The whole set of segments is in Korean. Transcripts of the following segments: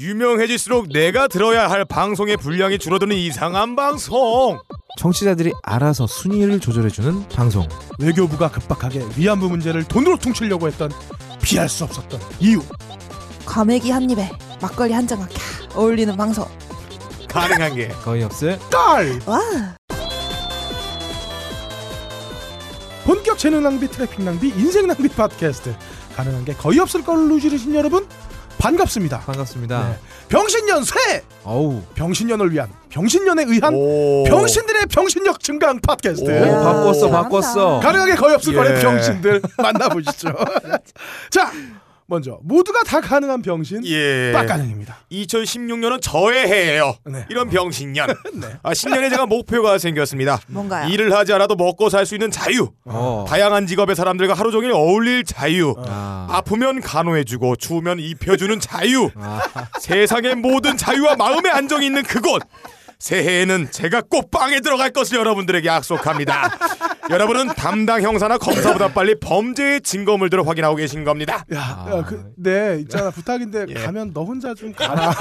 유명해질수록 내가 들어야 할 방송의 분량이 줄어드는 이상한 방송. 청취자들이 알아서 순위를 조절해주는 방송. 외교부가 급박하게 위안부 문제를 돈으로 퉁치려고 했던 피할 수 없었던 이유. 과메기 한 입에 막걸리 한 잔과 캬 어울리는 방송. 가능한 게 거의 없을 걸. 와. 본격 재능 낭비, 트래픽 낭비, 인생 낭비 팟캐스트. 가능한 게 거의 없을 걸로 지르신 여러분 반갑습니다. 반갑습니다. 네. 병신년 새! 어우. 병신년을 위한, 병신년에 의한, 오. 병신들의 병신력 증강 팟캐스트. 오. 바꿨어. 가능하게 거의 없을 거래 병신들 만나보시죠. 자, 먼저 모두가 다 가능한 병신 빡가능입니다. 2016년은 저의 해예요. 네. 이런 병신년. 네. 아, 신년에 제가 목표가 생겼습니다. 뭔가요? 일을 하지 않아도 먹고 살 수 있는 자유. 다양한 직업의 사람들과 하루 종일 어울릴 자유. 아프면 간호해주고 추우면 입혀주는 자유. 세상의 모든 자유와 마음의 안정이 있는 그곳. 새해에는 제가 꼭 빵에 들어갈 것을 여러분들에게 약속합니다. 여러분은 담당 형사나 검사보다 빨리 범죄의 증거물들을 확인하고 계신 겁니다. 야, 근데 있잖아 부탁인데 가면 너 혼자 좀 가라.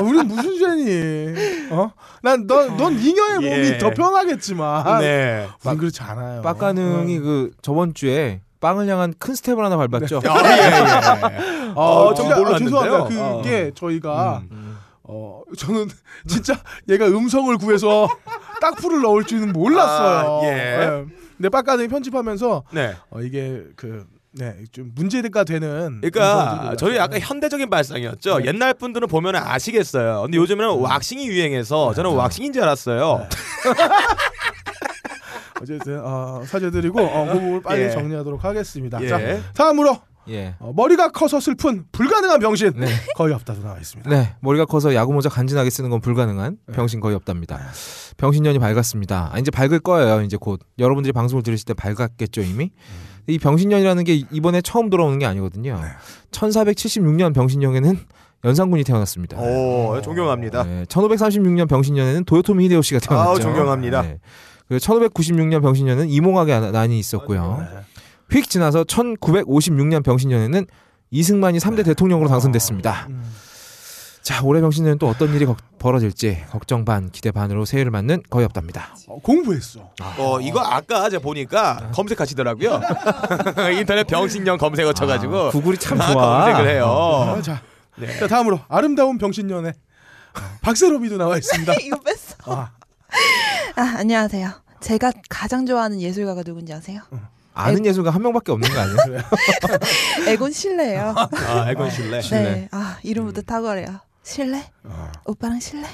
우린 무슨 죄니? 어? 넌 잉여의 몸이 더 편하겠지만. 네. 우린 그렇지 않아요. 빡가능이 그 저번 주에 빵을 향한 큰 스텝을 하나 밟았죠. 네. 좀 몰랐는데요. 그게 저희가. 저는 진짜 얘가 음성을 구해서 딱풀을 넣을 줄은 몰랐어요. 근데 빡가능이 편집하면서 이게 좀 문제가 되는. 그러니까 저희 약간 현대적인 발상이었죠. 네. 옛날 분들은 보면 아시겠어요. 근데 요즘에는 왁싱이 유행해서 저는 왁싱인 줄 알았어요. 네. 어쨌든 사죄드리고 몸을 빨리 정리하도록 하겠습니다. 자, 다음으로. 머리가 커서 슬픈 불가능한 병신 거의 없다도 나와 있습니다. 네, 머리가 커서 야구모자 간지나게 쓰는 건 불가능한 병신 거의 없답니다. 병신년이 밝았습니다. 이제 밝을 거예요. 이제 곧 여러분들이 방송을 들으실 때 밝았겠죠 이미. 이 병신년이라는 게 이번에 처음 돌아오는 게 아니거든요. 1476년 병신년에는 연산군이 태어났습니다. 오, 존경합니다. 1536년 병신년에는 도요토미 히데요시가 태어났죠. 아우, 존경합니다. 그리고 1596년 병신년은 이몽학의 난이 있었고요. 휙 지나서 1956년 병신년에는 이승만이 3대 대통령으로 당선됐습니다. 자, 올해 병신년은 또 어떤 일이 벌어질지 걱정 반 기대 반으로 새해를 맞는 거의 없답니다. 공부했어. 이거 아까 제가 보니까 검색하시더라고요. 인터넷 병신년 검색어 쳐가지고 구글이 참 좋아. 검색을 해요. 자, 다음으로 아름다운 병신년에 박세롬이도 나와 있습니다. 이거 뺐어. 안녕하세요. 제가 가장 좋아하는 예술가가 누군지 아세요? 아는 예술가 한 명밖에 없는 거 아니에요? 에곤 실레예요. 에곤 실레. 네. 이름부터 탁월해요. 실레? 오빠랑 실레?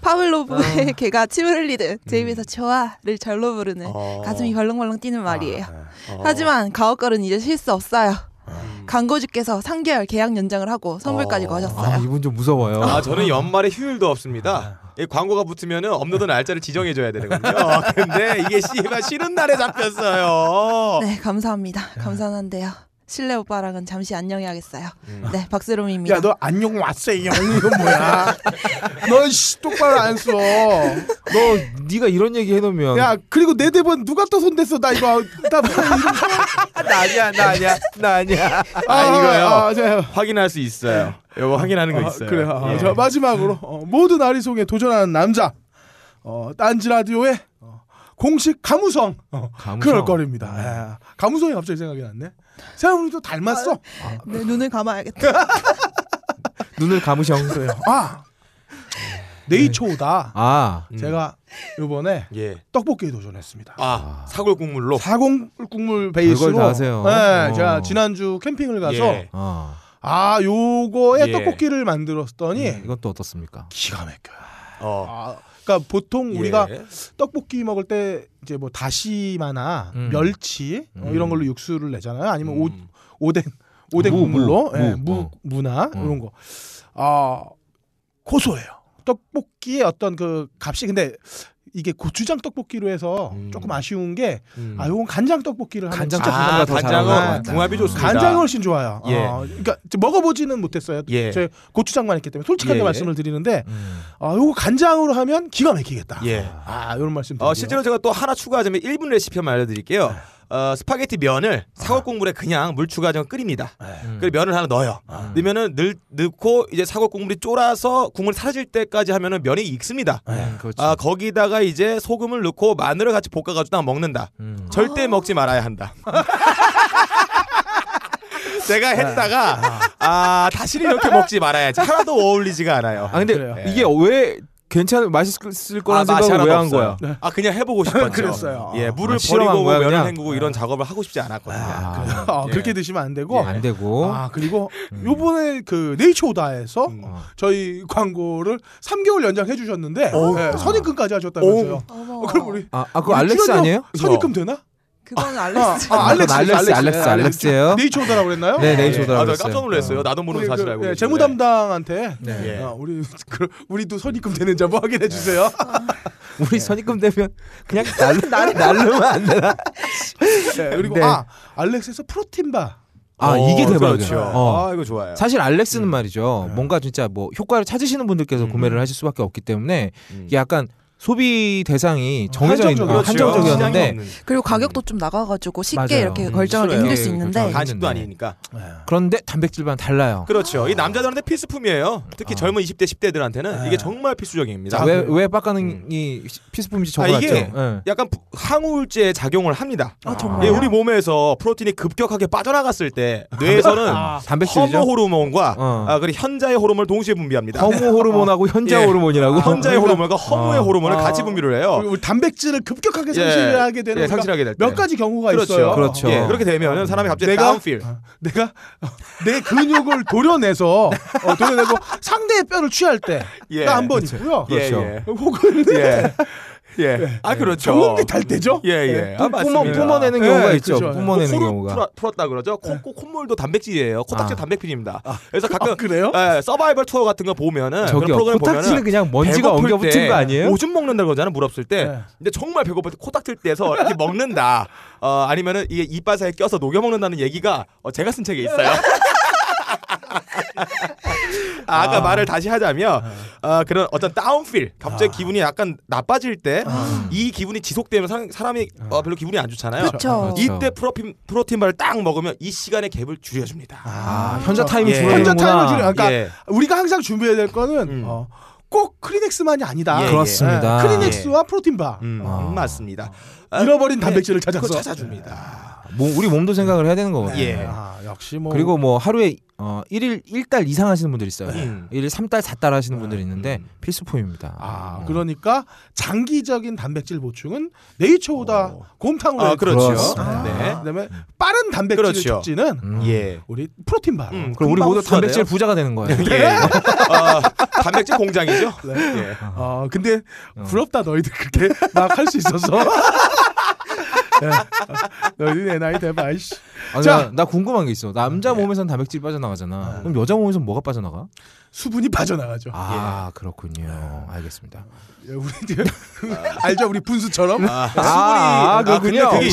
파블로브의 개가 침을 흘리듯 제 입에서 좋아를 절로 부르는 가슴이 벌렁벌렁 뛰는 말이에요. 하지만 가옥걸은 이제 쉴 수 없어요. 광고주께서 3개월 계약 연장을 하고 선물까지 거셨어요. 이분 좀 무서워요. 저는 연말에 휴일도 없습니다. 광고가 붙으면은 업로드 날짜를 지정해줘야 되거든요. 근데 이게 쉬는 날에 잡혔어요. 네, 감사합니다. 감사한데요. 실내 오빠랑은 잠시 안녕해야겠어요. 네, 박세롬입니다. 야, 너 안녕 왔어요. 이건 뭐야? 너 똑바로 안 써. 너 네가 이런 얘기 해놓으면. 야, 그리고 내 대본 누가 또 손댔어? 나 이거 나 아니야. 이거요. 확인할 수 있어요. 이거 확인하는 거 있어요. 그래요. 저 마지막으로 모든 아리송에 도전하는 남자. 딴지 라디오의 공식 가무성. 그럴 거립니다. 가무성이 갑자기 생각이 났네. 세훈이도 닮았어. 네, 눈을 감아야겠다. 눈을 감으셨어요. 네이초다. 제가 이번에 떡볶이에 도전했습니다. 사골 국물로. 사골 국물 베이스로. 그걸 다 하세요. 네, 제가 지난주 캠핑을 가서 요거에 떡볶이를 만들었더니 이것도 어떻습니까? 기가 막혀요. 그러니까 보통 우리가 떡볶이 먹을 때 이제 뭐 다시마나 멸치 이런 걸로 육수를 내잖아요. 아니면 오뎅 국물로 무나 이런 거. 고소해요. 떡볶이의 어떤 그 값이. 근데 이게 고추장 떡볶이로 해서 조금 아쉬운 게 요건 간장 떡볶이를 하면 진짜 간장은 궁합이 좋습니다. 간장이 훨씬 좋아요. 그러니까 먹어보지는 못했어요. 저희 고추장만 했기 때문에 솔직하게 말씀을 드리는데 요거 간장으로 하면 기가 막히겠다. 이런 말씀 드리고요. 실제로 제가 또 하나 추가하자면 1분 레시피 한번 알려드릴게요. 스파게티 면을 사골 국물에 그냥 물 추가해서 끓입니다. 그리고 면을 하나 넣어요. 넣으면은 넣고 이제 사골 국물이 쫄아서 국물이 사라질 때까지 하면은 면이 익습니다. 아, 거기다가 이제 소금을 넣고 마늘을 같이 볶아가지고 딱 먹는다. 절대 먹지 말아야 한다. 제가 했다가 다시는 이렇게 먹지 말아야지. 하나도 어울리지가 않아요. 아 근데 네. 이게 왜 괜찮은 맛있을 거라는 생각을 왜 한 거야? 네. 아 그냥 해보고 싶었죠. 그랬어요. 예, 물을 버리고 면을 헹구고 이런 작업을 하고 싶지 않았거든요. 예. 그렇게 드시면 안 되고. 예. 안 되고. 아 그리고 요번에 그 네이처오다에서 저희 광고를 3개월 연장해 주셨는데 예, 선입금까지 하셨다면서요. 그럼 우리 그거 알렉스 아니에요? 선입금 되나? 그건 알렉스. 알렉스예요. 네이처오다라고 그랬나요? 네, 네이처오다라고 그랬어요. 깜짝 놀랐어요. 나도 모르는 사실 알고. 재무 담당한테 우리도 선입금 되는지 한번 확인해 주세요. 우리 선입금 되면 그냥 날르면 안 되나? 그리고 알렉스에서 프로틴바. 이게 대박이죠. 이거 좋아요. 사실 알렉스는 말이죠. 뭔가 진짜 뭐 효과를 찾으시는 분들께서 구매를 하실 수밖에 없기 때문에 이게 약간 소비 대상이 정해져 있는 한정적이었는데 그리고 가격도 좀 나가가지고 쉽게 맞아요. 이렇게 결정을 힘들 수 있는데 간식도 아니니까 그런데 단백질만 달라요. 그렇죠. 이 남자들한테 필수품이에요. 특히 젊은 20대 10대들한테는 이게 정말 필수적입니다. 왜 빡가능이 필수품인지 저거 알죠. 이게 약간 항우울제에 작용을 합니다. 정말요? 우리 몸에서 프로틴이 급격하게 빠져나갔을 때 뇌에서는 단백질이죠. 허모 호르몬과 그리고 현자의 호르몬을 동시에 분비합니다. 허모 호르몬하고 현자 호르몬이라고 현자의 호르몬과 허모의 호르몬 같이 분비를 해요. 우리 단백질을 급격하게 상실하게 되는 상실하게 될 때 몇 가지 경우가 그렇죠. 있어요. 그렇죠. 예, 그렇게 되면은 사람이 갑자기 다운필. 내가 내 근육을 도려내서 도려내고 상대의 뼈를 취할 때 나 한 번 있고요. 그렇죠. 혹은 그렇죠. 좋은 게 달 때죠? 뿜어내는 경우가 있죠. 뿜어내는 경우가. 풀었다 그러죠? 콧물도 단백질이에요. 코딱지 단백질입니다. 그래서 가끔 그래요? 예, 서바이벌 투어 같은 거 보면은 그런 프로그램 보면은 코딱지는 그냥 먼지가 엉겨 붙은 거 아니에요? 오줌 먹는다 그러잖아. 물 없을 때. 근데 정말 배고플 때 코딱지 떼서 이렇게 먹는다. 아니면은 이게 이빨 사이에 껴서 녹여 먹는다는 얘기가 제가 쓴 책에 있어요. 아까 말을 다시 하자면 그런 어떤 다운필 갑자기 기분이 약간 나빠질 때 이 기분이 지속되면 사람이 별로 기분이 안 좋잖아요. 그쵸. 이때 프로틴바를 딱 먹으면 이 시간의 갭을 줄여줍니다. 현자 타임이 현자 타임을 줄여. 그러니까 우리가 항상 준비해야 될 거는 꼭 크리넥스만이 아니다. 그렇습니다. 크리넥스와 프로틴바 맞습니다. 잃어버린 단백질을 찾아줍니다. 우리 몸도 생각을 해야 되는 거거든요. 역시 뭐 그리고 뭐 하루에 1일 1달 이상 하시는 분들 있어요. 1일 3달 4달 하시는 분들이 있는데 필수품입니다. 그러니까 장기적인 단백질 보충은 네이처오다 곰탕으로 그렇죠. 그다음에 빠른 단백질 섭취는 우리 프로틴바. 그럼 우리 모두 단백질 부자가 되는 거예요. 단백질 공장이죠. 근데 부럽다 너희들 그렇게 막 할 수 있어서. 너희들 나이 대박. 자, 나 궁금한 게 있어. 남자 몸에선 단백질이 빠져나가잖아. 그럼 여자 몸에선 뭐가 빠져나가? 수분이 빠져나가죠. 그렇군요. 알겠습니다. 우리 알죠? 우리 분수처럼 수분이 그렇군요. 근데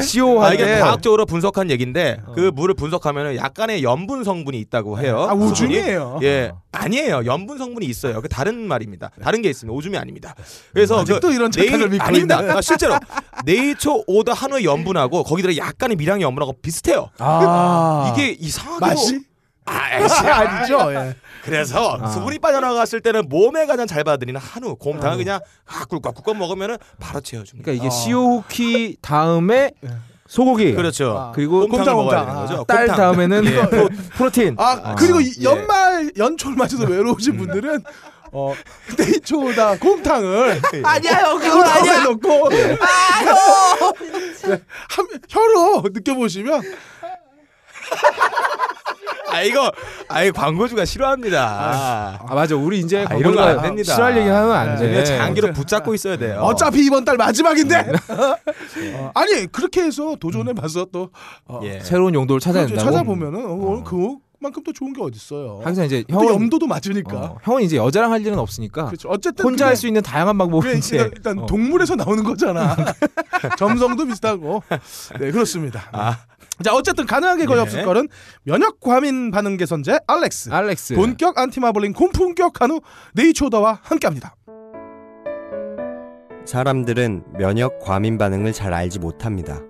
시오할 때 이게 과학적으로 분석한 얘긴데 그 물을 분석하면은 약간의 염분 성분이 있다고 해요. 오줌이에요. 예. 아니에요. 염분 성분이 있어요. 그 다른 말입니다. 다른 게 있습니다. 오줌이 아닙니다. 그래서 또 이런 착각을 믿고 있다. 실제로 네이처오다 한우의 염분하고 거기들의 약간의 미량의 염분하고 비슷해요. 이게 이상하게 맛이 아니죠. 그래서 수분이 빠져나갔을 때는 몸에 가장 잘 받아들이는 한우 곰탕을 그냥 꿀꺽꿀꺽 먹으면은 바로 채워줍니다. 그러니까 이게 시오후키 다음에 소고기 그렇죠. 그리고 곰탕 먹어야 되는 거죠. 딸 곰탕. 다음에는 프로틴. 그리고 연말 연초를 맞아서 외로우신 분들은 네이처오다 곰탕을 아니야요 그건 아니야 넣고 혀로 느껴보시면. 이거 광고주가 싫어합니다. 맞아. 우리 이제 이런 거 안 됩니다. 싫어할 얘기 하면 안 돼. 장기로 붙잡고 있어야 돼요. 어차피 이번 달 마지막인데. 아니 그렇게 해서 도전해 봐서 또 새로운 용도를 찾아야 된다고. 찾아보면은 그만큼 또 좋은 게 어디 있어요. 항상 이제 형은 염도도 맞으니까. 형은 이제 여자랑 할 일은 없으니까. 그렇죠. 어쨌든 혼자 할 수 있는 다양한 방법이 일단 동물에서 나오는 거잖아. 점성도 비슷하고. 네 그렇습니다. 자 어쨌든 가능하게 거의 없을 거는 면역 과민 반응 개선제 알렉스 본격 안티마블링 고품격 한우 네이처오다와 함께합니다. 사람들은 면역 과민 반응을 잘 알지 못합니다.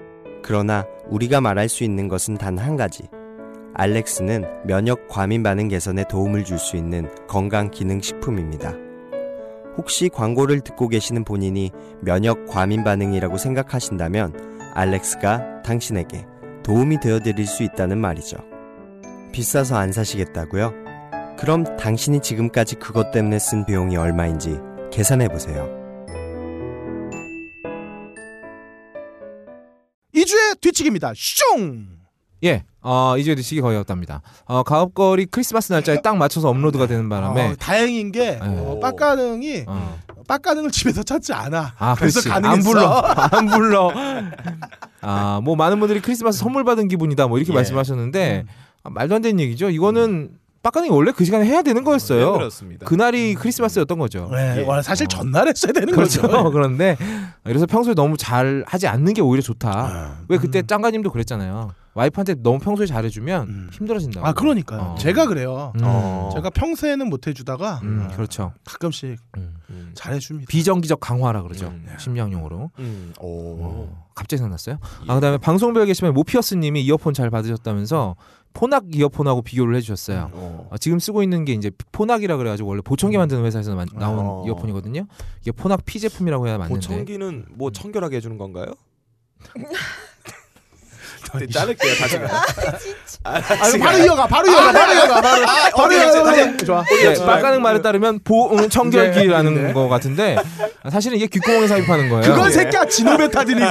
그러나 우리가 말할 수 있는 것은 단 한 가지. 알렉스는 면역 과민 반응 개선에 도움을 줄 수 있는 건강 기능 식품입니다. 혹시 광고를 듣고 계시는 본인이 면역 과민 반응이라고 생각하신다면 알렉스가 당신에게 도움이 되어드릴 수 있다는 말이죠. 비싸서 안 사시겠다고요? 그럼 당신이 지금까지 그것 때문에 쓴 비용이 얼마인지 계산해보세요. 2주의 뒤치기입니다. 슝! 예, 2주의 뒤치기 거의 없답니다. 가업거리 크리스마스 날짜에 딱 맞춰서 업로드가 되는 바람에 다행인 게 빡가능이 빡가능을 집에서 찾지 않아. 아, 그래서 가능했어. 안 불러. 아, 뭐 많은 분들이 크리스마스 선물 받은 기분이다 뭐 이렇게 말씀하셨는데 말도 안 되는 얘기죠. 이거는 빡가능이 원래 그 시간에 해야 되는 거였어요. 그렇습니다. 그날이 크리스마스였던 거죠. 네, 사실 전날 했어야 되는 거죠. 그런데 그래서 평소에 너무 잘 하지 않는 게 오히려 좋다. 왜 그때 짱가님도 그랬잖아요. 와이프한테 너무 평소에 잘해주면 힘들어진다고. 아, 그러니까요. 제가 그래요. 제가 평소에는 못 해주다가 그렇죠. 가끔씩 잘해줍니다. 비정기적 강화라 그러죠. 심리학용어로. 갑자기 생각났어요. 예. 아, 그다음에 방송별 게시판에 모피어스님이 이어폰 잘 받으셨다면서 포낙 이어폰하고 비교를 해주셨어요. 지금 쓰고 있는 게 이제 포낙이라 그래가지고 원래 보청기 만드는 회사에서 나온 이어폰이거든요. 이게 포낙 P 제품이라고 해야 맞는데. 보청기는 뭐 청결하게 해주는 건가요? 자를게요. 다시 가. 바로 이어가. 좋아. 빡가능 말에 따르면 보응 청결기라는 거 같은데 사실은 이게 귓구멍에 삽입하는 거예요. 그건 새끼야 진호베타딜이고.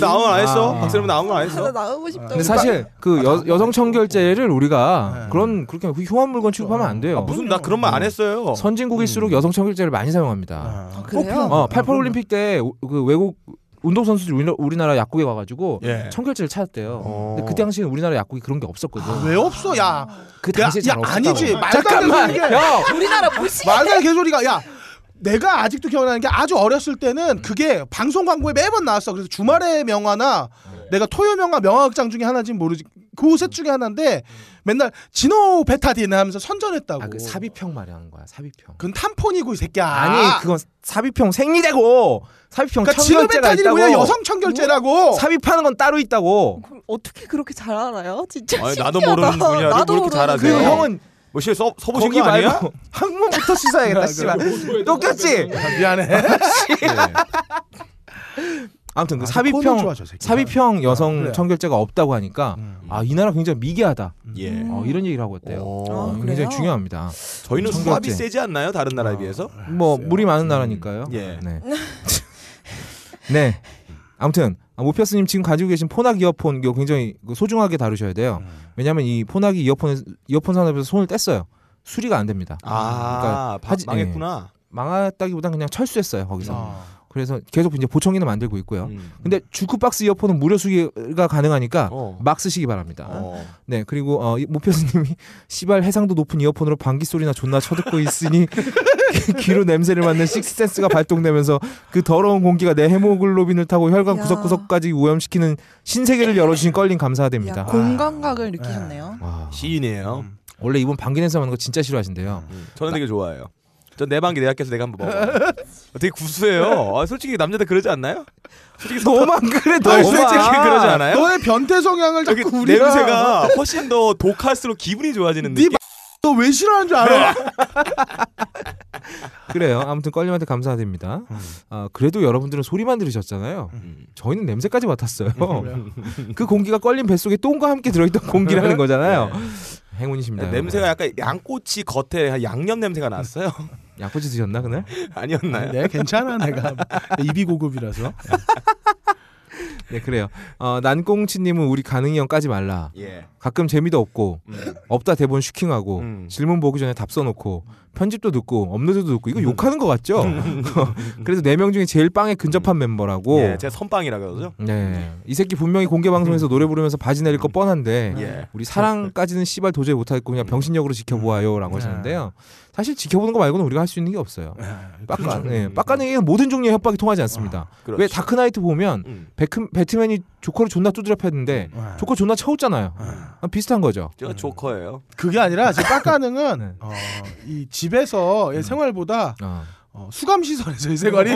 나 아무 말 안 했어. 박사님 나 아무 말 안 했어. 나 나오고 싶다. 근데 사실 그 여성 청결제를 우리가 그렇게 흉한 물건 취급하면 안 돼요. 무슨 나 그런 말 안 했어요. 선진국일수록 여성 청결제를 많이 사용합니다. 그래요? 88 올림픽 때 그 외국 운동선수들이 우리나라 약국에 와가지고 청결제를 찾았대요. 근데 그 당시에는 우리나라 약국이 그런 게 없었거든. 아, 왜 없어? 야, 그 당시에 잘 없었다고. 아니지. 잠깐만. 우리나라 무시해. 말도 개소리가. 야. 내가 아직도 기억나는 게 아주 어렸을 때는 그게 방송 광고에 매번 나왔어. 그래서 주말의 명화나 내가 토요 명화, 명화극장 중에 하나인지는 모르지. 그 셋 중에 하나인데 맨날 진호 베타딘 하면서 선전했다고. 아, 그 삽입형 말하는 거야. 삽입형. 그건 탐폰이고 이 새끼야. 아니 그건 삽입형 생리대고 삽입형 그러니까 청결제가 있다고. 그냥 여성 청결제라고. 삽입하는 건 따로 있다고. 그럼 어떻게 그렇게 잘 알아요? 진짜 아니, 신기하다. 나도 모르는 분야를 그렇게 잘 아세요. 그 형은 뭐 실 써보신 거 아니야? 항문부터 씻어야겠다. 씨발. 똑같지? 미안해. 아무튼 그 삽입형 여성 청결제가 없다고 하니까 아, 이 나라 굉장히 미개하다. 이런 얘기를 하고 있대요. 굉장히 중요합니다. 저희는 수압이 세지 않나요? 다른 나라에 비해서? 뭐 물이 많은 나라니까요. 네. 네. 아무튼 모피어스님 지금 가지고 계신 포낙 이어폰 이거 굉장히 소중하게 다루셔야 돼요. 왜냐하면 이 포낙이 이어폰 산업에서 손을 뗐어요. 수리가 안 됩니다. 아, 그러니까 망했구나. 예, 망했다기보단 그냥 철수했어요 거기서. 그래서 계속 이제 보청기는 만들고 있고요. 근데 주크박스 이어폰은 무료 수기가 가능하니까 막 쓰시기 바랍니다. 네, 그리고 모피어스님이 씨발 해상도 높은 이어폰으로 방귀 소리나 존나 쳐듣고 있으니. 귀로 냄새를 맡는 식스센스가 발동되면서 그 더러운 공기가 내 헤모글로빈을 타고 혈관 구석구석까지 오염시키는 신세계를 열어주신 껄린 감사드립니다. 공감각을 느끼셨네요. 시인이에요. 원래 이분 방귀 냄새 맡는 거 진짜 싫어하신대요. 저는 되게 좋아해요. 전 내 방귀 내가 깨서 내가 한번 먹어봐요. 되게 구수해요. 아, 솔직히 남자들 그러지 않나요? 솔직히 너만 그래. 솔직히 그러지 않아요? 너의 변태 성향을 자꾸 우리가 냄새가 훨씬 더 독할수록 기분이 좋아지는 느낌. 너 왜 싫어하는 줄 알아? 그래요. 아무튼 껄님한테 감사드립니다. 그래도 여러분들은 소리만 들으셨잖아요. 저희는 냄새까지 맡았어요. 그 공기가 껄님 뱃속에 똥과 함께 들어있던 공기라는 거잖아요. 네. 행운이십니다. 냄새가 약간 양꼬치 겉에 양념 냄새가 났어요. 양꼬치 드셨나 그날? 아니었나요? 네, 괜찮아. 내가 입이 고급이라서. 네, 그래요. 난꽁치님은 우리 가능이 형 까지 말라. 가끔 재미도 없고 없다 대본 슈킹하고 질문 보기 전에 답 써놓고 편집도 듣고 업로드도 듣고 이거 욕하는 것 같죠? 그래서 4명 중에 제일 빵에 근접한 멤버라고. 예, 제가 선빵이라 그러죠. 네, 이 새끼 분명히 공개 방송에서 노래 부르면서 바지 내릴 거 뻔한데 우리 사랑까지는 씨발 도저히 못하겠고 그냥 병신력으로 지켜보아요라고 하시는데요. 사실 지켜보는 거 말고는 우리가 할 수 있는 게 없어요. 빡가능에게는 모든 종류의 협박이 통하지 않습니다. 왜 다크나이트 보면 배트맨이 조커를 존나 두드려 패는데 조커 존나 쳐웃잖아요. 비슷한 거죠. 제가 조커예요. 그게 아니라 빡가능은 이 집에서 생활보다 수감시설에서 이 새관이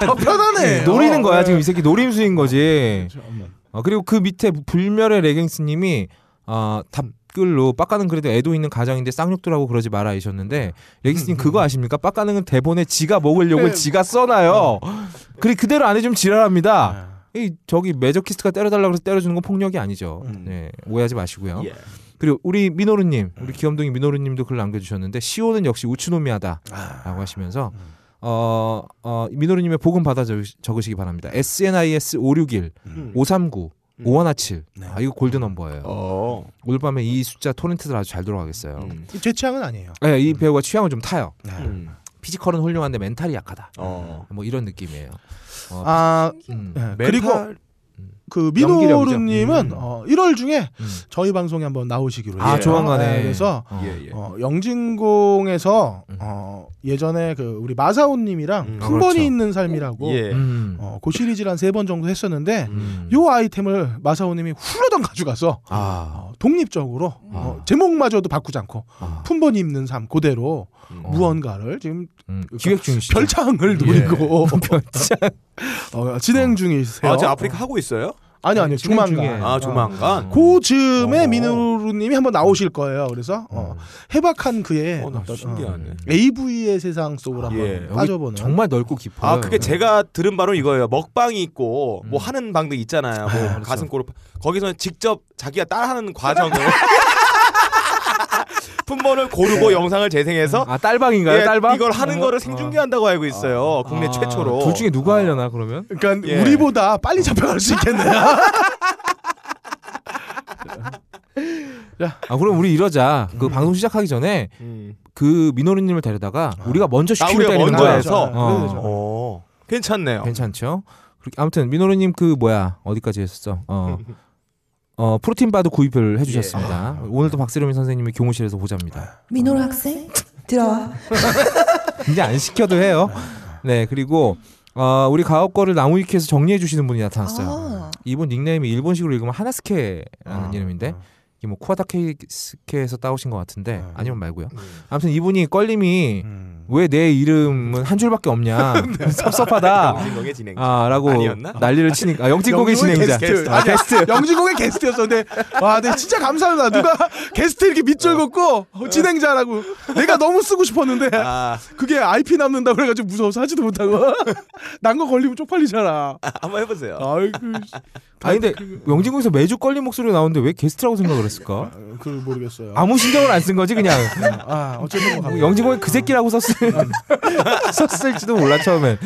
더 편하네. 노리는 거야. 지금 이 새끼 노림수인 거지. 그리고 그 밑에 불멸의 레깅스님이 댓글로 빡가는 그래도 애도 있는 가장인데 쌍욕들하고 그러지 마라 이셨는데 레깅스님 그거 아십니까? 빡가는 대본에 지가 먹을 욕을 지가 써놔요. 그리고 그대로 안 해주면 지랄합니다. 이 저기 매저키스트가 때려달라고 해서 때려주는 건 폭력이 아니죠. 네, 오해하지 마시고요. 예. 그리고 우리 미노루님, 우리 귀염둥이 미노루님도 글을 남겨주셨는데 시오는 역시 우츠노미하다라고 하시면서 미노루님의 복음 받아 적으시기 바랍니다. SNIS561 539 5127 네. 이거 골드 넘버예요. 오늘 밤에 이 숫자 토렌트들 아주 잘 돌아가겠어요. 제 취향은 아니에요. 네, 이 배우가 취향은 좀 타요. 피지컬은 훌륭한데 멘탈이 약하다. 뭐 이런 느낌이에요. 그리고 그 민호루님은 1월 중에 저희 방송에 한번 나오시기로 해요. 조만간에. 그래서 영진공에서 예전에 그 우리 마사오님이랑 큰 번이 있는 삶이라고 예. 그 시리즈를 한 3번 정도 했었는데 요 아이템을 마사오님이 훌러덩 가져가서 독립적으로 제목마저도 바꾸지 않고 품번이 입는 삶 그대로 무언가를 지금 기획 중이시죠. 별창을 노리고 예. 진행 중이세요. 지금 아프리카 하고 있어요? 아니요. 조만간. 조만간. 그 즈음에 민우루님이 한번 나오실 거예요. 그래서 해박한 그의 AV의 세상 속으로 한번 빠져보는. 정말 넓고 깊어요. 그게 제가 들은 바로 이거예요. 먹방이 있고 뭐 하는 방도 있잖아요. 뭐 가슴골을 거기서는 직접 자기가 따라하는 과정을. 품번을 고르고 영상을 재생해서 딸방인가요? 예, 딸방? 이걸 하는 거를 생중계한다고 알고 있어요. 국내 최초로. 둘 중에 누가 하려나 그러면? 그러니까 우리보다 빨리 잡혀갈 수 있겠네요. 그럼 우리 이러자. 그 방송 시작하기 전에 그 민호루님을 데려다가 우리가 먼저 슈팅을 때리는 거야. 괜찮네요. 괜찮죠? 아무튼 민호루님 그 어디까지 했었어? 프로틴바도 구입을 해주셨습니다. 오늘도 박세롬이 선생님의 교무실에서 보자입니다. 민호루 학생 들어와. 이제 안 시켜도 해요. 네, 그리고 우리 가업 거를 나무위키에서 정리해주시는 분이 나타났어요. 이분 닉네임이 일본식으로 읽으면 하나스케라는 이름인데 이게 뭐 쿠아타케스케에서 따오신 것 같은데 아니면 말고요. 아무튼 이분이 껄림이 왜 내 이름은 한 줄밖에 없냐 섭섭하다 라고 난리를 치니까 영진공의 진행자 게스트. 게스트. 영진공의 게스트였었는데 근데 진짜 감사하다. 누가 게스트 이렇게 밑줄 긋고 진행자라고 내가 너무 쓰고 싶었는데 그게 IP 남는다고 그래가지고 무서워서 하지도 못하고 난 거 걸리면 쪽팔리잖아. 한번 해보세요. 근데 영진공에서 매주 껄림 목소리가 나오는데 왜 게스트라고 생각을 했을까? 그걸 모르겠어요. 아무 신경을 안 쓴 거지 그냥. 어쨌든 영진공이 그 새끼라고 썼을지도 몰라 처음엔.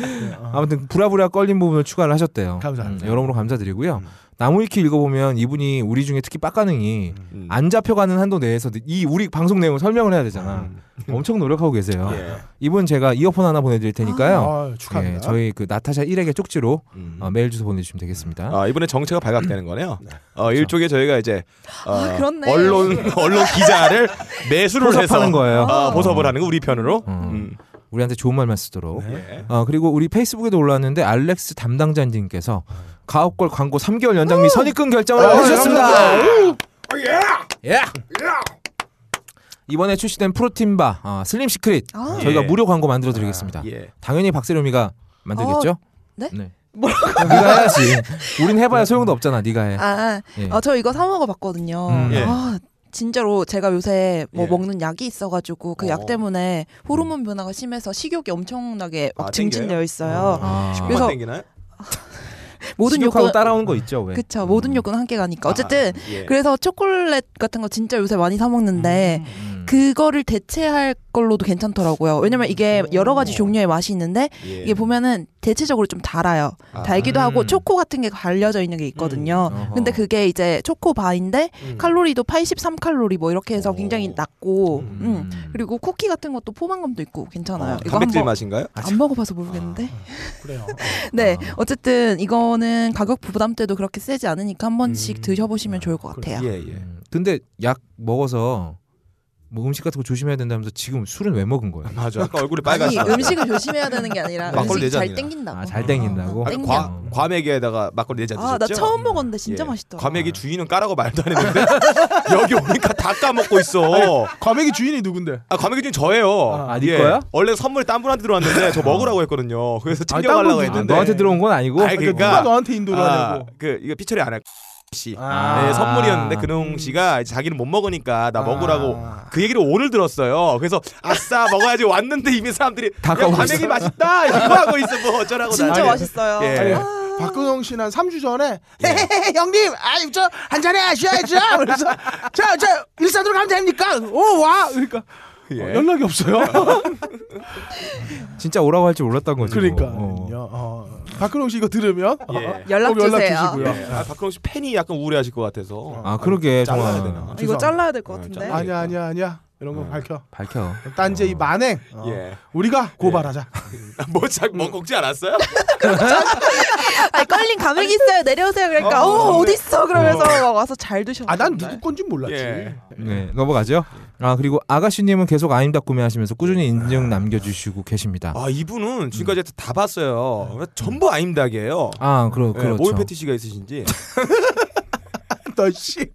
아무튼 부랴부랴 껄린 부분을 추가를 하셨대요. 감사합니다. 여러모로 감사드리고요. 나무위키 읽어보면 이분이 우리 중에 특히 빡가능이 안 잡혀가는 한도 내에서 이 우리 방송 내용을 설명을 해야 되잖아. 엄청 노력하고 계세요. 예. 이분 제가 이어폰 하나 보내드릴 테니까요. 축하합니다. 예, 저희 그 나타샤 1에게 쪽지로 메일 주소 보내주시면 되겠습니다. 이번에 정체가 발각되는 거네요. 일종의 저희가 이제 언론 기자를 매수를 해서 거예요. 보섭을 하는 거 우리 편으로. 우리한테 좋은 말만 쓰도록. 네. 그리고 우리 페이스북에도 올라왔는데 알렉스 담당자님께서 가업걸 광고 3개월 연장 및 선입금 결정을 해주셨습니다. 이번에 출시된 프로틴바 슬림 시크릿 저희가 무료 광고 만들어드리겠습니다. 당연히 박세롬이가 만들겠죠? 네? 네가 해야지. 우린 해봐야 소용도 없잖아. 네가 해. 저 이거 사 먹어봤거든요. 진짜로 제가 요새 먹는 약이 있어가지고 그 약 때문에 호르몬 변화가 심해서 식욕이 엄청나게 막 증진되어 있어요. 그래서 땡기나요? 모든 욕구가 따라오는 거 있죠. 왜? 그쵸. 모든 욕구는 함께 가니까. 어쨌든 그래서 초콜릿 같은 거 진짜 요새 많이 사 먹는데 그거를 대체할 걸로도 괜찮더라고요. 왜냐면 이게 여러 가지 종류의 맛이 있는데 이게 보면은 대체적으로 좀 달아요. 달기도 하고 초코 같은 게 갈려져 있는 게 있거든요. 근데 그게 이제 초코바인데 칼로리도 83칼로리 뭐 이렇게 해서 굉장히 낮고 그리고 쿠키 같은 것도 포만감도 있고 괜찮아요. 이거 단백질 맛인가요? 안 먹어봐서 모르겠는데. 그래요. 네, 어쨌든 이거는 가격 부담대도 그렇게 세지 않으니까 한 번씩 드셔보시면 좋을 것 같아요. 근데 약 먹어서 뭐 음식 같은 거 조심해야 된다면서 지금 술은 왜 먹은 거야? 맞아. 아까 얼굴이 빨갛잖아. 아니, 음식을 조심해야 되는 게 아니라 막걸리 내잔 잘 땡긴다고. 아, 잘 땡긴다고. 과메기에다가 막걸리 내잔 드셨죠? 아, 나 처음 먹었는데 진짜 예. 맛있더라. 과메기 주인은 까라고 말도 안 했는데 여기 오니까 다 까먹고 있어. 아니, 과메기 주인이 누군데? 아, 과메기 주인 저예요. 아, 아닐 예. 거야? 원래 선물 딴 분한테 들어왔는데 저 먹으라고 했거든요. 그래서 챙겨가려고 했는데. 아, 너한테 들어온 건 아니고. 아니, 그러니까 누가 너한테 인도를 하냐고. 그 이거 피처리 안 할. 씨. 아~ 네, 선물이었는데 근홍 씨가 자기는 못 먹으니까 나 먹으라고 그 얘기를 오늘 들었어요. 그래서 아싸 먹어야지 왔는데 이미 사람들이 과메기 맛있다 이거 하고 있어. 뭐 어쩌라고. 진짜 나를. 맛있어요. 예. 아니, 박근홍 씨는 3주 전에 예. 형님 아이 저 한 잔에 아셔야죠. 그래서 저 일산으로 가면 됩니까? 오 와 그러니까 예. 연락이 없어요. 진짜 오라고 할 줄 몰랐던 거지. 그러니까 뭐. 박근홍 씨 이거 들으면 예. 연락 주시고요. 예. 아, 박근홍 씨 팬이 약간 우울해하실 것 같아서. 아 그러게 잘라야 되나? 아, 이거 잘라야 될 것 같은데. 아니야. 이런 거 밝혀. 딴지 이 만행. 예. 우리가 고발하자. 뭐 걷지 않았어요? 아니 걸린 감액이 있어요. 내려오세요. 그러니까 어디 있어? 그러면서 막 와서 잘 드셨어. 아 난 누구 건지 몰랐지. 예. 네 넘어가죠. 아 그리고 아가씨님은 계속 아임닭 구매하시면서 꾸준히 인증 남겨주시고 계십니다. 아 이분은 지금까지 다 봤어요. 전부 아임닭이에요. 아 그렇죠. 뭘 패티시가 있으신지. 너 씨.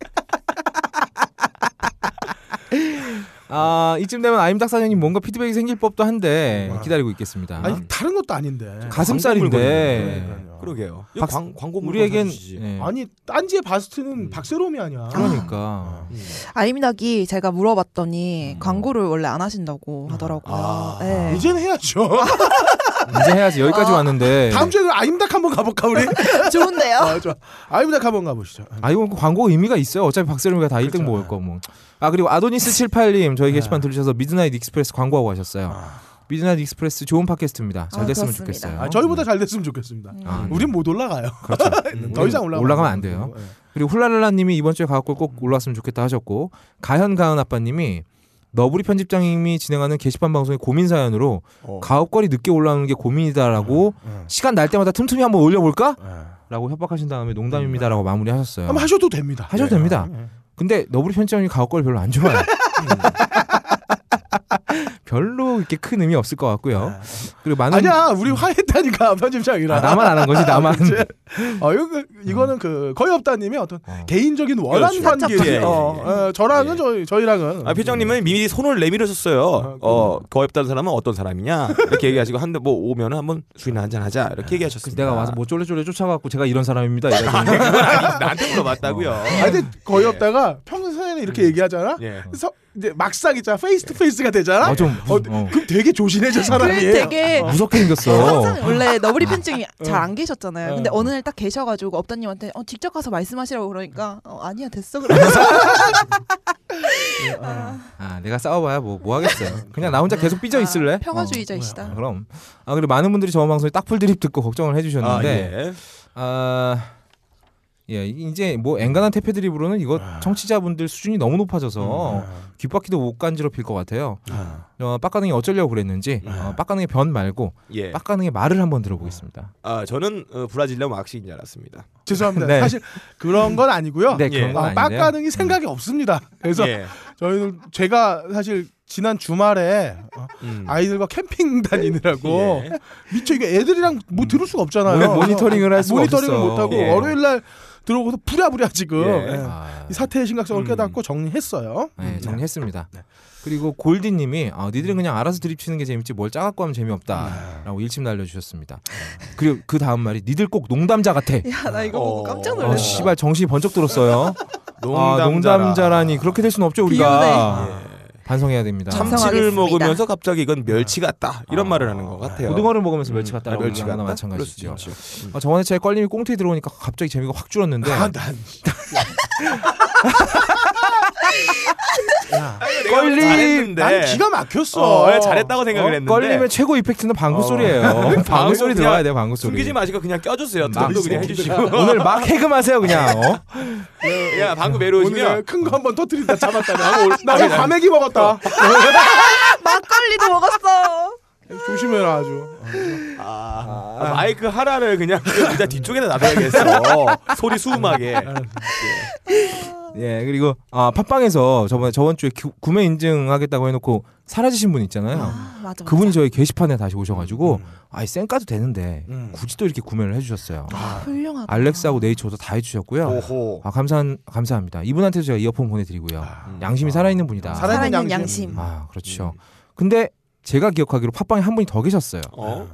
아 이쯤 되면 아임닭 사장님 뭔가 피드백이 생길 법도 한데 기다리고 있겠습니다. 아니 다른 것도 아닌데 가슴살인데. 그러게요. 광고 우리에겐 네. 아니 딴지의 바스트는 박세롬이 아니야. 그러니까 아임닭이 제가 물어봤더니 광고를 원래 안 하신다고 하더라고요. 아, 네. 이제는 해야죠. 이제 해야지. 여기까지 왔는데 다음 주에 아임닭 한번 가볼까 우리? 좋은데요. 좋아. 아임닭 한번 가보시죠. 아 이건 광고 의미가 있어요. 어차피 박세롬이가 다 1등 먹을 거 뭐. 아 그리고 아도니스78님 저희 게시판 들으셔서 미드나잇 익스프레스 광고하고 하셨어요. 미드나잇 익스프레스 좋은 팟캐스트입니다. 잘 됐으면 그렇습니다. 좋겠어요. 아, 저희보다 잘 됐으면 좋겠습니다. 우린 못 올라가요. 그렇죠. 더 이상 올라가면 안 돼요. 그리고 훌랄랄라님이 이번 주에 가옥골 꼭 올라왔으면 좋겠다 하셨고 가현 아빠님이 너부리 편집장님이 진행하는 게시판 방송의 고민 사연으로 가옥골이 늦게 올라오는 게 고민이다라고 시간 날 때마다 틈틈이 한번 올려볼까? 라고 협박하신 다음에 농담입니다라고 마무리하셨어요. 한번 하셔도 됩니다. 하셔도 됩니다. 근데 너부리 편집장님이 가옥걸 별로 안 좋아해요. 별로 이렇게 큰 의미 없을 것 같고요. 그리고 많은 아니야 우리 화했다니까 편집장이랑. 아, 나만 안 한 거지 나만. 이거는 그 거의 없다님의 어떤 개인적인 원한 관계. 저랑은 예. 저희랑은. 아 편집장님은 미리 손을 내밀으셨어요. 거의 없다는 사람은 어떤 사람이냐 이렇게 얘기하시고 한데 뭐 오면 한번 술이나 한잔 하자 이렇게 얘기하셨습니다. 내가 와서 뭐 쫄래쫄래 쫓아가고 제가 이런 사람입니다. 나한테 물어봤다고요. 아 근데 거의 예. 없다가 평소에는 이렇게 얘기하잖아. 예. 그래서 이제 막상 있잖아 페이스 투 페이스가 되잖아. 그럼 되게 조신해져 사람이. 되게 무섭게 생겼어. 항상 원래 너브리 편집이 잘 안 계셨잖아요. 근데 어느 날 딱 계셔가지고 업다님한테 직접 가서 말씀하시라고 그러니까 아니야 됐어 그러면서. 아 내가 싸워봐야 뭐 하겠어요. 그냥 나 혼자 계속 삐져 있을래. 평화주의자이시다. 그럼. 아 그리고 많은 분들이 저번 방송에 딱풀 드립 듣고 걱정을 해주셨는데. 예, 이제 뭐 엔간한 태페 드립으로는 이거 청취자분들 수준이 너무 높아져서 귓바퀴도 못 간지럽힐 것 같아요. 빡가능이 어쩌려고 그랬는지 빡가능의 변 말고 예. 빡가능의 말을 한번 들어보겠습니다. 아 저는 브라질리아 막식인 줄 알았습니다. 죄송합니다. 네. 사실 그런 건 아니고요. 네, 그런 건 아닌데. 빡가능이 생각이 없습니다. 그래서 저희는 제가 사실 지난 주말에 아이들과 캠핑 다니느라고 미쳐 이거 애들이랑 뭐 들을 수가 없잖아요. 모니터링을 할 수가 없어. 모니터링을 못하고 월요일날 들어오고서 부랴부랴 지금 이 사태의 심각성을 깨닫고 정리했어요. 네, 정리했습니다. 네. 그리고 골디님이 니들은 그냥 알아서 드립치는 게 재밌지 뭘 짜갖고 하면 재미없다라고 일침 날려주셨습니다. 그리고 그 다음 말이 니들 꼭 농담자 같아. 야, 나 이거 보고 깜짝 놀랐어. 씨발 정신이 번쩍 들었어요. 농담자라니 그렇게 될 수는 없죠 우리가. 반성해야 됩니다. 참치를 먹으면서 갑자기 이건 멸치 같다 이런 말을 하는 것 같아요. 고등어를 먹으면서 멸치 같다라고 멸치 같다? 마찬가지죠. 그렇죠. 저번에 제 껄림이 꽁트에 들어오니까 갑자기 재미가 확 줄었는데. 껄림 난 기가 막혔어. 잘했다고 생각을 했는데. 껄림의 최고 이펙트는 방구 소리예요. 방구 소리 들어야 돼요. 방구 소리. 숨기지 마시고 그냥 껴주세요. 방구 그냥 해주시고 오늘 막 해금하세요 그냥. 야 방구 매료오시면 큰 거 한번 터뜨린다. 잡았다. 나 과메기 먹었다. 막걸리도 먹었어. 조심해라 아주. 마이크 하나를 그냥 진짜 뒤쪽에다 놔둬야겠어. 소리 수음하게. 예, 그리고 아, 팟빵에서 저번 주에 구매 인증하겠다고 해놓고 사라지신 분 있잖아요. 아, 맞아, 그분이 저희 게시판에 다시 오셔가지고 아이 쌩까도 되는데 굳이 또 이렇게 구매를 해주셨어요. 아, 훌륭하다. 알렉스하고 네이처도 다 해주셨고요. 오호. 아, 감사합니다. 이분한테도 제가 이어폰 보내드리고요. 양심이 살아있는 분이다. 살아있는 양심. 아, 그렇죠. 근데 제가 기억하기로 팟빵에 한 분이 더 계셨어요.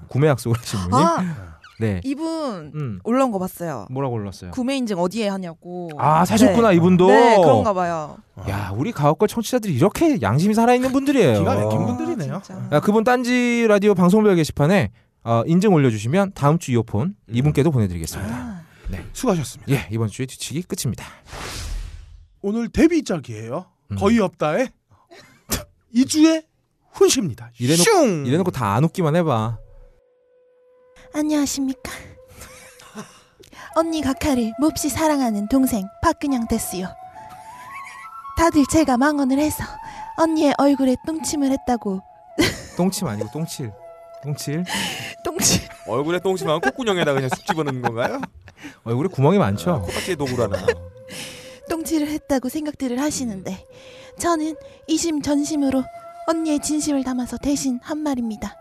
구매 약속을 하신 분이. 아! 네. 이분 올라온 거 봤어요. 뭐라고 올랐어요? 구매 인증 어디에 하냐고. 아, 사셨구나. 네. 이분도. 네, 그런가 봐요. 야, 우리 가옥걸 청취자들이 이렇게 양심이 살아있는 분들이에요. 기가 막힌 분들이네요. 야, 그분 딴지 라디오 방송별 게시판에 인증 올려주시면 다음 주 이어폰 이분께도 보내드리겠습니다. 아. 네, 수고하셨습니다. 예, 이번 주의 뒤치기 끝입니다. 오늘 데뷔작이에요. 거의 없다에 2주에 훈십니다. 이래놓고 다 안 웃기만 해봐. 안녕하십니까. 언니 각하를 몹시 사랑하는 동생 박근영 됐어요. 다들 제가 망언을 해서 언니의 얼굴에 똥침을 했다고. 똥침 아니고 똥칠. 똥칠. 얼굴에 똥침하면 콧구멍에다 그냥 쑥 집어넣는 건가요? 얼굴에 구멍이 많죠. 코딱지에 독을 하나. 똥칠을 했다고 생각들을 하시는데 저는 이심전심으로 언니의 진심을 담아서 대신 한 말입니다.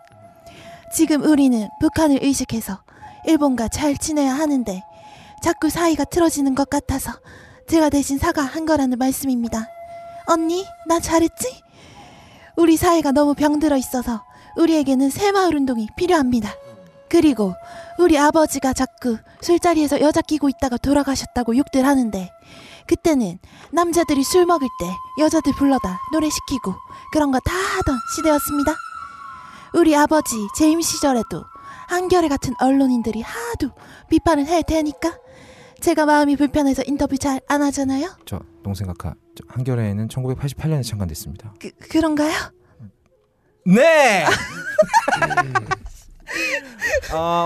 지금 우리는 북한을 의식해서 일본과 잘 지내야 하는데 자꾸 사이가 틀어지는 것 같아서 제가 대신 사과한 거라는 말씀입니다. 언니, 나 잘했지? 우리 사회가 너무 병들어 있어서 우리에게는 새마을운동이 필요합니다. 그리고 우리 아버지가 자꾸 술자리에서 여자 끼고 있다가 돌아가셨다고 욕들 하는데 그때는 남자들이 술 먹을 때 여자들 불러다 노래 시키고 그런 거 다 하던 시대였습니다. 우리 아버지 재임 시절에도 한겨레 같은 언론인들이 하도 비판을 할 테니까 제가 마음이 불편해서 인터뷰 잘 안 하잖아요. 저 동생 각하, 한겨레에는 1988년에 창간됐습니다. 그런가요? 네.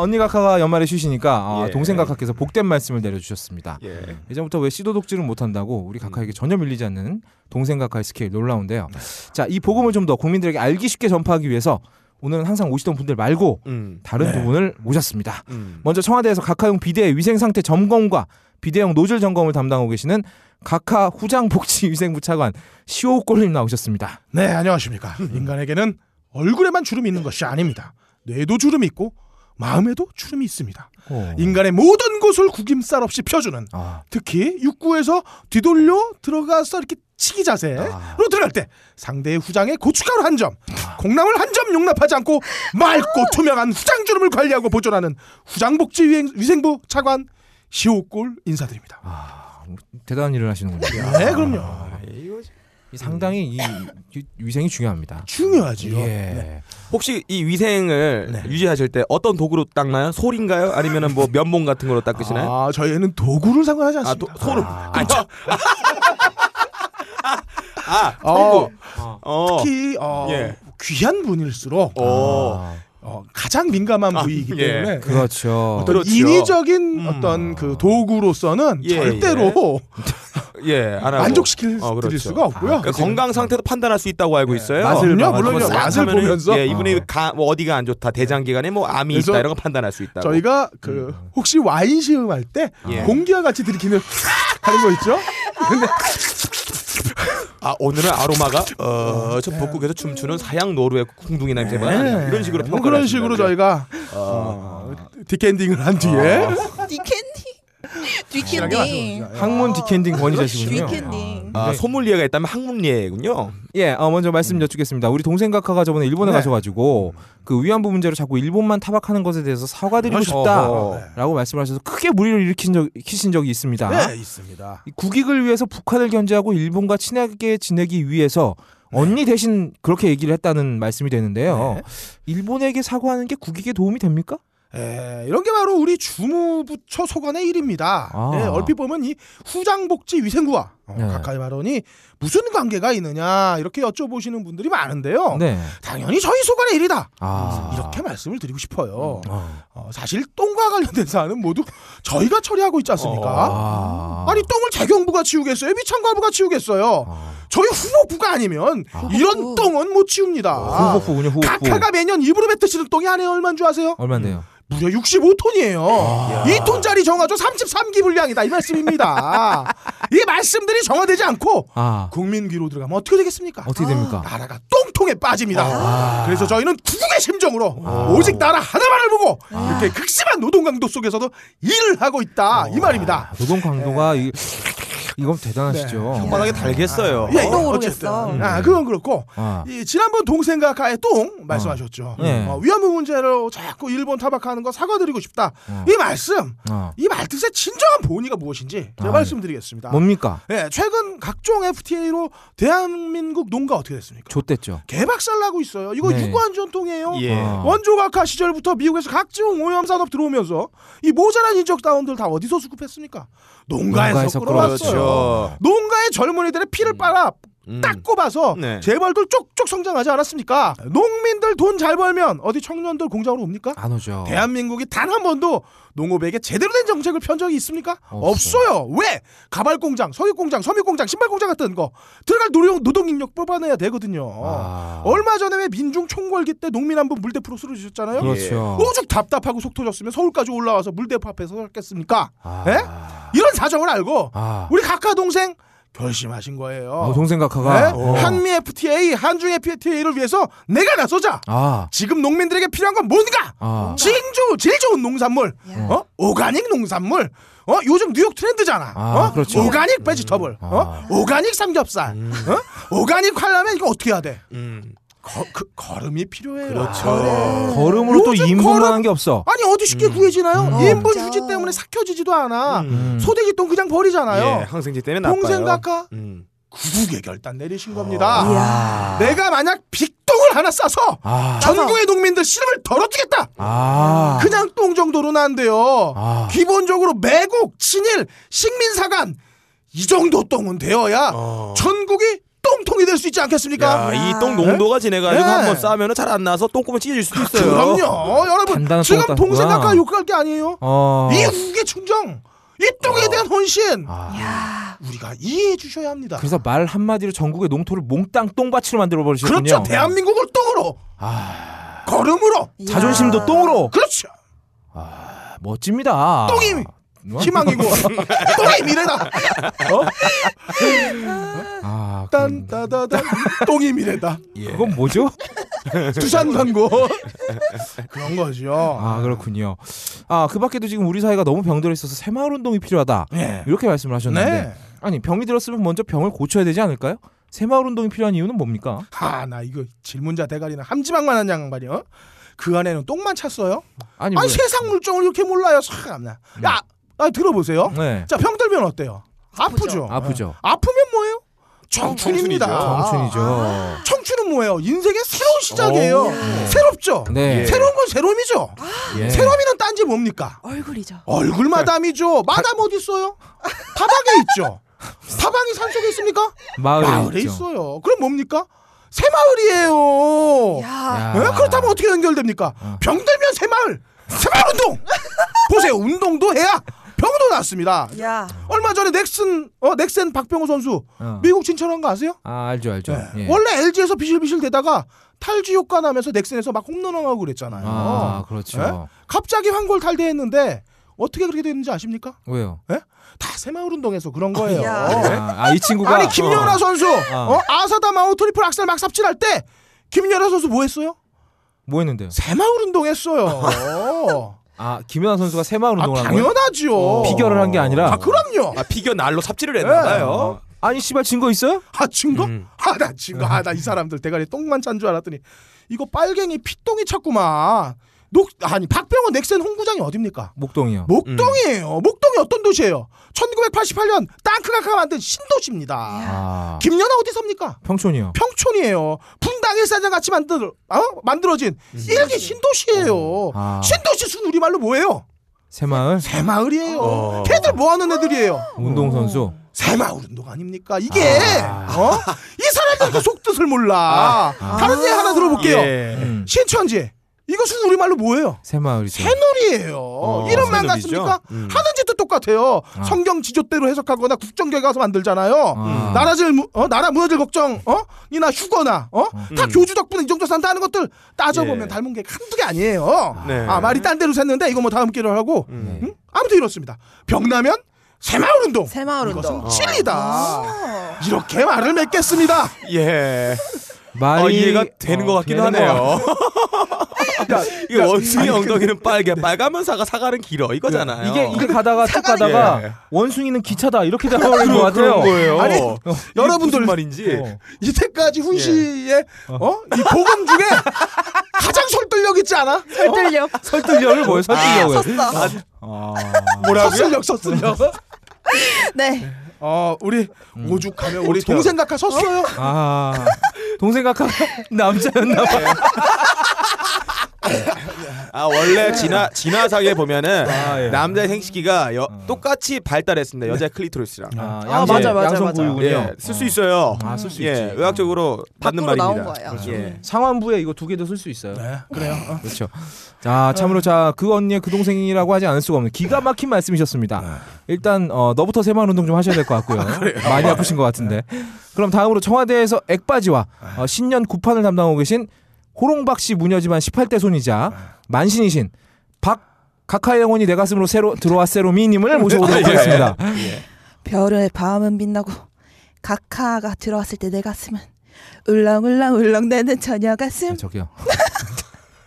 언니 각하가 연말에 쉬시니까 예. 동생 각하께서 복된 말씀을 내려주셨습니다. 예. 예전부터 왜 시도독질은 못한다고 우리 각하에게 전혀 밀리지 않는 동생 각하의 스케일 놀라운데요. 자, 이 복음을 좀 더 국민들에게 알기 쉽게 전파하기 위해서 오늘은 항상 오시던 분들 말고 다른 두 분을 모셨습니다. 먼저 청와대에서 각하용 비대의 위생상태 점검과 비대형 노즐 점검을 담당하고 계시는 각하 후장복지위생부 차관 시호꼴님 나오셨습니다. 네, 안녕하십니까. 인간에게는 얼굴에만 주름이 있는 것이 아닙니다. 뇌도 주름이 있고 마음에도 주름이 있습니다. 인간의 모든 곳을 구김살 없이 펴주는 특히 육구에서 뒤돌려 들어가서 이렇게 치기 자세로 들어갈 때 상대의 후장에 고춧가루 한 점, 콩나물 한 점 용납하지 않고 맑고 투명한 후장주름을 관리하고 보존하는 후장복지위생부 차관 시호골 인사드립니다. 대단한 일을 하시는군요. 네, 그럼요. 상당히 이 위생이 중요합니다. 중요하지요. 예. 네. 혹시 이 위생을 유지하실 때 어떤 도구로 닦나요? 솔인가요? 아니면 뭐 면봉 같은 걸로 닦으시나요? 아, 저희는 도구를 상관하지 않습니다. 솔은 특히 귀한 분일수록 가장 민감한 부위이기 때문에 그렇죠. 어떤 인위적인 어떤 그 도구로서는 절대로 만족시킬 드릴 수가 없고요. 그러니까 건강 상태도 판단할 수 있다고 알고 있어요. 물론요. 맛을 보면서 이분이 뭐 어디가 안 좋다, 대장 기관에 뭐 암이 있다 이런 거 판단할 수 있다고. 저희가 그 혹시 와인 시음할 때 공기와 같이 들이키는 하는 거 있죠? 근데 오늘은 아로마가 저 북극에서 춤추는 사양 노루의 궁둥이 냄새가 이런 식으로 그런 식으로 저희가 디캔딩을 한 뒤에 디캔딩 학문 디캔딩 권위자시군요. 디캔딩. 소믈리에가 있다면 학문리에군요. 예, 먼저 말씀 여쭙겠습니다. 우리 동생 각하가 저번에 일본에 가셔가지고 그 위안부 문제로 자꾸 일본만 타박하는 것에 대해서 사과드리고 싶다라고 말씀하셔서 크게 무리를 일으키신 적이 있습니다. 네, 있습니다. 국익을 위해서 북한을 견제하고 일본과 친하게 지내기 위해서 언니 대신 그렇게 얘기를 했다는 말씀이 되는데요. 네. 일본에게 사과하는 게 국익에 도움이 됩니까? 이런 게 바로 우리 주무부처 소관의 일입니다. 얼핏 보면 이 후장복지위생부와 각하의 발언이 무슨 관계가 있느냐 이렇게 여쭤보시는 분들이 많은데요. 당연히 저희 소관의 일이다. 이렇게 말씀을 드리고 싶어요. 사실 똥과 관련된 사안은 모두 저희가 처리하고 있지 않습니까? 아니 똥을 재경부가 치우겠어요? 미창과부가 치우겠어요? 저희 후보부가 아니면 이런 똥은 못 치웁니다. 후보부군요. 각하가 매년 입으로 뱉으시는 똥이 한 해 얼마인 줄 아세요? 얼마인데요? 무려 65톤이에요. 아. 2톤짜리 정화조 33기 분량이다 이 말씀입니다. 이 말씀들이 정화되지 않고 아. 국민 귀로 들어가면 어떻게 되겠습니까? 어떻게 됩니까? 아. 나라가 똥통에 빠집니다. 아. 그래서 저희는 국의 심정으로 아. 오직 나라 하나만을 보고 아. 이렇게 극심한 노동 강도 속에서도 일을 하고 있다 아. 이 말입니다. 노동 강도가 네. 이건 대단하시죠. 네. 형만하게 달겠어요. 예, 어쨌든 아 그건 그렇고 아. 이 지난번 동생과 가의 똥 말씀하셨죠. 네. 위안부 문제로 자꾸 일본 타박하는 거 사과드리고 싶다. 이 말씀, 이 말뜻의 진정한 본의가 무엇인지 제가 말씀드리겠습니다. 뭡니까? 예, 최근 각종 FTA로 대한민국 농가 어떻게 됐습니까? 좆됐죠. 개박살나고 있어요. 이거 네. 유구한 전통이에요. 예. 원조 각하 시절부터 미국에서 각종 오염산업 들어오면서 이 모자란 인적 자원들 다 어디서 수급했습니까? 농가에서 끌어왔어요. 농가의 젊은이들의 피를 빨아 딱 꼽아서 네. 재벌들 쪽쪽 성장하지 않았습니까? 농민들 돈 잘 벌면 어디 청년들 공장으로 옵니까? 안 오죠. 대한민국이 단 한 번도 농업에게 제대로 된 정책을 편 적이 있습니까? 없어요. 왜? 가발공장, 석유공장, 섬유공장, 신발공장 같은 거 들어갈 노동인력 뽑아내야 되거든요. 아. 얼마 전에 왜 민중총궐기 때 농민 한 분 물대포로 쓰러지셨잖아요. 그렇죠. 오죽 답답하고 속 터졌으면 서울까지 올라와서 물대포 앞에 서겠습니까? 아. 네? 이런 사정을 알고 아. 우리 각하 동생 결심하신 거예요. 동생 각하가 네? 한미 FTA, 한중 FTA를 위해서 내가 나서자. 아. 지금 농민들에게 필요한 건 뭔가? 아. 제일 좋은 농산물, 오가닉 농산물. 요즘 뉴욕 트렌드잖아. 아, 그렇죠. 오가닉 베지터블, 오가닉 삼겹살, 오가닉 하려면 이거 어떻게 해야 돼? 걸음이 필요해요. 그렇죠. 그래. 걸음으로 또 인분만 걸음... 한 게 없어. 아니 어디 쉽게 구해지나요? 인분 진짜. 휴지 때문에 삭혀지지도 않아. 소돼지 똥 그냥 버리잖아요. 예, 항생제 때문에 나빠요. 동생 각하 구국의 결단 내리신 겁니다. 이야. 내가 만약 빅똥을 하나 싸서 아. 전국의 농민들 씨름을 덜어주겠다. 아. 그냥 똥 정도로는 안 돼요. 아. 기본적으로 매국, 친일, 식민사관 이 정도 똥은 되어야 전국이 똥통이 될 수 있지 않겠습니까? 이 똥 농도가 진해가지고 네. 한번 싸면 잘 안 나서 똥꼬만 찢어질 수도 있어요. 그럼요. 여러분 지금 동생 각하 욕할 게 아니에요. 이 후계 충정, 이 똥에 대한 헌신 우리가 이해해 주셔야 합니다. 그래서 말 한마디로 전국의 농토를 몽땅 똥밭으로 만들어버리시군요. 그렇죠. 대한민국을 똥으로 걸음으로 자존심도 똥으로. 그렇죠. 멋집니다. 똥이 희망이고 똥이 미래다. 딴따다다 똥이 미래다. 예. 그건 뭐죠? 두산 광고 그런 거죠. 아 그렇군요. 아 그밖에도 지금 우리 사회가 너무 병들어 있어서 새마을 운동이 필요하다. 예. 이렇게 말씀을 하셨는데 네. 아니 병이 들었으면 먼저 병을 고쳐야 되지 않을까요? 새마을 운동이 필요한 이유는 뭡니까? 나 이거 질문자 대가리는 함지박만한 양반이요. 그 안에는 똥만 찼어요? 아니 세상 물정을 이렇게 몰라요. 참나. 야 들어보세요. 네. 자 병들면 어때요? 아프죠. 아프죠. 네. 아프면 뭐예요? 청춘입니다. 청춘이죠. 청춘은 뭐예요? 인생의 새로운 시작이에요. 새롭죠. 네. 새로운 건 새롬이죠. 새롬이는 딴지 뭡니까? 얼굴이죠. 얼굴 마담이죠. 마담 어디 있어요? 다방에 있죠. 다방이 산속에 있습니까? 마을에 있어요. 그럼 뭡니까? 새마을이에요. 네? 그렇다면 어떻게 연결됩니까? 병들면 새마을. 새마을 운동. 보세요. 운동도 해야. 병도 났습니다. 야. 얼마 전에 넥센 박병호 선수 미국 진천한 거 아세요? 아 알죠. 네. 예. 원래 LG에서 비실비실 되다가 탈주 효과 나면서 넥센에서 막 홈런하고 그랬잖아요. 아 그렇죠. 네? 갑자기 환골 탈대했는데 어떻게 그렇게 됐는지 아십니까? 왜요? 네? 다 새마을 운동에서 그런 거예요. 이 친구가 아니 김연아 선수 아사다 마오 트리플 악셀 막 삽질할 때 김연아 선수 뭐 했어요? 뭐 했는데요? 새마을 운동했어요. 김연아 선수가 새마을 운동을 한 거예요? 당연하죠. 피겨를 한 게 아니라. 그럼요. 피겨 날로 삽질을 했나봐요. 아니 씨발 증거 있어요? 증거? 나 증거. 나 이 사람들 대가리 똥만 찬 줄 알았더니 이거 빨갱이 피똥이 찼구만. 아니 박병호 넥센 홈구장이 어딥니까? 목동이요. 목동이에요. 목동이 어떤 도시예요? 1988년 땅크가가 만든 신도시입니다. 김연아 어디 섭니까? 평촌이요. 평촌이에요. 분당 일산장 같이 만들어진 일기 신도시예요. 신도시 순 우리말로 뭐예요? 새마을? 새마을이에요. 걔들 뭐하는 애들이에요? 운동선수? 새마을 운동 아닙니까? 이게 이 사람들 속뜻을 몰라. 다른 애 하나 들어볼게요. 신천지 이것은 우리말로 뭐예요? 새마을이죠. 새놀이에요. 이름만 같습니까? 하는 짓도 똑같아요. 아. 성경 지조대로 해석하거나 국정교회 가서 만들잖아요. 아. 나라 무너질 걱정, 이나 휴거나, 다 교주 덕분에 이 정도 산다는 것들 따져보면 예. 닮은 게 한두 개 아니에요. 네. 아, 말이 딴 데로 샜는데 이거 뭐 다음 기회로 하고. 응? 아무튼 이렇습니다. 병나면 새마을운동. 이것은 진리다. 아. 이렇게 말을 맺겠습니다. 예. 말이 이해가 되는 것 같긴 하네요. 이게 원숭이 엉덩이는 빨개, 빨가면 사과는 길어 이거잖아요. 이게 가다가 쭉 가다가 예. 원숭이는 기차다 이렇게 나오는 것 같아요. 거예요. 아니 여러분들 무슨 말인지 이때까지 훈시의 예. 이 복음 중에 가장 설득력 있지 않아? 설득력. 설득력을 뭐예요? 설득력을. 뭐라고요? 설득력. 네. 우리 오죽하면 우리 동생 각하 섰어요. 아 동생 각하 남자였나봐요. 아 원래 진화사에 보면은 아, 예. 남자의 생식기가 똑같이 발달했습니다. 여자 클리토리스랑. 아 맞아. 예, 쓸 수 있어요. 아 쓸 수 있지. 예, 의학적으로 맞는 말입니다. 그렇죠. 예. 상완부에 이거 두 개도 쓸 수 있어요. 네, 그래요. 그렇죠. 자 참으로 자 그 언니의 그 동생이라고 하지 않을 수가 없는 기가 막힌 말씀이셨습니다. 네. 일단 너부터 새마을 운동 좀 하셔야 될 것 같고요. 아, 많이 아프신 것 같은데. 네. 그럼 다음으로 청와대에서 액바지와 신년 구판을 담당하고 계신. 호롱박씨 무녀지만 18대 손이자 만신이신 각하의 영혼이 내 가슴으로 새로 들어왔세로 미님을 모셔보도록 하겠습니다. 예. 별의 밤은 빛나고 각하가 들어왔을 때 내 가슴은 울렁울렁 울렁대는 저녀 가슴. 아, 저기요.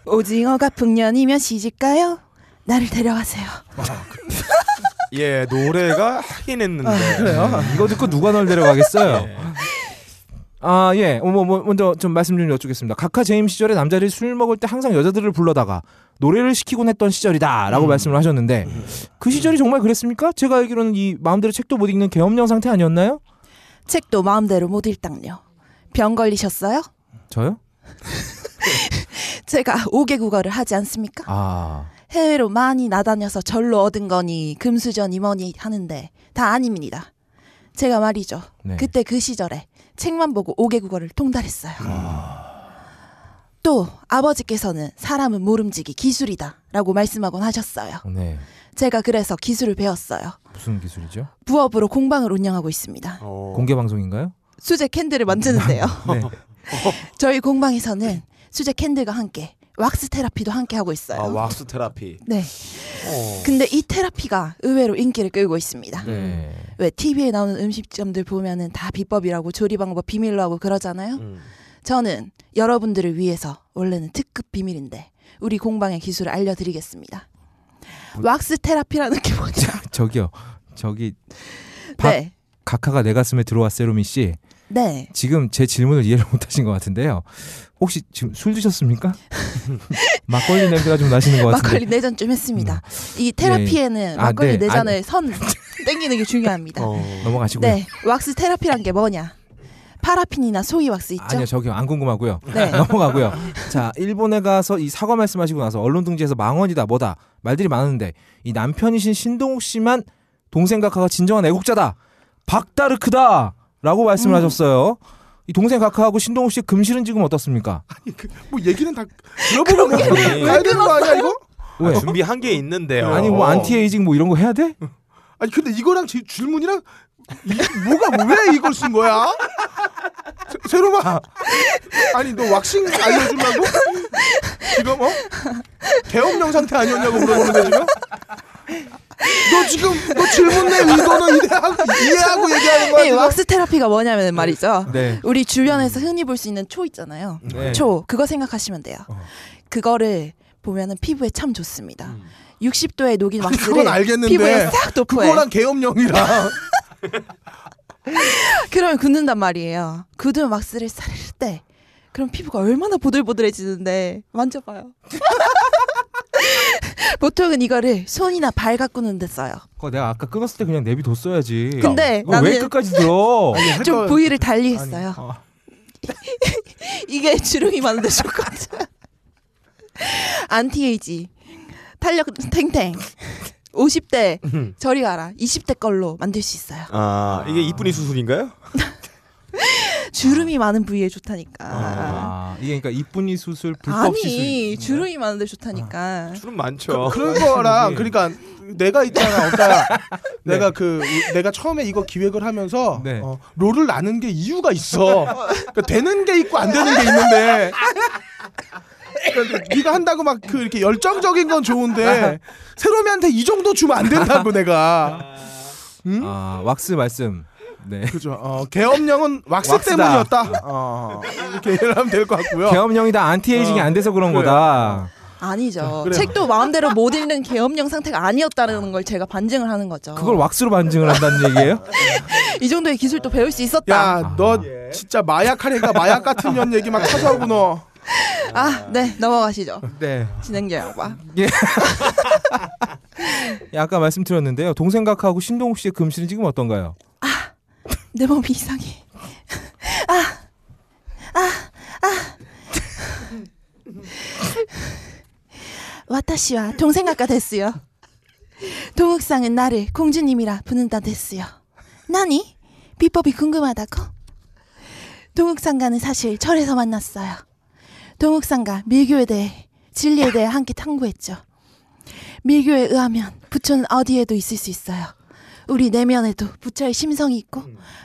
오징어가 풍년이면 시집가요. 나를 데려가세요. 예 노래가 하긴 했는데. 아, 그래요? 이거 듣고 누가 널 데려가겠어요. 예. 아 예, 먼저 좀 말씀 좀 여쭙겠습니다. 각하 재임 시절에 남자들이 술 먹을 때 항상 여자들을 불러다가 노래를 시키곤 했던 시절이다라고 말씀을 하셨는데 그 시절이 정말 그랬습니까? 제가 알기로는 이 마음대로 책도 못 읽는 계엄령 상태 아니었나요? 책도 마음대로 못 읽당요. 병 걸리셨어요? 저요? 제가 5개국어를 하지 않습니까? 아. 해외로 많이 나다녀서 절로 얻은 거니 금수저니 뭐니 하는데 다 아닙니다. 제가 말이죠. 네. 그때 그 시절에 책만 보고 5개국어를 통달했어요. 또 아버지께서는 사람은 모름지기 기술이다 라고 말씀하곤 하셨어요. 네. 제가 그래서 기술을 배웠어요. 무슨 기술이죠? 부업으로 공방을 운영하고 있습니다. 공개방송인가요? 수제 캔들을 만드는데요. 네. 저희 공방에서는 수제 캔들과 함께 왁스 테라피도 함께 하고 있어요. 아, 왁스 테라피. 네. 근데 이 테라피가 의외로 인기를 끌고 있습니다. 네. 왜 TV에 나오는 음식점들 보면은 다 비법이라고 조리 방법 비밀로 하고 그러잖아요. 저는 여러분들을 위해서 원래는 특급 비밀인데 우리 공방의 기술을 알려드리겠습니다. 왁스 테라피라는 게 뭐죠? 저기요. 네. 각하가 내 가슴에 들어왔어요, 로미 씨. 네. 지금 제 질문을 이해를 못하신 것 같은데요. 혹시 지금 술 드셨습니까? 막걸리 냄새가 좀 나시는 것 같은데. 막걸리 내전 좀 했습니다. 이 테라피에는 네. 막걸리 내전을 선 땡기는 게 중요합니다. 넘어가시고요. 네, 왁스 테라피란 게 뭐냐? 파라핀이나 소이 왁스 있죠? 아니요, 저기요. 안 궁금하고요. 네. 넘어가고요. 자, 일본에 가서 이 사과 말씀하시고 나서 언론 등지에서 망언이다 뭐다 말들이 많은데 이 남편이신 신동욱 씨만 동생 각하가 진정한 애국자다. 박다르크다. 라고 말씀을 하셨어요. 이 동생 각하하고 신동욱 씨의 금실은 지금 어떻습니까? 아니 뭐 얘기는 다 들어보면 가야 되는 거 아니야 이거? 왜? 아, 준비한 게 있는데요. 아니 뭐 안티에이징 뭐 이런 거 해야 돼? 아니 근데 이거랑 제 질문이랑 뭐가 왜 이걸 쓴 거야? 새로마 아니 너 왁싱 알려주려고? 지금 계엄령 상태 아니었냐고 물어보는데 지금? 너 질문 내 의도는 이해하고 얘기하는 거야. 이 왁스 테라피가 뭐냐면 말이죠. 네. 우리 주변에서 흔히 볼 수 있는 초 있잖아요. 네. 초 그거 생각하시면 돼요. 그거를 보면은 피부에 참 좋습니다. 60도의 녹인 왁스를 피부에 싹 도포해. 그거랑 계엄령이랑 그러면 굳는단 말이에요. 굳은 왁스를 사를 때 그럼 피부가 얼마나 보들보들해지는데 만져봐요. 보통은 이거를 손이나 발 가꾸는 데 써요. 내가 아까 끊었을 때 그냥 내비뒀어야지. 근데 나는 왜 끝까지 들어? 좀 부위를 달리 했어요. 이게 주름이 많은데 좋을 것 같아요. 안티에이지 탄력 탱탱 50대 저리 가라 20대 걸로 만들 수 있어요. 아 이게 이쁜이 수술인가요? 주름이 많은 부위에 좋다니까. 아, 이게 그러니까 이쁜이 수술, 불법 시술. 아니 주름이 많은데 좋다니까. 아, 주름 많죠. 그런 거랑 그러니까 내가 있잖아, 없다야. 네. 내가 내가 처음에 이거 기획을 하면서 네. 롤을 나는 게 이유가 있어. 그러니까 되는 게 있고 안 되는 게 있는데. 그러니까 네가 한다고 막 이렇게 열정적인 건 좋은데 새로미한테 이 정도 주면 안 된다고 내가. 응? 아 왁스 말씀. 네. 그죠. 계엄령은 왁스 때문이었다. 이렇게 얘기를 하면 될 것 같고요. 계엄령이 다 안티에이징이 안 돼서 그런 그래요. 거다. 아니죠. 그래요. 책도 마음대로 못 읽는 계엄령 상태가 아니었다는 걸 제가 반증을 하는 거죠. 그걸 왁스로 반증을 한다는 얘기예요? 이 정도의 기술도 배울 수 있었다. 야, 너 진짜 마약 하래가 마약 같은 년 얘기 막 찾아오고 너. 아, 네. 넘어가시죠. 네. 진행자야 봐. 예. 야, 아까 말씀드렸는데요. 동생각하고 신동욱 씨의 금실은 지금 어떤가요? 내 몸이 이상해. 아. 私は 동생각과 됐어요. 동욱상은 나를 공주님이라 부른다 됐어요. 나니? 비법이 궁금하다고? 동욱상과는 사실 절에서 만났어요. 동욱상과 밀교에 대해 진리에 대해 함께 탐구했죠. 밀교에 의하면 부처는 어디에도 있을 수 있어요. 우리 내면에도 부처의 심성이 있고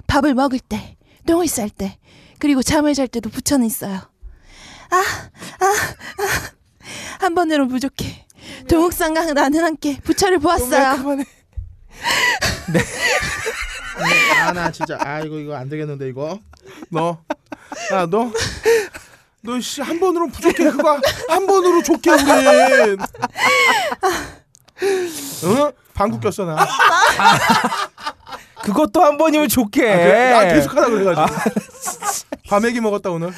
밥을 먹을 때, 똥을 쌀 때, 그리고 잠을 잘 때도 부처는 있어요. 한 번으로 부족해. 동욱상강 나는 함께 부처를 보았어요. 그만해. 네. 나 진짜 이거 안 되겠는데 이거. 너 씨 한 번으로 부족해. 그거 한 번으로 좋게 우린. 응? 방구 꼈어 나. 그것도 한 번이면 좋게. 계속하다 그래가지고. 밤에기 먹었다 오늘.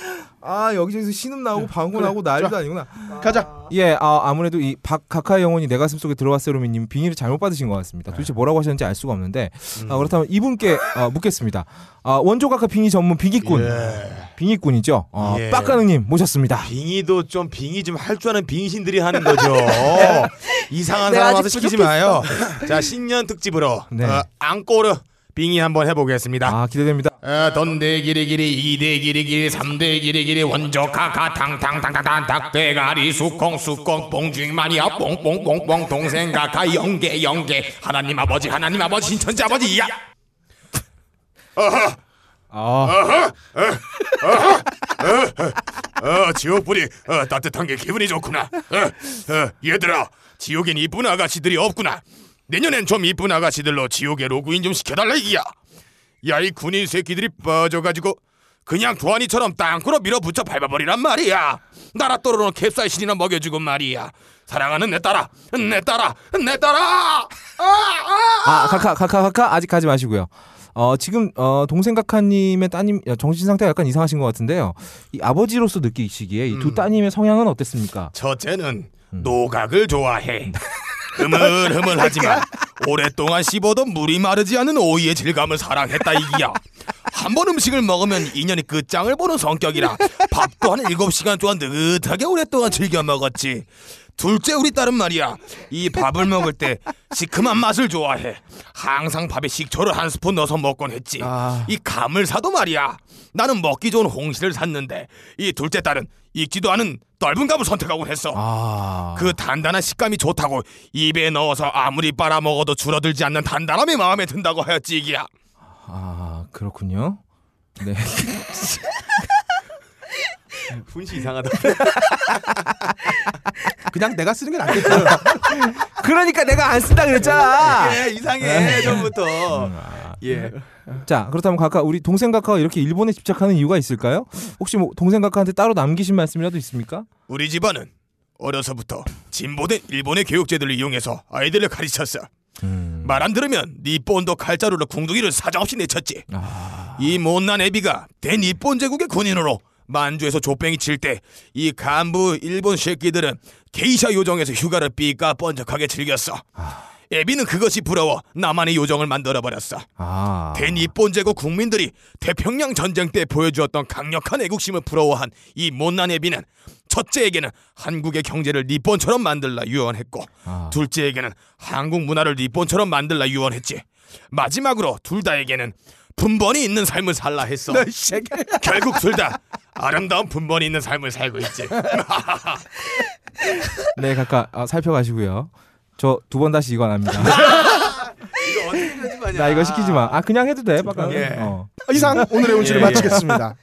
여기저기서 신음 나오고 방구 나오고 난리도 아니구나. 가자. 예, 아무래도 이 각하의 영혼이 내 가슴 속에 들어왔어요, 로미님. 빙의를 잘못 받으신 것 같습니다. 도대체 뭐라고 하셨는지 알 수가 없는데 그렇다면 이분께 묻겠습니다. 원조각하 빙의 전문 빙의꾼. 예. 빙의꾼이죠. 빡가능님 모셨습니다. 빙의도 좀 빙의 좀 할 줄 아는 빙의신들이 하는 거죠. 이상한 사람 와서 시키지 마요. 자, 신년 특집으로 앙꼬르 빙의 한번 해보겠습니다. 기대됩니다. 던데 기리기리, 이대 기리기리, 삼대 기리기리, 원조카카, 탕탕탕탕탕, 닭대가리, 수콩수콩, 봉중마니아, 뽕뽕뽕뽕, 동생가카, 영계영계, 하나님 아버지, 신천지 아버지, 야! 지옥불이 따뜻한 게 기분이 좋구나. 얘들아, 지옥엔 이쁜 아가씨들이 없구나. 내년엔 좀 이쁜 아가씨들로 지옥에 로그인 좀 시켜달라 이기야. 이 군인 새끼들이 빠져가지고 그냥 도안이처럼 땅굴어 밀어붙여 밟아버리란 말이야. 나라 또르는 캡사이신이나 먹여주고 말이야. 사랑하는 내 딸아. 카카 아직 가지 마시고요. 지금 동생 각하님의 따님 정신 상태가 약간 이상하신 것 같은데요. 이 아버지로서 느끼시기에 이 두 따님의 성향은 어땠습니까? 첫째는 노각을 좋아해. 흐물흐물하지만 오랫동안 씹어도 물이 마르지 않은 오이의 질감을 사랑했다 이기야. 한 번 음식을 먹으면 인연이 끝장을 보는 성격이라 밥도 한 7시간 동안 느긋하게 오랫동안 즐겨 먹었지. 둘째 우리 딸은 말이야, 이 밥을 먹을 때 시큼한 맛을 좋아해. 항상 밥에 식초를 한 스푼 넣어서 먹곤 했지. 이 감을 사도 말이야, 나는 먹기 좋은 홍시를 샀는데 이 둘째 딸은 익지도 않은 넓은 감을 선택하곤 했어. 그 단단한 식감이 좋다고 입에 넣어서 아무리 빨아먹어도 줄어들지 않는 단단함이 마음에 든다고 하였지 이기야. 그렇군요. 네. 분시 이상하다. 그냥 내가 쓰는 게 낫겠죠. 그러니까 내가 안 쓴다 그랬잖아. 이상해 전부터. 예. 자, 그렇다면 각하, 우리 동생 각하가 이렇게 일본에 집착하는 이유가 있을까요? 혹시 뭐 동생 각하한테 따로 남기신 말씀이라도 있습니까? 우리 집안은 어려서부터 진보된 일본의 교육제도를 이용해서 아이들을 가르쳤어. 말 안 들으면 니폰도 칼자루로 궁둥이를 사정없이 내쳤지. 이 못난 애비가 대니폰 제국의 군인으로 만주에서 조뺑이 칠 때 이 간부 일본 새끼들은 게이샤 요정에서 휴가를 삐까 번쩍하게 즐겼어. 애비는 그것이 부러워 나만의 요정을 만들어버렸어. 대니폰 제국 국민들이 태평양 전쟁 때 보여주었던 강력한 애국심을 부러워한 이 못난 애비는 첫째에게는 한국의 경제를 니폰처럼 만들라 유언했고 둘째에게는 한국 문화를 니폰처럼 만들라 유언했지. 마지막으로 둘 다에게는 분번이 있는 삶을 살라 했어. 결국 둘 다 아름다운 분번이 있는 삶을 살고 있지. 네, 각각 살펴가시고요. 저 두 번 다시 이건 합니다. 이거 어떻게 편집하냐. 나 이거 시키지 마. 아, 그냥 해도 돼. 예. 이상 오늘의 온실을 예. 마치겠습니다.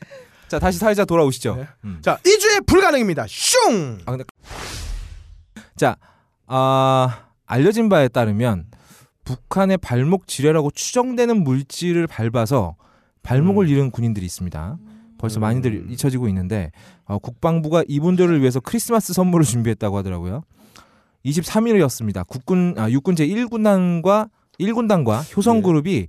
자, 다시 사회자 돌아오시죠. 네. 자, 2주에 불가능입니다. 슝. 아, 근데... 자, 알려진 바에 따르면 북한의 발목 지뢰라고 추정되는 물질을 밟아서 발목을 잃은 군인들이 있습니다. 벌써 많이들 잊혀지고 있는데 국방부가 이분들을 위해서 크리스마스 선물을 준비했다고 하더라고요. 23일이었습니다. 육군 제1군단과 1군단과 효성그룹이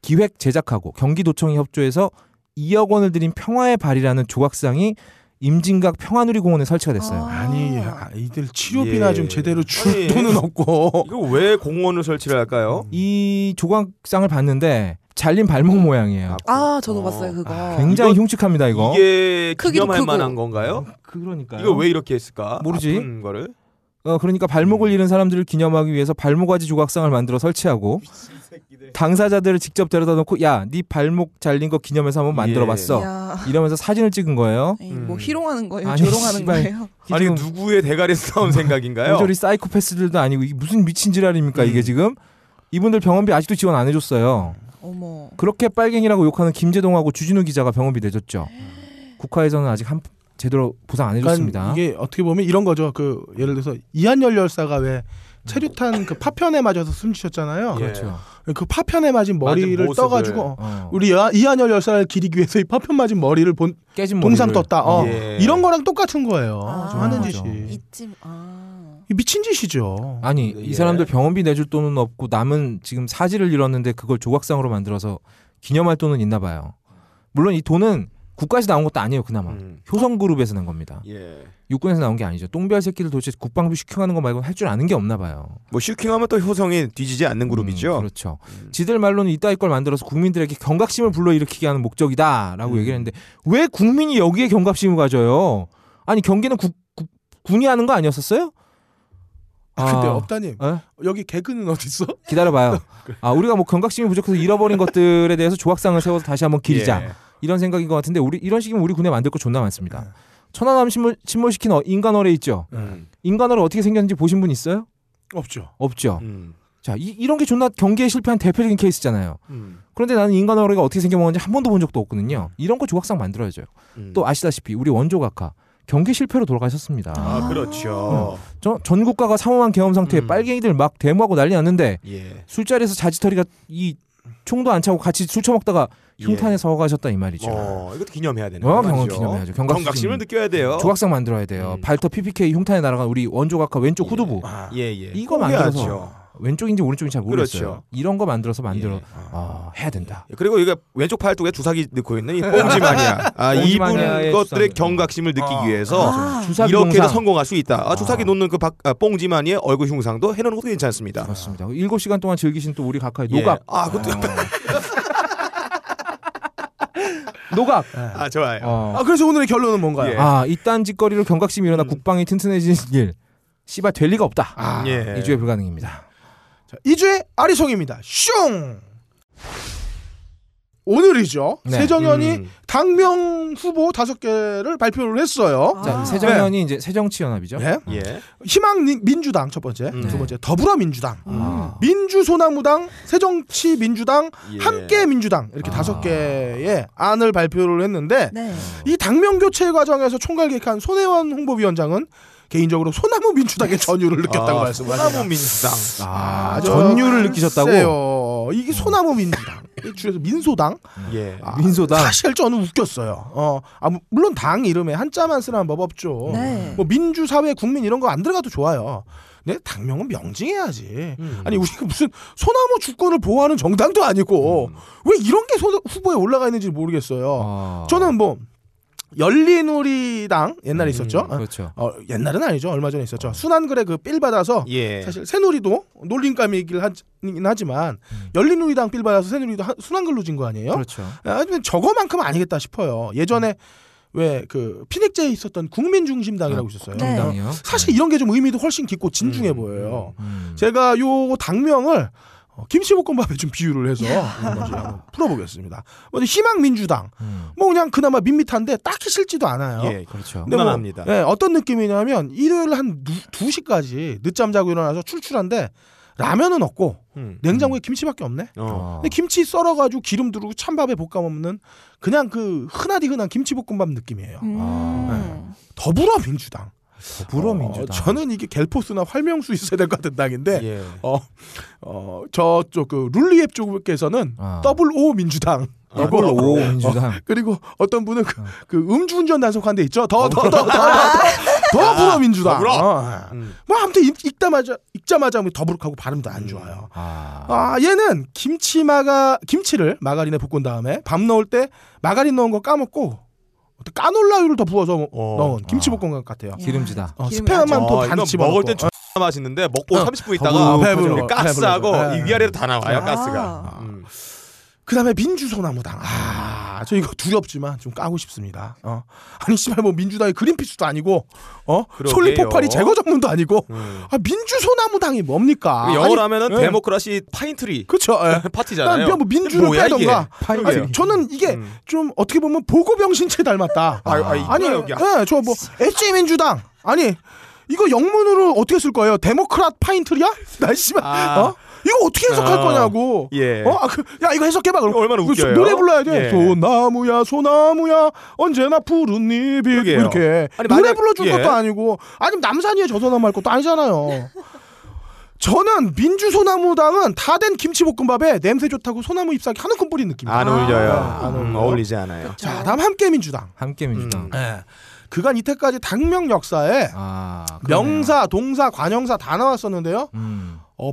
기획 제작하고 경기도청이 협조해서 2억 원을 들인 평화의 발이라는 조각상이 임진각 평화누리공원에 설치가 됐어요. 아니 이들 치료비나 예. 좀 제대로 줄 돈은 없고 이거 왜 공원을 설치를 할까요? 이 조각상을 봤는데 잘린 발목 모양이에요. 아 저도 봤어요 그거. 굉장히 흉측합니다 이거. 이게 기념할 만한 건가요? 그러니까요. 이거 왜 이렇게 했을까? 모르지. 아픈 거를. 그러니까 발목을 잃은 사람들을 기념하기 위해서 발목아지 조각상을 만들어 설치하고 당사자들을 직접 데려다 놓고 야, 네 발목 잘린 거 기념해서 한번 만들어봤어. 예. 이러면서 사진을 찍은 거예요. 에이, 뭐 희롱하는 거예요? 아니, 조롱하는 씨발, 거예요? 아니 누구의 대가리에서 나온 생각인가요? 도저히 사이코패스들도 아니고 이게 무슨 미친 지랄입니까 이게 지금? 이분들 병원비 아직도 지원 안 해줬어요. 어머. 그렇게 빨갱이라고 욕하는 김제동하고 주진우 기자가 병원비 내줬죠. 국가에서는 아직 한... 제대로 보상 안 해줬습니다. 이게 어떻게 보면 이런 거죠. 그 예를 들어서 이한열 열사가 왜 체류탄 그 파편에 맞아서 숨지셨잖아요. 그렇죠. 그 파편에 맞은 머리를 떠가지고 우리 이한열 열사를 기리기 위해서 이 파편 맞은 머리를 본 깨진 동상 머리를. 떴다. 예. 이런 거랑 똑같은 거예요. 하는 짓이. 이쯤 미친 짓이죠. 아니 이 사람들 병원비 내줄 돈은 없고 남은 지금 사지를 잃었는데 그걸 조각상으로 만들어서 기념할 돈은 있나 봐요. 물론 이 돈은 국가에서 나온 것도 아니에요. 그나마 효성그룹에서 난 겁니다. 예. 육군에서 나온 게 아니죠. 똥별 새끼들 도대체 국방비 슈킹하는 거 말고는 할 줄 아는 게 없나 봐요. 뭐 슈킹하면 또 효성이 뒤지지 않는 그룹이죠. 그렇죠. 지들 말로는 이따위 걸 만들어서 국민들에게 경각심을 불러일으키게 하는 목적이다 라고 얘기를 했는데 왜 국민이 여기에 경각심을 가져요? 아니 경기는 군이 하는 거 아니었었어요? 근데 업다님 여기 개그는 어딨어? 기다려봐요. 그래. 우리가 뭐 경각심이 부족해서 잃어버린 것들에 대해서 조각상을 세워서 다시 한번 기리자. 예. 이런 생각인 것 같은데 우리 이런 식이면 우리 군에 만들 거 존나 많습니다. 천안함 침몰시킨 인간어뢰 있죠. 인간어뢰 어떻게 생겼는지 보신 분 있어요? 없죠. 자, 이런 게 존나 경기에 실패한 대표적인 케이스잖아요. 그런데 나는 인간어뢰가 어떻게 생겨먹는지 한 번도 본 적도 없거든요. 이런 거 조각상 만들어야죠. 또 아시다시피 우리 원조각하 경기 실패로 돌아가셨습니다. 아 그렇죠. 전 국가가 사모한 계엄 상태에 빨갱이들 막 데모하고 난리 났는데 술자리에서 자지털이가 이 총도 안 차고 같이 술 처먹다가 흉탄에 서가셨다 이 말이죠. 이것도 기념해야 되는 거죠. 병원 기념해야죠. 경각심을 느껴야 돼요. 조각상 만들어야 돼요. 발터 PPK 흉탄에 날아간 우리 원조각하 왼쪽 후두부. 이거 만들어서 해야죠. 왼쪽인지 오른쪽인지 잘 모르겠어요. 그렇죠. 이런 거 만들어서 해야 된다. 그리고 이게 왼쪽 팔뚝에 주사기 넣고 있는 이 뽕지마니아. 이분 것들의 경각심을 느끼기 위해서 이렇게도 성공할 수 있다. 주사기 놓는 그 뽕지마니의 얼굴 흉상도 해놓는 것도 괜찮습니다. 맞습니다. 7시간 동안 즐기신 또 우리 각하의 노각. 그것도 노각. 좋아요. 그래서 오늘의 결론은 뭔가요? 이딴 짓거리로 경각심이 일어나 국방이 튼튼해지는 일 씨발 될 리가 없다. 2주에 불가능입니다. 자, 2주에 아리송입니다. 슝. 오늘이죠. 네. 세정연이 당명 후보 5개를 발표를 했어요. 자, 세정연이 이제 새정치연합이죠. 희망민주당 첫 번째, 두 번째 더불어민주당, 민주소나무당, 새정치민주당, 함께민주당 이렇게 5개의 안을 발표를 했는데 이 당명 교체 과정에서 총괄 기획한 손혜원 홍보위원장은 개인적으로 소나무 민주당의 전율을 느꼈다고 말씀하셨습니다. 소나무 민주당. 전율을 느끼셨다고? 글쎄요. 이게 소나무 민주당. 줄여서 민소당. 민소당. 사실 저는 웃겼어요. 물론 당 이름에 한자만 쓰라는 법 없죠. 뭐 민주사회, 국민 이런 거 안 들어가도 좋아요. 근데 당명은 명징해야지. 아니 우리가 무슨 소나무 주권을 보호하는 정당도 아니고 왜 이런 게 후보에 올라가 있는지 모르겠어요. 저는 뭐 열린우리당 옛날에 있었죠. 그렇죠. 옛날은 아니죠. 얼마 전에 있었죠. 순환글에 그 삘 받아서 사실 새누리도 놀림감이긴 하지만 열린우리당 삘 받아서 새누리도 순환글로 진 거 아니에요? 그렇죠. 저거만큼은 아니겠다 싶어요. 예전에 왜 그 피닉제에 있었던 국민중심당이라고 있었어요. 사실 이런 게 좀 의미도 훨씬 깊고 진중해 보여요. 제가 요 당명을 김치볶음밥에 좀 비유를 해서 한번 풀어보겠습니다. 먼저 희망민주당 뭐 그냥 그나마 밋밋한데 딱히 싫지도 않아요. 예, 그렇죠. 무난합니다. 뭐, 예, 어떤 느낌이냐면 일요일 한 2시까지 늦잠 자고 일어나서 출출한데 라면은 없고 냉장고에 김치밖에 없네. 근데 김치 썰어가지고 기름 두르고 찬밥에 볶아 먹는 그냥 그 흔하디흔한 김치볶음밥 느낌이에요. 예. 더불어민주당. 더불어민주당. 저는 이게 갤포스나 활명수 있어야 될 것 같은 당인데, 예. 저쪽 그 룰리앱 쪽에서는 WO 민주당. WO 민주당. 그리고 어떤 분은 그 음주운전 단속한 데 있죠. 더불어민주당. 뭐 아무튼 읽자마자 더부룩하고 발음도 안 좋아요. 얘는 김치를 마가린에 볶은 다음에 밥 넣을 때 마가린 넣은 거 까먹고. 까놀라유를 더 부어서 넣은 김치볶음밥 같아요. 기름지다. 스팸만 또 반 집어 먹을 땐 X나 맛있는데 먹고 30분 있다가 가스하고 이 위아래로 다 나와요. 가스가. 그 다음에 민주소나무당. 저 이거 두렵지만 좀 까고 싶습니다. 아니 씨발 뭐 민주당이 그린피스도 아니고 솔리폭발이 제거 전문도 아니고 민주소나무당이 뭡니까? 영어로 하면은 데모크라시 파인트리. 그렇죠. 파티잖아요. 뭐 민주를 빼던가. 아니, 저는 이게 좀 어떻게 보면 보고병신체 닮았다. 아니 저 뭐 SJ 민주당 아니 이거 영문으로 어떻게 쓸 거예요? 데모크랏 파인트리야? 나 씨발 이거 어떻게 해석할 거냐고. 예. 야 이거 해석해봐. 그럼 얼마나 웃겨요. 노래 불러야 돼. 예. 소나무야 소나무야 언제나 푸른 잎이 이렇게. 아니, 노래 불러줄 것도 아니고 아니면 남산이에 저소나무 할 것도 아니잖아요. 저는 민주소나무당은 다 된 김치볶음밥에 냄새 좋다고 소나무 잎사귀 하는 큰 뿌린 느낌이에요. 안 어울려요. 어울리지 않아요. 그쵸? 자 다음 함께민주당. 함께민주당. 네. 그간 이때까지 당명 역사에 명사, 동사, 관형사 다 나왔었는데요.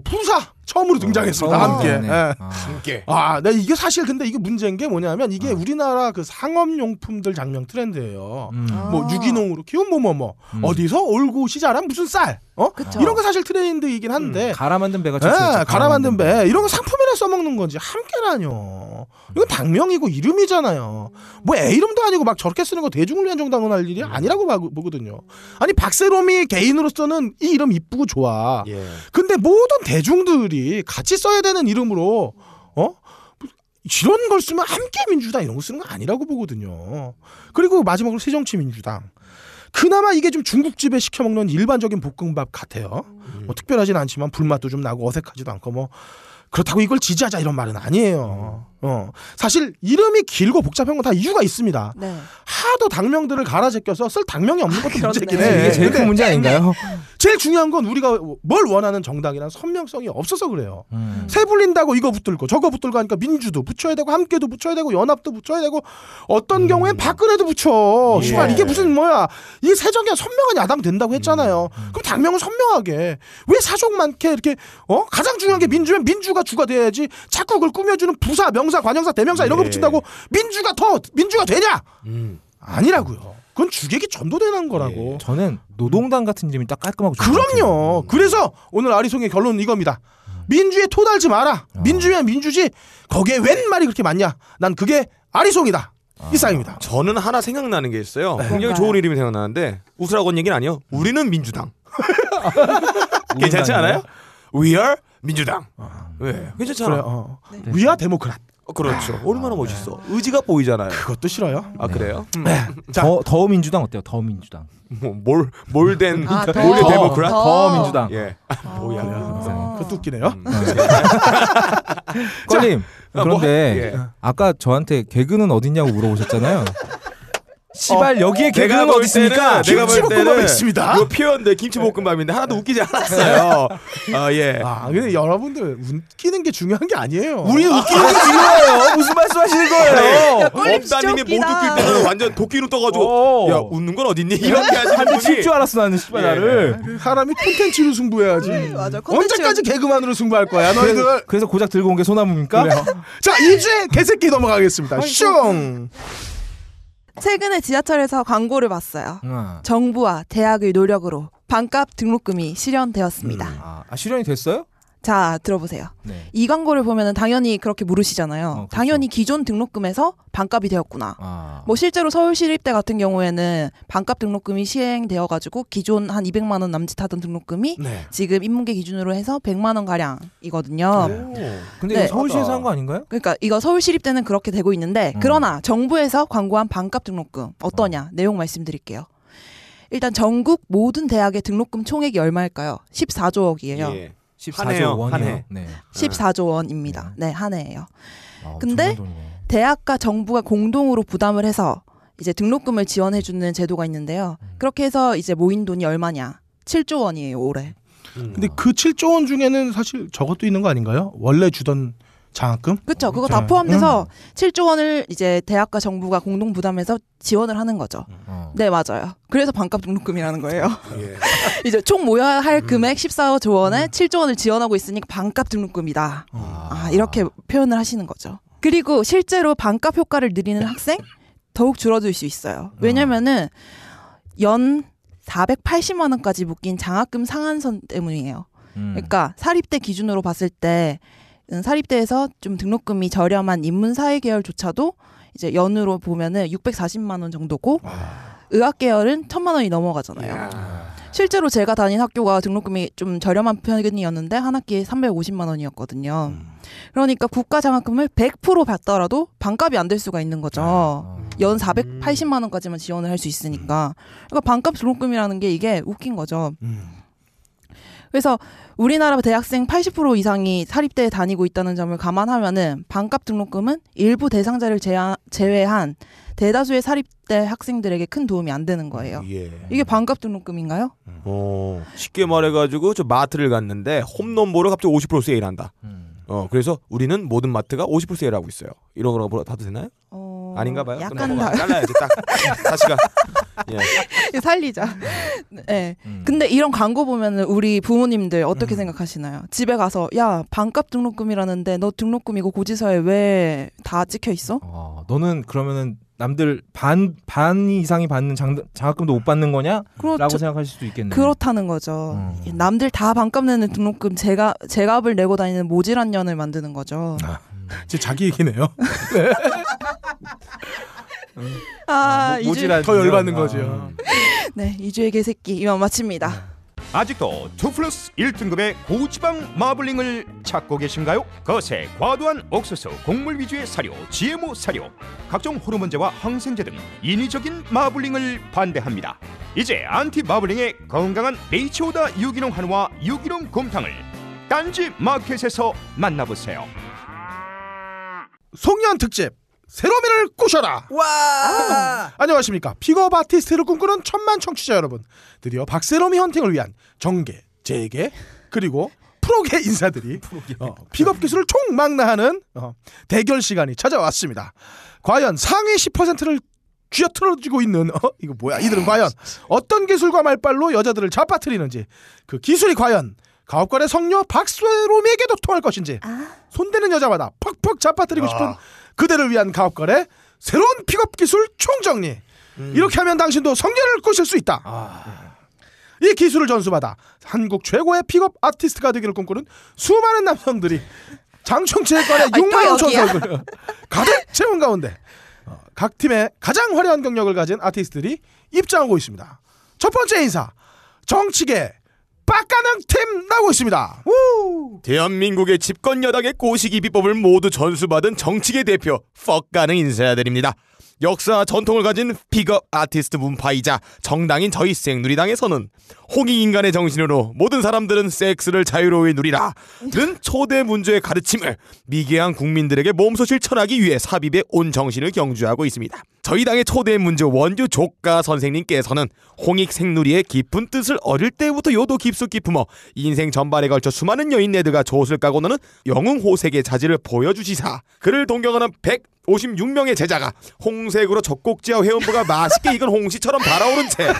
부사 처음으로 등장했습니다. 함께. 네. 함께. 네, 이게 사실 근데 이게 문제인 게 뭐냐면 이게 우리나라 그 상업용품들 장명 트렌드예요. 뭐 유기농으로 키운 뭐뭐 어디서 올고 시자란 무슨 쌀. 그쵸. 이런 거 사실 트렌드이긴 한데. 갈아 만든 배가 좋습니다. 갈아 만든 배. 이런 거 상품이나 써먹는 건지 함께라뇨. 이건 당명이고 이름이잖아요. 뭐 애 이름도 아니고 막 저렇게 쓰는 거 대중을 위한 정당은 할 일이 아니라고 보거든요. 아니 박세롬이 개인으로서는 이 이름 이쁘고 좋아. 예. 근데 모든 대중들이 같이 써야 되는 이름으로 이런 걸 쓰면 함께 민주당 이런 거 쓰는 거 아니라고 보거든요. 그리고 마지막으로 새정치민주당. 그나마 이게 좀 중국집에 시켜 먹는 일반적인 볶음밥 같아요. 뭐 특별하진 않지만 불맛도 좀 나고 어색하지도 않고 뭐 그렇다고 이걸 지지하자 이런 말은 아니에요. 사실 이름이 길고 복잡한 건 다 이유가 있습니다. 네. 하도 당명들을 갈아 제껴서 쓸 당명이 없는 것도 문제긴 해. 이게 제일 큰 문제 아닌가요? 제일 중요한 건 우리가 뭘 원하는 정당이란 선명성이 없어서 그래요. 새 불린다고 이거 붙들고 저거 붙들고 하니까 민주도 붙여야 되고 함께도 붙여야 되고 연합도 붙여야 되고 어떤 경우엔 박근혜도 붙여. 시발 이게 무슨 뭐야. 이게 새정이야 선명한 야당 된다고 했잖아요. 그럼 당명을 선명하게. 왜 사족 많게 이렇게 가장 중요한 게 민주면 민주가 주가 돼야지 자꾸 그걸 꾸며주는 부사 명사 관형사 대명사 이런 거 붙인다고 민주가 더 민주가 되냐? 아니라고요. 그건 주객이 전도되는 거라고. 저는 노동당 같은 점이 딱 깔끔하고 좋은 것 같아요. 그럼요. 그래서 오늘 아리송의 결론은 이겁니다. 민주에 토달지 마라. 민주면 민주지 거기에 웬 말이 그렇게 많냐. 난 그게 아리송이다. 이상입니다. 저는 하나 생각나는 게 있어요. 굉장히 좋은 이름이 생각나는데 웃으라고 한 얘기는 아니요. 우리는 민주당. 괜찮지 않아요? We are 민주당. 왜? 괜찮잖아. 네. We are Democrat. 그렇죠. 얼마나 멋있어. 의지가 보이잖아요. 그것도 싫어요. 그래요? 자, 더 민주당 어때요? 더 민주당. 뭘된 몰래 데모크라? 더 민주당. 예. 뭐야? 그것도 웃기네요. 꼴님 그런데 아까 저한테 개그는 어딨냐고 물어보셨잖아요. 시발 여기에 개그는 어디 있습니까? 김치볶음밥에 있습니다. 이 표현들 김치볶음밥인데 하나도 웃기지 않았어요. 예. 근데 여러분들 웃기는 게 중요한 게 아니에요. 우리는 웃기는 게 중요해요. 무슨 말씀하시는 거예요? 업다님이 못 웃길 때는 완전 도끼로 떠가지고 야 웃는 건 어딨니? 이런 게 하시는 분이 칠 줄 알았어 나는 시발 나를. 사람이 콘텐츠로 승부해야지. 맞아. 언제까지 개그만으로 승부할 거야 너희들. 그래서 고작 들고 온 게 소나무입니까? 자 이제 개새끼 넘어가겠습니다. 슝. 최근에 지하철에서 광고를 봤어요. 정부와 대학의 노력으로 반값 등록금이 실현되었습니다. 실현이 됐어요? 자, 들어보세요. 네. 이 광고를 보면은 당연히 그렇게 물으시잖아요. 그렇죠. 당연히 기존 등록금에서 반값이 되었구나. 아. 뭐 실제로 서울시립대 같은 경우에는 반값 등록금이 시행되어가지고 기존 한 200만 원 남짓하던 등록금이 네. 지금 인문계 기준으로 해서 100만 원 가량이거든요. 네. 근데 네. 이거 서울시에서 한 거 아닌가요? 그러니까 이거 서울시립대는 그렇게 되고 있는데 그러나 정부에서 광고한 반값 등록금 어떠냐 내용 말씀드릴게요. 일단 전국 모든 대학의 등록금 총액이 얼마일까요? 14조 억이에요. 예. 14조 원이요. 네. 14조 원입니다. 네, 한 해예요. 근데 대학과 정부가 공동으로 부담을 해서 이제 등록금을 지원해 주는 제도가 있는데요. 그렇게 해서 이제 모인 돈이 얼마냐? 7조 원이에요, 올해. 근데 그 7조 원 중에는 사실 저것도 있는 거 아닌가요? 원래 주던 장학금? 그렇죠. 그거 다 포함돼서 7조 원을 이제 대학과 정부가 공동 부담해서 지원을 하는 거죠. 네, 맞아요. 그래서 반값 등록금이라는 거예요. 예. 이제 총 모여야 할 금액 14조 원에 7조 원을 지원하고 있으니까 반값 등록금이다. 아, 이렇게 표현을 하시는 거죠. 그리고 실제로 반값 효과를 누리는 학생 더욱 줄어들 수 있어요. 왜냐면은 연 480만 원까지 묶인 장학금 상한선 때문이에요. 그러니까 사립대 기준으로 봤을 때 사립대에서 좀 등록금이 저렴한 인문사회계열조차도 이제 연으로 보면은 640만 원 정도고 의학계열은 1000만 원이 넘어가잖아요. 야. 실제로 제가 다닌 학교가 등록금이 좀 저렴한 편이었는데 한 학기에 350만 원이었거든요. 그러니까 국가 장학금을 100% 받더라도 반값이 안 될 수가 있는 거죠. 연 480만 원까지만 지원을 할 수 있으니까. 그러니까 반값 등록금이라는 게 이게 웃긴 거죠. 그래서 우리나라 대학생 80% 이상이 사립대에 다니고 있다는 점을 감안하면은 반값 등록금은 일부 대상자를 제외한 대다수의 사립대 학생들에게 큰 도움이 안 되는 거예요. 예. 이게 반값 등록금인가요? 쉽게 말해가지고 저 마트를 갔는데 홈런볼을 갑자기 50% 세일한다. 그래서 우리는 모든 마트가 50% 세일하고 있어요. 이런 거라고 봐도 되나요? 아닌가 봐요. 약간 잘라야지 딱. 다시 가. 예. 살리자. 네. 근데 이런 광고 보면은 우리 부모님들 어떻게 생각하시나요? 집에 가서 야, 반값 등록금이라는데 너 등록금이고 고지서에 왜 다 찍혀 있어? 너는 그러면은 남들 반 이상이 받는 장학금도 못 받는 거냐? 라고 생각하실 수도 있겠네요. 그렇다는 거죠. 남들 다 반값 내는 등록금 제값을 내고 다니는 모질한 년을 만드는 거죠. 제 자기 얘기네요. 네. 모질한 더 열받는 거죠. 네, 이주의 개새끼 이만 마칩니다. 아직도 2플러스 1등급의 고지방 마블링을 찾고 계신가요? 거세, 과도한 옥수수, 곡물 위주의 사료, GMO 사료, 각종 호르몬제와 항생제 등 인위적인 마블링을 반대합니다. 이제 안티 마블링의 건강한 네이처오다 유기농 한우와 유기농 곰탕을 딴지 마켓에서 만나보세요. 송년 특집 새로미를 꼬셔라. 와! 안녕하십니까. 픽업 아티스트를 꿈꾸는 천만 청취자 여러분, 드디어 박새로미 헌팅을 위한 정계, 재계, 그리고 프로계 인사들이 픽업 기술을 총망라하는 대결 시간이 찾아왔습니다. 과연 상위 10%를 쥐어트러지고 있는 이거 뭐야, 이들은 과연 어떤 기술과 말빨로 여자들을 잡아뜨리는지, 그 기술이 과연 가업관의 성녀 박새로미에게도 통할 것인지, 손대는 여자마다 퍽퍽 잡아뜨리고 싶은 그대를 위한 가업관의 새로운 픽업 기술 총정리. 이렇게 하면 당신도 성녀를 꼬실 수 있다. 이 기술을 전수받아 한국 최고의 픽업 아티스트가 되기를 꿈꾸는 수많은 남성들이 장충체육관의 6만 전설을 가득 채운 가운데 각 팀의 가장 화려한 경력을 가진 아티스트들이 입장하고 있습니다. 첫 번째 인사, 정치계 빡가능 팀 나오고 있습니다. 우! 대한민국의 집권 여당의 꼬시기 비법을 모두 전수받은 정치계 대표 퍽가능 인사드립니다. 역사와 전통을 가진 픽업 아티스트 문파이자 정당인 저희 새누리당에서는 홍익인간의 정신으로 모든 사람들은 섹스를 자유로이 누리라 는 초대 문조의 가르침을 미개한 국민들에게 몸소 실천하기 위해 삽입의 온 정신을 경주하고 있습니다. 저희 당의 초대 문조 원주 조가 선생님께서는 홍익 생누리의 깊은 뜻을 어릴 때부터 요도 깊숙이 품어 인생 전반에 걸쳐 수많은 여인네들과 조옷을 까고 노는 영웅호색의 자질을 보여주시사 그를 동경하는 156명의 제자가 홍색으로 젖꼭지와 회원부가 맛있게 익은 홍시처럼 달아오른 채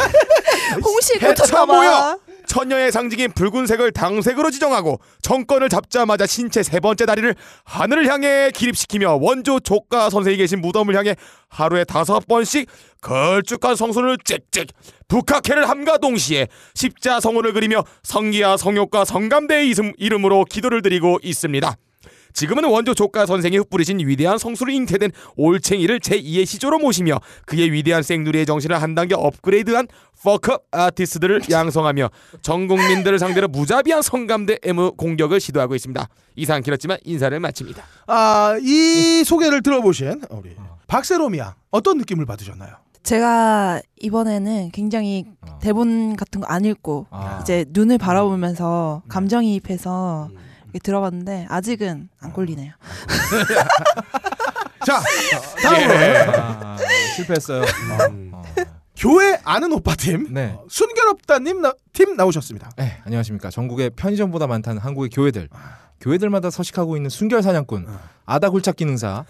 홍시 고쳐봐 천녀의 상징인 붉은색을 당색으로 지정하고 정권을 잡자마자 신체 세 번째 다리를 하늘을 향해 기립시키며 원조 조가 선생이 계신 무덤을 향해 하루에 5번씩 걸쭉한 성순을 짹짹 북학회를 함과 동시에 십자성호를 그리며 성기와 성욕과 성감대의 이름으로 기도를 드리고 있습니다. 지금은 원조 조가 선생이 흩뿌리신 위대한 성수로 잉태된 올챙이를 제2의 시조로 모시며 그의 위대한 생누리의 정신을 한 단계 업그레이드한 퍼크업 아티스트들을 양성하며 전 국민들을 상대로 무자비한 성감대 애무 공격을 시도하고 있습니다. 이상 길었지만 인사를 마칩니다. 이 소개를 들어보신 우리 박세롬이야, 어떤 느낌을 받으셨나요? 제가 이번에는 굉장히 대본 같은 거 안 읽고 이제 눈을 바라보면서 감정이입해서 들어봤는데 아직은 안 꼴리네요. 자, 다음으로 실패했어요. 교회 아는 오빠 팀, 네. 순결없다님 팀 나오셨습니다. 네, 안녕하십니까. 전국에 편의점보다 많다는 한국의 교회들, 교회들마다 서식하고 있는 순결 사냥꾼, 아다 굴착기 능사.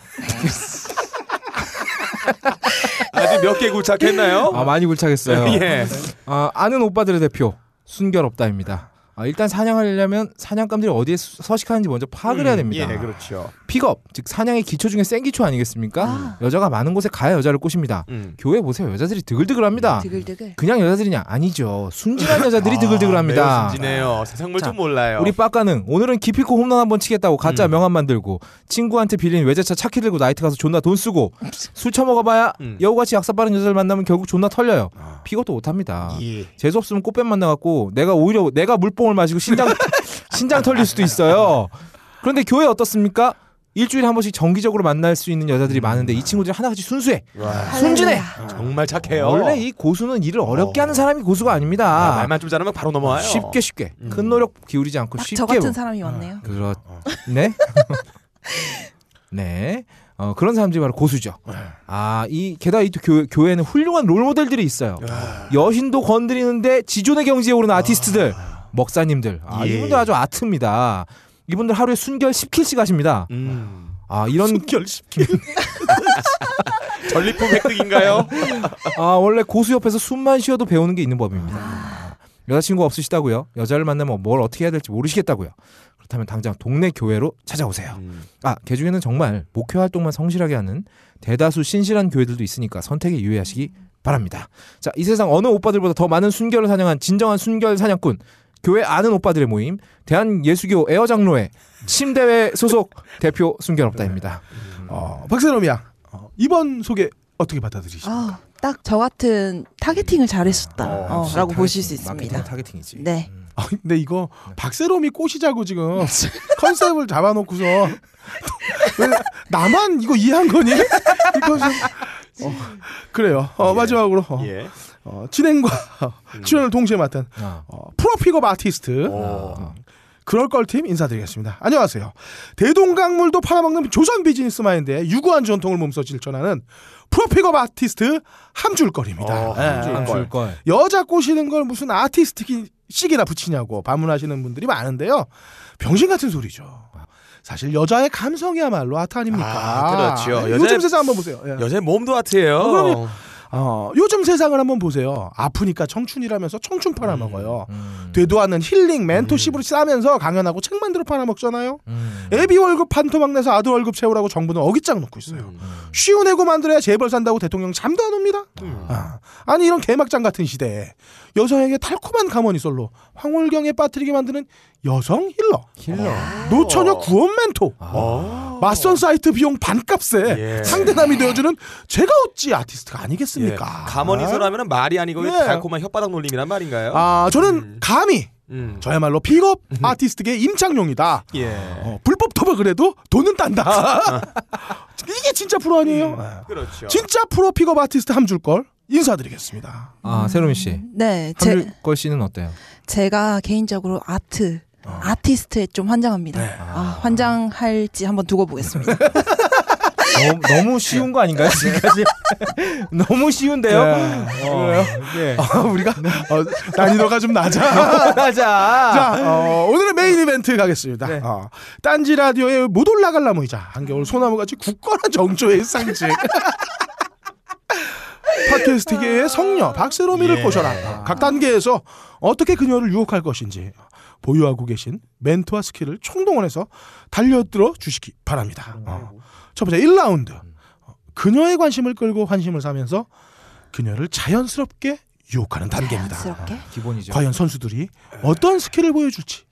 아직 몇 개 굴착했나요? 많이 굴착했어요. 예. 아는 오빠들의 대표 순결없다입니다. 일단 사냥하려면 사냥감들이 어디에 서식하는지 먼저 파악을 해야 됩니다. 예, 그렇죠. 픽업, 즉 사냥의 기초 중에 센 기초 아니겠습니까? 여자가 많은 곳에 가야 여자를 꼬십니다. 교회 보세요. 여자들이 드글드글합니다. 드글드글. 그냥 여자들이냐? 아니죠. 순진한 여자들이 드글드글합니다. 매우 순진해요. 세상 뭘 좀 몰라요. 우리 빠까는 오늘은 기필코 홈런 한번 치겠다고 가짜 명함 만들고 친구한테 빌린 외제차 차키 들고 나이트 가서 존나 돈 쓰고 술 처먹어봐야 여우같이 약사 빠른 여자를 만나면 결국 존나 털려요. 픽업도 못합니다. 예. 재수 없으면 꽃뱀 만나갖고 내가 오히려 내가 물뽕 마시고 신장 털릴 수도 있어요. 그런데 교회 어떻습니까? 일주일에 한 번씩 정기적으로 만날 수 있는 여자들이 많은데 이 친구들이 하나같이 순수해. 순진해. 정말 착해요. 원래 이 고수는 일을 어렵게 하는 사람이 고수가 아닙니다. 말만 좀 잘하면 바로 넘어와요. 쉽게 큰 노력 기울이지 않고 딱 쉽게. 저 같은 사람이 왔네요. 네? 네. 그런 사람들이 바로 고수죠. 게다가 이 교회에는 훌륭한 롤모델들이 있어요. 여신도 건드리는데 지존의 경지에 오른 아티스트들, 목사님들, 예. 이분들 아주 아트입니다. 이분들 하루에 순결 10킬씩 하십니다. 이런 순결 10킬 전리품 획득인가요? 원래 고수 옆에서 숨만 쉬어도 배우는 게 있는 법입니다. 여자친구가 없으시다고요? 여자를 만나면 뭘 어떻게 해야 될지 모르시겠다고요? 그렇다면 당장 동네 교회로 찾아오세요. 개중에는 정말 목회 활동만 성실하게 하는 대다수 신실한 교회들도 있으니까 선택에 유의하시기 바랍니다. 자, 이 세상 어느 오빠들보다 더 많은 순결을 사냥한 진정한 순결 사냥꾼, 교회 아는 오빠들의 모임, 대한예수교 에어장로회 침대회 소속 대표 순결없다입니다. 박세롬이야, 이번 소개 어떻게 받아들이십니까? 딱 저 같은 타겟팅을 잘했었다라고 보실 수 있습니다. 타겟팅이지. 네. 근데 이거 박세롬이 꼬시자고 지금 컨셉을 잡아놓고서 왜 나만 이거 이해한 거니? 이거 좀 그래요. 예. 마지막으로 진행과 출연을 동시에 맡은 프로픽업 아티스트 그럴걸 팀 인사드리겠습니다. 안녕하세요. 대동강물도 팔아먹는 조선 비즈니스 마인드의 유구한 전통을 몸소 실천하는 프로픽업 아티스트 함줄걸입니다. 함줄걸. 여자 꼬시는 걸 무슨 아티스트식이나 붙이냐고 반문하시는 분들이 많은데요. 병신같은 소리죠. 사실 여자의 감성이야말로 아트 아닙니까? 그렇죠. 요즘 세상 한번 보세요. 예. 여자의 몸도 아트예요. 그럼 요즘 세상을 한번 보세요. 아프니까 청춘이라면서 청춘 팔아먹어요. 되도 않는 힐링 멘토십으로 싸면서 강연하고 책 만들어 팔아먹잖아요. 애비 월급 반토막 내서 아들 월급 채우라고 정부는 어깃장 놓고 있어요. 쉬운 해고 만들어야 재벌 산다고 대통령 잠도 안 옵니다. 아니 이런 개막장 같은 시대에 여성에게 달콤한 감언이 솔로 황홀경에 빠뜨리게 만드는 여성 힐러. 노처녀 구원 멘토, 맞선 사이트 비용 반값에 상대남이 되어주는 제가 어찌 아티스트가 아니겠습니까? 감언이소라면 말이 아니고 달콤한 혓바닥 놀림이란 말인가요? 저는 감히 저야말로 픽업 아티스트계 임창용이다. 불법 토박을 해도 돈은 딴다. 이게 진짜 프로 아니에요? 그렇죠. 진짜 프로 픽업 아티스트 함줄걸 인사드리겠습니다. 세롬이 씨. 네. 함줄걸 씨는 어때요? 제가 개인적으로 아티스트에 좀 환장합니다. 네. 환장할지 한번 두고 보겠습니다. 너무 쉬운 거 아닌가요 지금까지? 너무 쉬운데요? 우리가 난이도가 좀 낮아. 자, 오늘의 메인 이벤트 가겠습니다. 네. 딴지 라디오에 못 올라갈 나무이자 한겨울 소나무같이 굳건한 정조의 상징 팟캐스트계의 성녀 박세롬이를 꼬셔라. 각 단계에서 어떻게 그녀를 유혹할 것인지 보유하고 계신 멘트와 스킬을 총동원해서 달려들어 주시기 바랍니다. 첫 번째 1라운드. 그녀의 관심을 끌고 환심을 사면서 그녀를 자연스럽게 유혹하는 단계입니다. 자연스럽게? 기본이죠. 과연 선수들이 어떤 스킬을 보여줄지.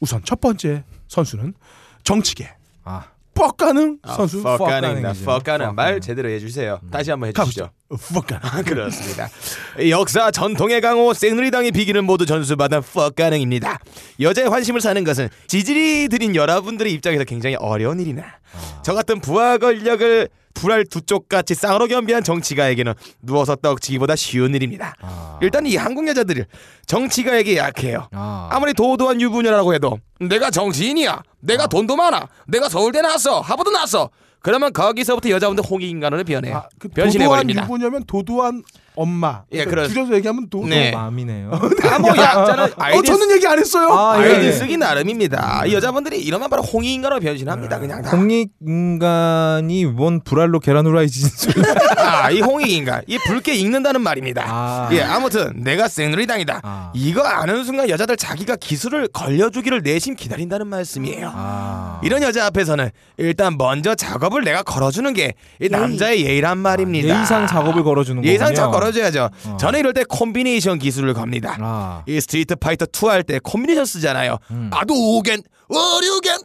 우선 첫 번째 선수는 정치계. 뻑가능 선수. 뻑가능 말 제대로 해주세요. 다시 한번 해주시죠. 뻑가능. 그렇습니다. 역사 전통의 강호 새누리당의 비기는 모두 전수받은 뻑가능입니다. 여자의 관심을 사는 것은 지지리 드린 여러분들의 입장에서 굉장히 어려운 일이나 저 같은 부하 권력을 불알 두 쪽같이 쌍으로 겸비한 정치가에게는 누워서 떡치기보다 쉬운 일입니다. 일단 이 한국 여자들을 정치가에게 약해요. 아무리 도도한 유부녀라고 해도 내가 정치인이야, 내가 돈도 많아, 내가 서울대 나왔어, 하버드 나왔어, 그러면 거기서부터 여자분들 호기인간으로 변해요. 변신해버립니다. 도도한 유부녀면 도도한 엄마. 예, 그렇죠. 줄여서 얘기하면 도도맘이네요. 뭐 약자는 아이디 저는 얘기 안 했어요. 아이디 쓰기 나름입니다. 이 여자분들이 이러면 바로 홍익인간으로 변신합니다. 그냥 다. 홍익인간이 뭔 불알로 계란 후라이 진술. 이 홍익인간 이 붉게 익는다는 말입니다. 예, 아무튼 내가 새누리당이다. 이거 아는 순간 여자들 자기가 기술을 걸려주기를 내심 기다린다는 말씀이에요. 이런 여자 앞에서는 일단 먼저 작업을 내가 걸어주는 게 이 남자의 예의란 말입니다. 예의상 작업을 걸어주는 거군요. 예의상 작업 걸어줘야죠. 저는 이럴 때 콤비네이션 기술을 겁니다. 이 스트리트 파이터 2 할 때 콤비네이션 쓰잖아요. 아두겐, 어류겐,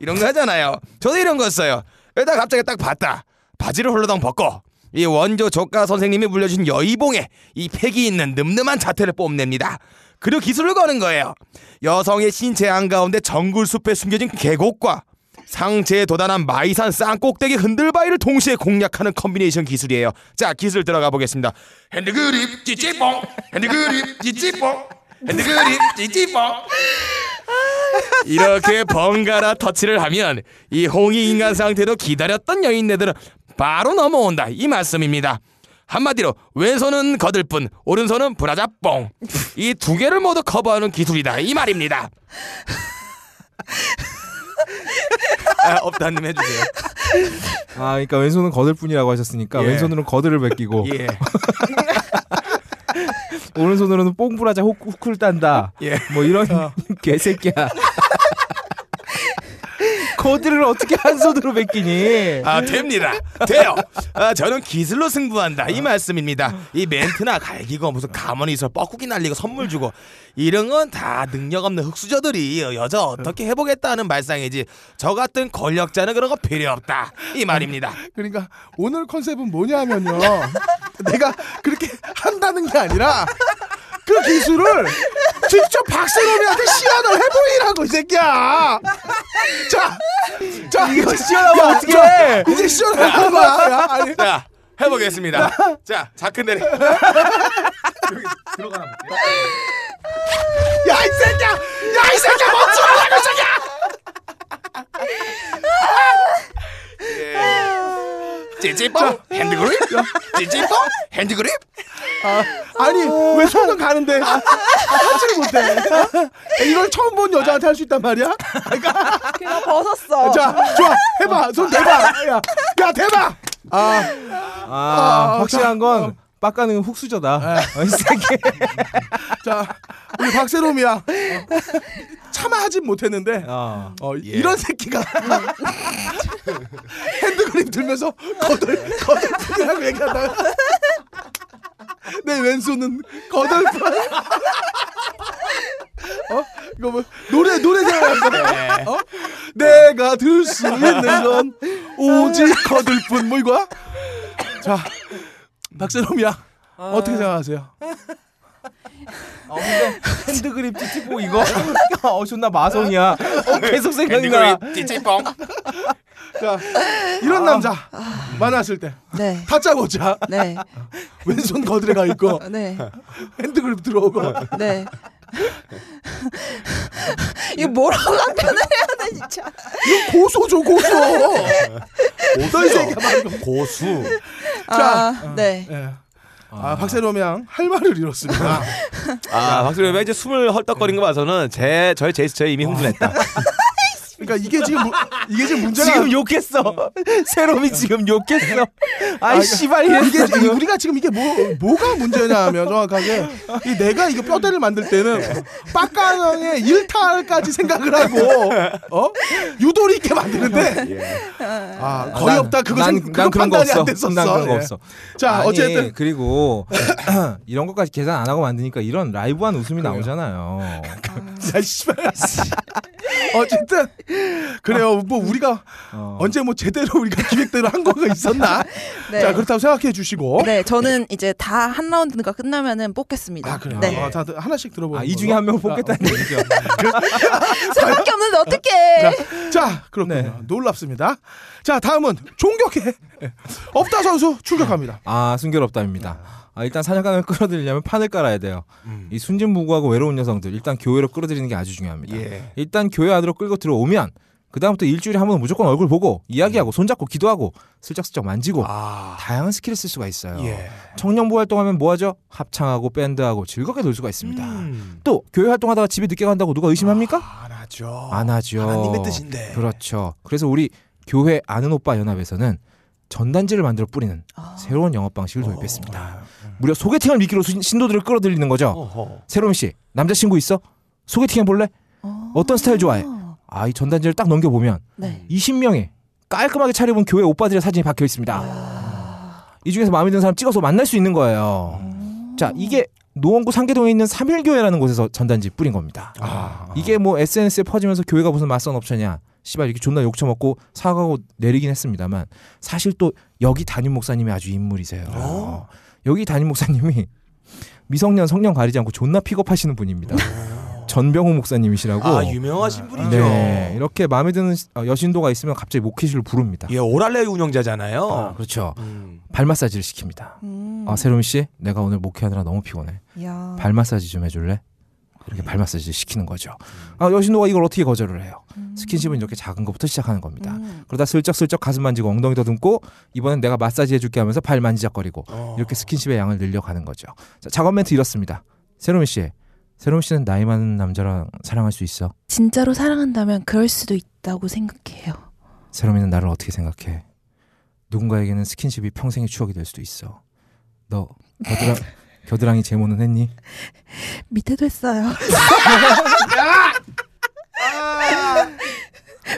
이런 거 하잖아요. 저도 이런 거 써요. 일단 갑자기 딱 봤다. 바지를 홀로당 벗고 이 원조 조카 선생님이 물려준 여의봉에 이 팩이 있는 늠름한 자태를 뽐냅니다. 그리고 기술을 거는 거예요. 여성의 신체 한가운데 정글숲에 숨겨진 계곡과 상체에 도단한 마이산 쌍꼭대기 흔들바위를 동시에 공략하는 콤비네이션 기술이에요. 자, 기술 들어가 보겠습니다. 핸드그립 찌찌뽕, 핸드그립 찌찌뽕, 핸드그립 찌찌뽕. 이렇게 번갈아 터치를 하면 이 홍익인간 상태로 기다렸던 여인네들은 바로 넘어온다, 이 말씀입니다. 한마디로 왼손은 거들 뿐 오른손은 브라자뽕, 이 두 개를 모두 커버하는 기술이다, 이 말입니다. 업다님 해주세요. 그러니까 왼손은 거들 뿐이라고 하셨으니까 왼손으로는 거들을 베끼고 오른손으로는 뽕브라자 후크를 딴다. 뭐 이런 개새끼야. 거들을 어떻게 한 손으로 베끼니? 됩니다. 돼요. 저는 기술로 승부한다, 이 말씀입니다. 이 멘트나 갈기고 무슨 가머니에서 뻐꾸기 날리고 선물 주고 이런 건 다 능력 없는 흙수저들이 여자 어떻게 해보겠다는 발상이지 저 같은 권력자는 그런 거 필요 없다, 이 말입니다. 그러니까 오늘 컨셉은 뭐냐면요, 내가 그렇게 한다는 게 아니라 그 기술을 직접 박세롬이한테 시연을 해보이라고, 이 새끼야. 자 이거 시연하면 어떻게 해? 이제 시연하는 거야. 자, 해보겠습니다. 자, 자큰대리. 들어가라. 야, 이 새끼야! 야, 이 새끼야! 멈추라고, 이 새끼야! 찌찌뽕 핸드그립? 찌찌뽕 핸드그립? 아니 왜 손은 가는데 하지를 못해? 이걸 처음 본 여자한테 할 수 있단 말이야? 그냥 벗었어. 자, 좋아, 해봐. 손 대봐. 야, 대봐. 확실한 건 빡가는 훅수저다. 이 새끼. 자, 우리 박세롬이야. 참아하진 못했는데 이런 새끼가 핸드그립 들면서 거들뿐이라고 얘기하다가 내 왼손은 거덜판. 이거 뭐 노래 생각났어. 내가 들 수 있는 건 오직 거들뿐, 뭐 이거야? 자, 박세롬이야. 어떻게 생각하세요? 핸드그립 찌찌뽕 이거. 존나 마성이야. 계속 생각나. 핸드그립 찌찌뽕. 자, 이런 남자 만났을 때 다짜고짜 왼손 거들에 가 있고 핸드그립 들어오고 이거 뭐라고 남편을 해야 돼 진짜. 이거 고소죠, 고소. 고소. 이 새끼야 말고 고수. 자, 박세롬 양 할 말을 잃었습니다. 박세롬 양 이제 숨을 헐떡거린 거 봐서는 저의 제스처에 이미 흥분했다. 그러니까 이게 지금 문제가 지금 욕했어. 새롬이 지금 욕했어. 아이 씨발 이게 우리가 지금 이게 뭐가 문제냐면 정확하게 이 내가 이거 뼈대를 만들 때는 빡가능의 일탈까지 생각을 하고 유도리 있게 만드는데 아 거의 없다. 그거 난 그런 거 없어. 난 그런 거 없어. 자 어쨌든 그리고 이런 것까지 계산 안 하고 만드니까 이런 라이브한 웃음이 나오잖아요. 야 씨발. 어쨌든 그래요. 뭐 우리가 언제 뭐 제대로 우리가 기획대로 한 거가 있었나? 네. 자 그렇다고 생각해 주시고. 네, 저는 이제 다 한 라운드가 끝나면은 뽑겠습니다. 아 그래요? 네. 아, 다들 하나씩 들어보고. 아, 이 중에 한 명을 뽑겠다는 얘기죠. 생각이 없는데 어떡해? 자 그렇군요. 네. 놀랍습니다. 자 다음은 존경해 업다 선수 출격합니다. 아 순결업다입니다. 아 일단 사냥감을 끌어들이려면 판을 깔아야 돼요. 이 순진무구하고 외로운 여성들 일단 교회로 끌어들이는 게 아주 중요합니다. 예. 일단 교회 안으로 끌고 들어오면 그 다음부터 일주일에 한 번 무조건 얼굴 보고 이야기하고 손잡고 기도하고 슬쩍슬쩍 만지고 다양한 스킬을 쓸 수가 있어요. 예. 청년부 활동하면 뭐하죠? 합창하고 밴드하고 즐겁게 놀 수가 있습니다. 또 교회 활동하다가 집에 늦게 간다고 누가 의심합니까? 안 하죠. 안 하죠. 하나님의 뜻인데. 그렇죠. 그래서 우리 교회 아는 오빠 연합에서는 전단지를 만들어 뿌리는 새로운 영업 방식을 도입했습니다. 무려 소개팅을 미끼로 신도들을 끌어들이는 거죠. 새롬씨 남자친구 있어? 소개팅 해볼래? 어떤 스타일 좋아해? 아, 이 전단지를 딱 넘겨보면 20명의 깔끔하게 차려본 교회 오빠들의 사진이 박혀있습니다. 이 중에서 마음에 드는 사람 찍어서 만날 수 있는 거예요. 자 이게 노원구 상계동에 있는 3일교회라는 곳에서 전단지 뿌린 겁니다. 이게 뭐 SNS에 퍼지면서 교회가 무슨 맞선 업체냐 씨발 이렇게 존나 욕처먹고 사과하고 내리긴 했습니다만 사실 또 여기 담임 목사님이 아주 인물이세요. 여기 담임 목사님이 미성년 성년 가리지 않고 존나 픽업하시는 분입니다. 전병호 목사님이시라고. 아 유명하신 분이죠. 네, 이렇게 마음에 드는 여신도가 있으면 갑자기 목회실로 부릅니다. 예, 오랄레이 운영자잖아요. 그렇죠. 발 마사지를 시킵니다. 아 세롬 씨, 내가 오늘 목회하느라 너무 피곤해. 야. 발 마사지 좀 해줄래? 이렇게 발 마사지 시키는 거죠. 아 여신도가 이걸 어떻게 거절을 해요? 스킨십은 이렇게 작은 것부터 시작하는 겁니다. 그러다 슬쩍슬쩍 가슴 만지고 엉덩이 더듬고 이번엔 내가 마사지 해줄게 하면서 발 만지작거리고 이렇게 스킨십의 양을 늘려가는 거죠. 자, 작업 멘트 이렇습니다. 세롬이 씨, 세롬 씨는 나이 많은 남자랑 사랑할 수 있어? 진짜로 사랑한다면 그럴 수도 있다고 생각해요. 세롬이는 나를 어떻게 생각해? 누군가에게는 스킨십이 평생의 추억이 될 수도 있어. 너 겨드랑이 제모는 했니? 밑에도 했어요.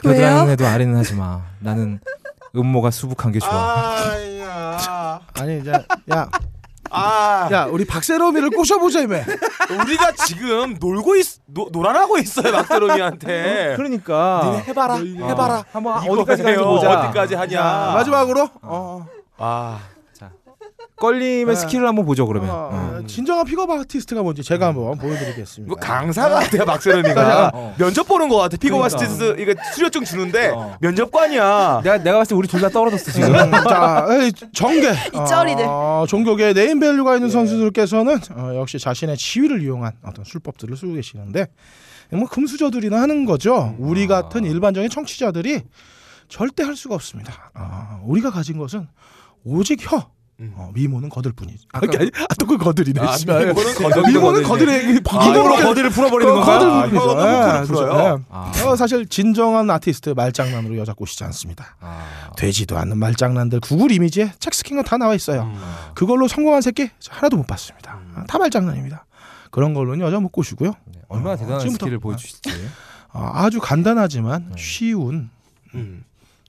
겨드랑이는 해도 아래는 하지 마. 나는 음모가 수북한 게 좋아. 아니 야 우리 박세롬이를 꼬셔보자 이매. 우리가 지금 놀아나고 있어요 박세롬이한테. 그러니까. 니네 해봐라. 한번 어디까지 가는지 보자. 어디까지 하냐. 자, 마지막으로. 걸림의 스킬을 한번 보죠 그러면. 진정한 픽업 아티스트가 뭔지 제가 한번 보여드리겠습니다. 뭐 강사 같아요 박세롬이가. 면접 보는 것 같아. 픽업 아티스트 이거 수료증 주는데 면접관이야. 내가 봤을 때 우리 둘 다 떨어졌어 지금. 자 정계 이 쩔이들. 종교계의 네임밸류가 있는 선수들께서는 역시 자신의 지위를 이용한 어떤 술법들을 쓰고 계시는데 뭐 금수저들이나 하는 거죠. 우리 같은 일반적인 청취자들이 절대 할 수가 없습니다. 우리가 가진 것은 오직 혀. 미모는 거들 뿐이지. 또 그 거들이네. 미모는 거들의 기본으로 거들을 풀어버리는 건가? 거들 풀어요. 사실 진정한 아티스트 말장난으로 여자 꼬시지 않습니다. 되지도 않는 말장난들 구글 이미지에 책 스캔은 다 나와 있어요. 그걸로 성공한 새끼 하나도 못 봤습니다. 다 말장난입니다. 그런 걸로는 여자 못 꼬시고요. 네. 얼마나 대단한 스킬을 보여주시지? 아주 간단하지만 쉬운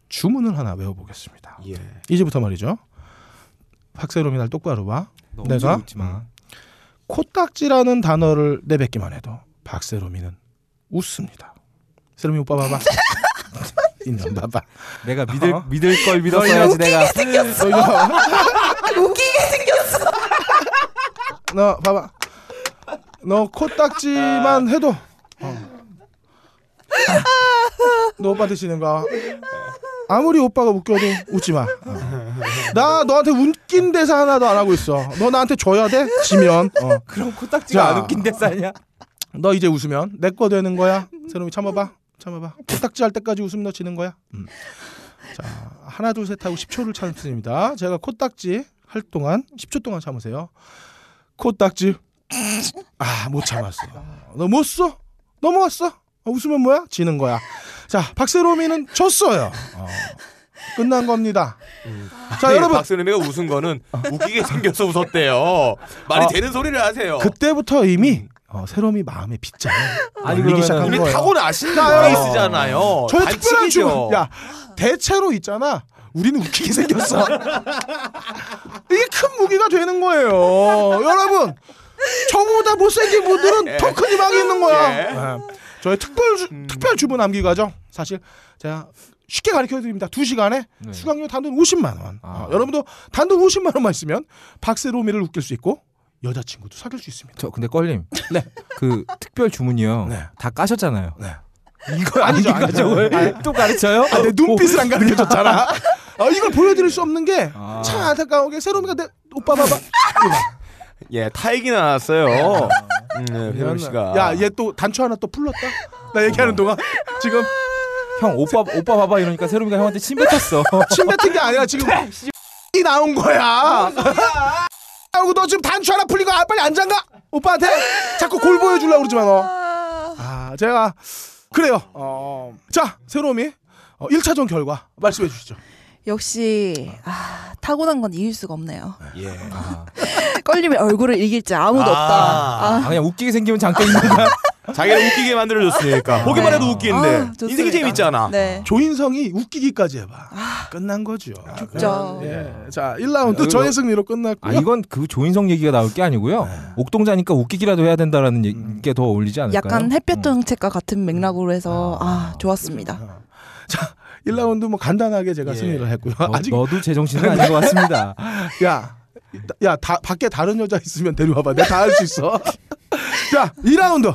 주문을 하나 외워보겠습니다. 예. 이제부터 말이죠. 박세롬이 날 똑바로 봐. 내가 코딱지라는 단어를 내뱉기만 해도 박세롬이는 웃습니다. 세롬이 오빠 봐봐. 인정 봐봐. 내가 믿을 걸 믿었어야지. 내가 웃기게 생겼어. 웃기게 생겼어. 너 봐봐. 너 코딱지만 해도 너 오빠 드시는 거 아무리 오빠가 웃겨도 웃지 마. 나 너한테 웃긴 대사 하나도 안 하고 있어. 너 나한테 줘야 돼? 지면. 그럼 코딱지가 안 웃긴 대사냐? 너 이제 웃으면 내 거 되는 거야. 세롬이 참아봐. 코딱지 할 때까지 웃음 너 지는 거야. 자 하나 둘 셋 하고 10초를 참습니다. 제가 코딱지 할 동안 10초 동안 참으세요. 코딱지. 아 못 참았어. 너 못 써? 넘어갔어? 웃으면 뭐야? 지는 거야. 자, 박세롬이는 졌어요. 끝난 겁니다. 자, 아니, 여러분. 박세롬이가 웃은 거는 웃기게 생겨서 웃었대요. 말이 되는 소리를 하세요. 그때부터 이미 세롬이 마음에 빗장을 올리기 시작한 거예요. 타고는 아시는 케이스잖아요. 저희 특별한 춤. 야, 대체로 있잖아. 우리는 웃기게 생겼어. 이게 큰 무기가 되는 거예요. 여러분. 저보다 못생긴 분들은 더 큰 희망이 있는 거야. 예. 저희 특별 주문 암기과죠. 사실 제가 쉽게 가르쳐드립니다. 2시간에 네. 수강료 단돈 50만 원. 여러분도 단돈 50만 원만 있으면 박세롬이를 웃길 수 있고 여자친구도 사귈 수 있습니다. 저 근데 껄림 네. 그 특별 주문이요 네. 다 까셨잖아요. 네. 이거 아니죠. 또 가르쳐요? 아, 내 눈빛을 안 가르쳐줬잖아. 이걸 보여드릴 수 없는 게 참 안타까운 게 세롬이가 내 오빠 봐봐 예, 타이기 나왔어요. 세롬 씨가. 야, 얘 또 단추 하나 또 풀렀다. 나 얘기하는 동안 지금 형 오빠 봐봐 이러니까 세롬이가 형한테 침 뱉었어. 침 뱉은 게 아니라 지금 이 나온 거야. 아이고 너 지금 단추 하나 풀리고 빨리 안 잠가. 오빠한테 자꾸 골 보여주려고 그러지 마 너. 제가 그래요. 자, 세롬이 1차전 결과 말씀해 주시죠. 역시 타고난 건 이길 수가 없네요. 예. 껄림의 얼굴을 이길 자 아무도 없다. 그냥 웃기게 생기면 장땡입니다. 자기를 웃기게 만들어줬으니까 보기만 해도 웃기는데 인생이 재밌잖아. 네. 조인성이 웃기기까지 해봐. 끝난 거죠. 그렇죠. 예. 자, 1라운드 저의 승리로 끝났고요. 이건 그 조인성 얘기가 나올 게 아니고요. 옥동자니까 웃기기라도 해야 된다라는 게 더 어울리지 않을까요? 약간 햇볕 정책과 같은 맥락으로 해서 좋았습니다. 자, 1라운드 뭐 간단하게 제가 승리를 했고요. 아직 너도 제정신은 아닌 것 같습니다. 야, 밖에 다른 여자 있으면 데려와봐. 내가 다 할 수 있어. 자, 2라운드.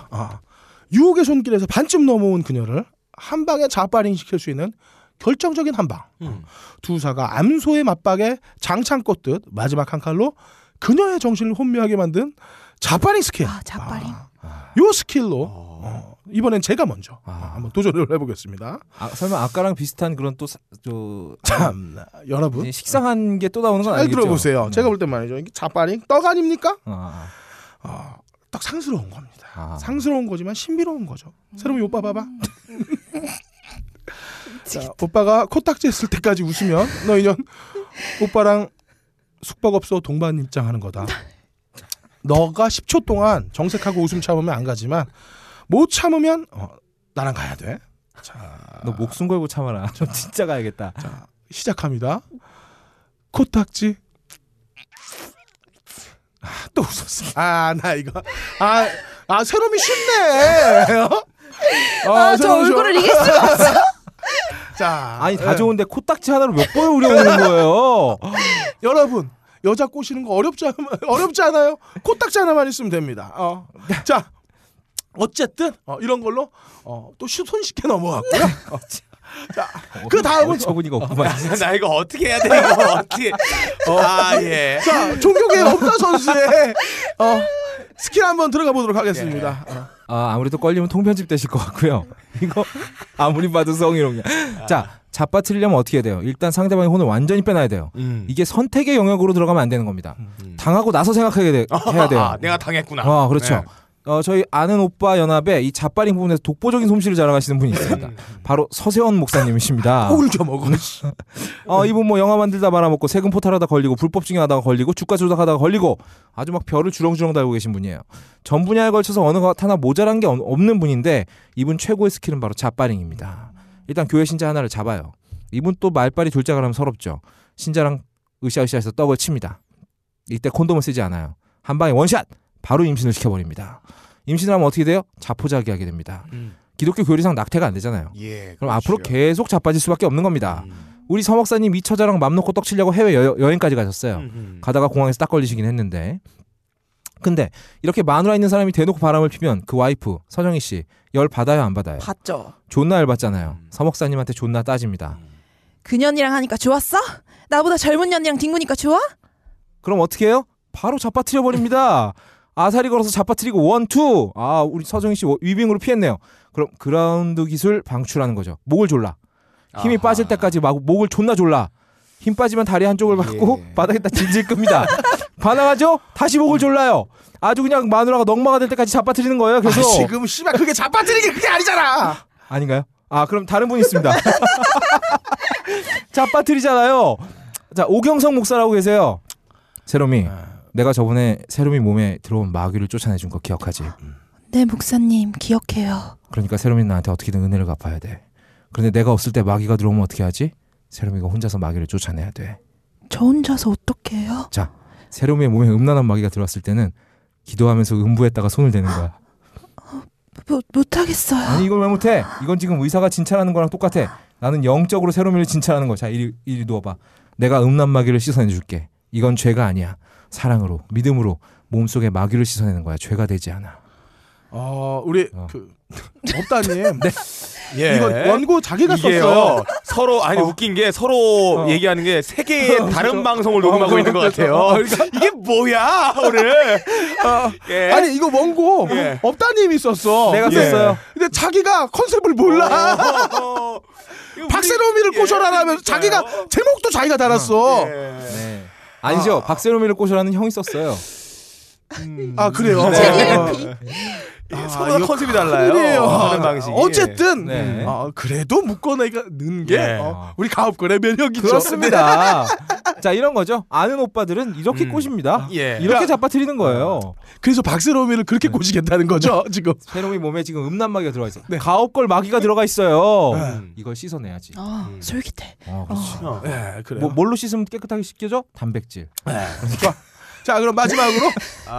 유혹의 손길에서 반쯤 넘어온 그녀를 한 방에 자빠링시킬 수 있는 결정적인 한 방. 두사가 암소의 맞박에 장창 꽂듯 마지막 한 칼로 그녀의 정신을 혼미하게 만든 자빠링 스킬. 자빠링. 요 스킬로 이번엔 제가 먼저 한번 도전을 해보겠습니다. 설마 아까랑 비슷한 그런 또 참나 여러분 식상한 게 또 나오는 건 아니겠죠? 잘 들어보세요. 제가 볼 때 말이죠. 이게 자빠링 떡 아닙니까? 떡 상스러운 겁니다. 상스러운 거지만 신비로운 거죠. 새로운 오빠 봐봐. 자, 오빠가 코딱지 했을 때까지 웃으면 너 인연 오빠랑 숙박업소 동반 입장하는 거다. 너가 10초 동안 정색하고 웃음 참으면 안 가지만 못 참으면 나랑 가야 돼. 자, 너 목숨 걸고 참아라. 저 진짜 가야겠다. 자, 시작합니다. 코딱지. 또 웃었어. 나 이거. 세롬이 쉽네. 저 얼굴을 이길 수가 없어. 자, 아니 다 좋은데 코딱지 하나로 몇 번을 우려보는 거예요. 여러분. 여자 꼬시는 거 어렵지 않아요. 코딱지 하나만 있으면 됩니다. 자, 어쨌든 이런 걸로 또 손 쉽게 넘어갔고요. 자, 그 다음은 저분이가 없구만. 나 이거 어떻게 해야 돼? 이거 어떻게? 예. 자, 존경의 엄다 선수의 스킬 한번 들어가 보도록 하겠습니다. 예. 아무래도 걸리면 통편집 되실 것 같고요. 이거 아무리 봐도 성희롱이야. 자, 잡아트리려면 어떻게 해야 돼요? 일단 상대방의 혼을 완전히 빼놔야 돼요. 이게 선택의 영역으로 들어가면 안 되는 겁니다. 당하고 나서 해야 돼요. 내가 당했구나. 그렇죠. 네. 저희 아는 오빠 연합에 이 잡바링 부분에서 독보적인 솜씨를 자랑하시는 분이 있습니다. 바로 서세원 목사님이십니다. 호울 켜먹어. 이분 뭐 영화 만들다 말아먹고 세금 포탈하다 걸리고 불법 증여하다가 걸리고 주가 조작하다가 걸리고 아주 막 별을 주렁주렁 달고 계신 분이에요. 전 분야에 걸쳐서 어느 것 하나 모자란 게 없는 분인데 이분 최고의 스킬은 바로 잡바링입니다. 일단 교회 신자 하나를 잡아요. 이분 또 말빨이 둘짝을 하면 서럽죠. 신자랑 으쌰으쌰해서 떡을 칩니다. 이때 콘돔을 쓰지 않아요. 한 방에 원샷! 바로 임신을 시켜버립니다. 임신을 하면 어떻게 돼요? 자포자기하게 됩니다. 기독교 교리상 낙태가 안 되잖아요. 예, 그럼 앞으로 계속 자빠질 수밖에 없는 겁니다. 우리 서목사님 이 처자랑 맘 놓고 떡 치려고 해외 여행까지 가셨어요. 가다가 공항에서 딱 걸리시긴 했는데 근데 이렇게 마누라 있는 사람이 대놓고 바람을 피면 그 와이프 서정희 씨 열 받아요 안 받아요? 받죠. 존나 열 받잖아요. 서목사님한테 존나 따집니다. 그 년이랑 하니까 좋았어? 나보다 젊은 년이랑 뒹구니까 좋아? 그럼 어떻게 해요? 바로 잡아뜨려 버립니다. 아사리 걸어서 잡아뜨리고 원투. 우리 서정희 씨 위빙으로 피했네요. 그럼 그라운드 기술 방출하는 거죠. 목을 졸라. 힘이 빠질 때까지 목을 존나 졸라. 힘 빠지면 다리 한쪽을 받고 바닥에다 질질 끕니다. 반항하죠? 다시 목을 졸라요. 아주 그냥 마누라가 넉마가 될 때까지 잡아뜨리는 거예요. 그래서 지금 씨발 그게 잡아뜨리는 게 그게 아니잖아. 아닌가요? 아, 그럼 다른 분이 있습니다. 자빠뜨리잖아요. 자, 오경성 목사라고 계세요. 세롬이, 내가 저번에 세롬이 몸에 들어온 마귀를 쫓아내준 거 기억하지? 네, 목사님, 기억해요. 그러니까 세롬이 나한테 어떻게든 은혜를 갚아야 돼. 그런데 내가 없을 때 마귀가 들어오면 어떻게 하지? 세롬이가 혼자서 마귀를 쫓아내야 돼. 저 혼자서 어떻게 해요? 자, 세롬이의 몸에 음란한 마귀가 들어왔을 때는 기도하면서 음부에다가 손을 대는 거야. 못하겠어요. 아니, 이걸 왜 못해? 이건 지금 의사가 진찰하는 거랑 똑같아. 나는 영적으로 세롬이를 진찰하는 거야. 자, 이리 누워봐. 내가 음란 마귀를 씻어내줄게. 이건 죄가 아니야. 사랑으로, 믿음으로 몸속에 마귀를 씻어내는 거야. 죄가 되지 않아. 우리 법다님. 네. 예. 이건 원고 자기가 썼어요. 서로 아니 웃긴 게 서로 얘기하는 게 세 개의 다른 방송을 녹음하고 있는 것 같아요. 그러니까 이게 뭐야 오늘? 예. 아니 이거 원고 법다님이 썼어. 내가 썼어요. 근데 자기가 컨셉을 몰라. 박세롬이를 꼬셔라라면서 자기가 제목도 자기가 달았어. 네. 아니죠. 박세롬이를 꼬셔라는 형이 썼어요. 아 그래요. 네. 서로 컨셉이 달라요. 하는 방식이. 어쨌든 네. 그래도 묶어내는 게 네. 우리 가업걸의 매력이죠. 그렇습니다. 자 이런 거죠. 아는 오빠들은 이렇게 꼬십니다. 예. 이렇게 잡아뜨리는 거예요. 그래서 박세롬이를 그렇게 네. 꼬시겠다는 거죠. 지금 세롬이 몸에 지금 음란마귀가 들어가 있어. 네. 가업걸 마귀가 들어가 있어요. 이걸 씻어내야지. 솔깃해. 그렇지. 네, 그래요. 뭘로 씻으면 깨끗하게 씻겨져? 단백질. 네. 그러니까 자 그럼 마지막으로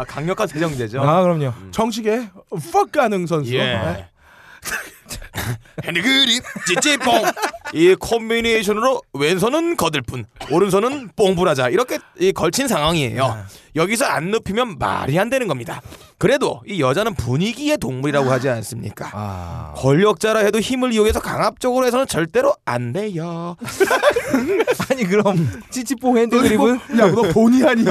강력한 세정제죠. 그럼요. 정식의 fuck 가능 선수. 예. 핸드그립 찌찌뽕 이 콤비네이션으로 왼손은 거들뿐 오른손은 뽕불하자 이렇게 걸친 상황이에요. 여기서 안 눕히면 말이 안 되는 겁니다. 그래도 이 여자는 분위기의 동물이라고 하지 않습니까? 권력자라 해도 힘을 이용해서 강압적으로 해서는 절대로 안 돼요. 아니 그럼 찌찌뽕 핸드그립은 야 너 본의 아니니?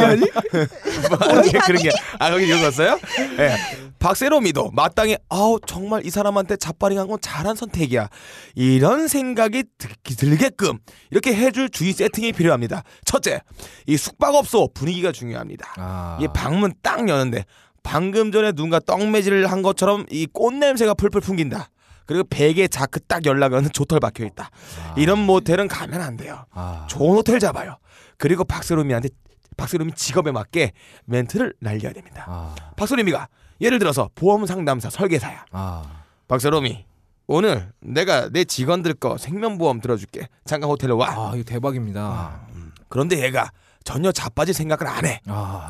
그런 게 거기 읽었어요? 네. 박세롬이도 마땅히 정말 이 사람한테 잡바링한 건 잘한 선택이야 이런 생각이 들게끔 이렇게 해줄 주의 세팅이 필요합니다. 첫째, 이 숙박업소 분위기가 중요합니다. 이 방문 딱 여는데 방금 전에 누군가 떡매질을 한 것처럼 이 꽃냄새가 풀풀 풍긴다. 그리고 베개 자크 딱 열라면 조털 박혀있다. 이런 모텔은 가면 안 돼요. 좋은 호텔 잡아요. 그리고 박세롬이 직업에 맞게 멘트를 날려야 됩니다. 박세롬이가 예를 들어서 보험 상담사 설계사야. 박세롬이 오늘 내가 내 직원들 거 생명보험 들어줄게. 잠깐 호텔로 와. 이거 대박입니다. 그런데 얘가 전혀 자빠질 생각을 안 해.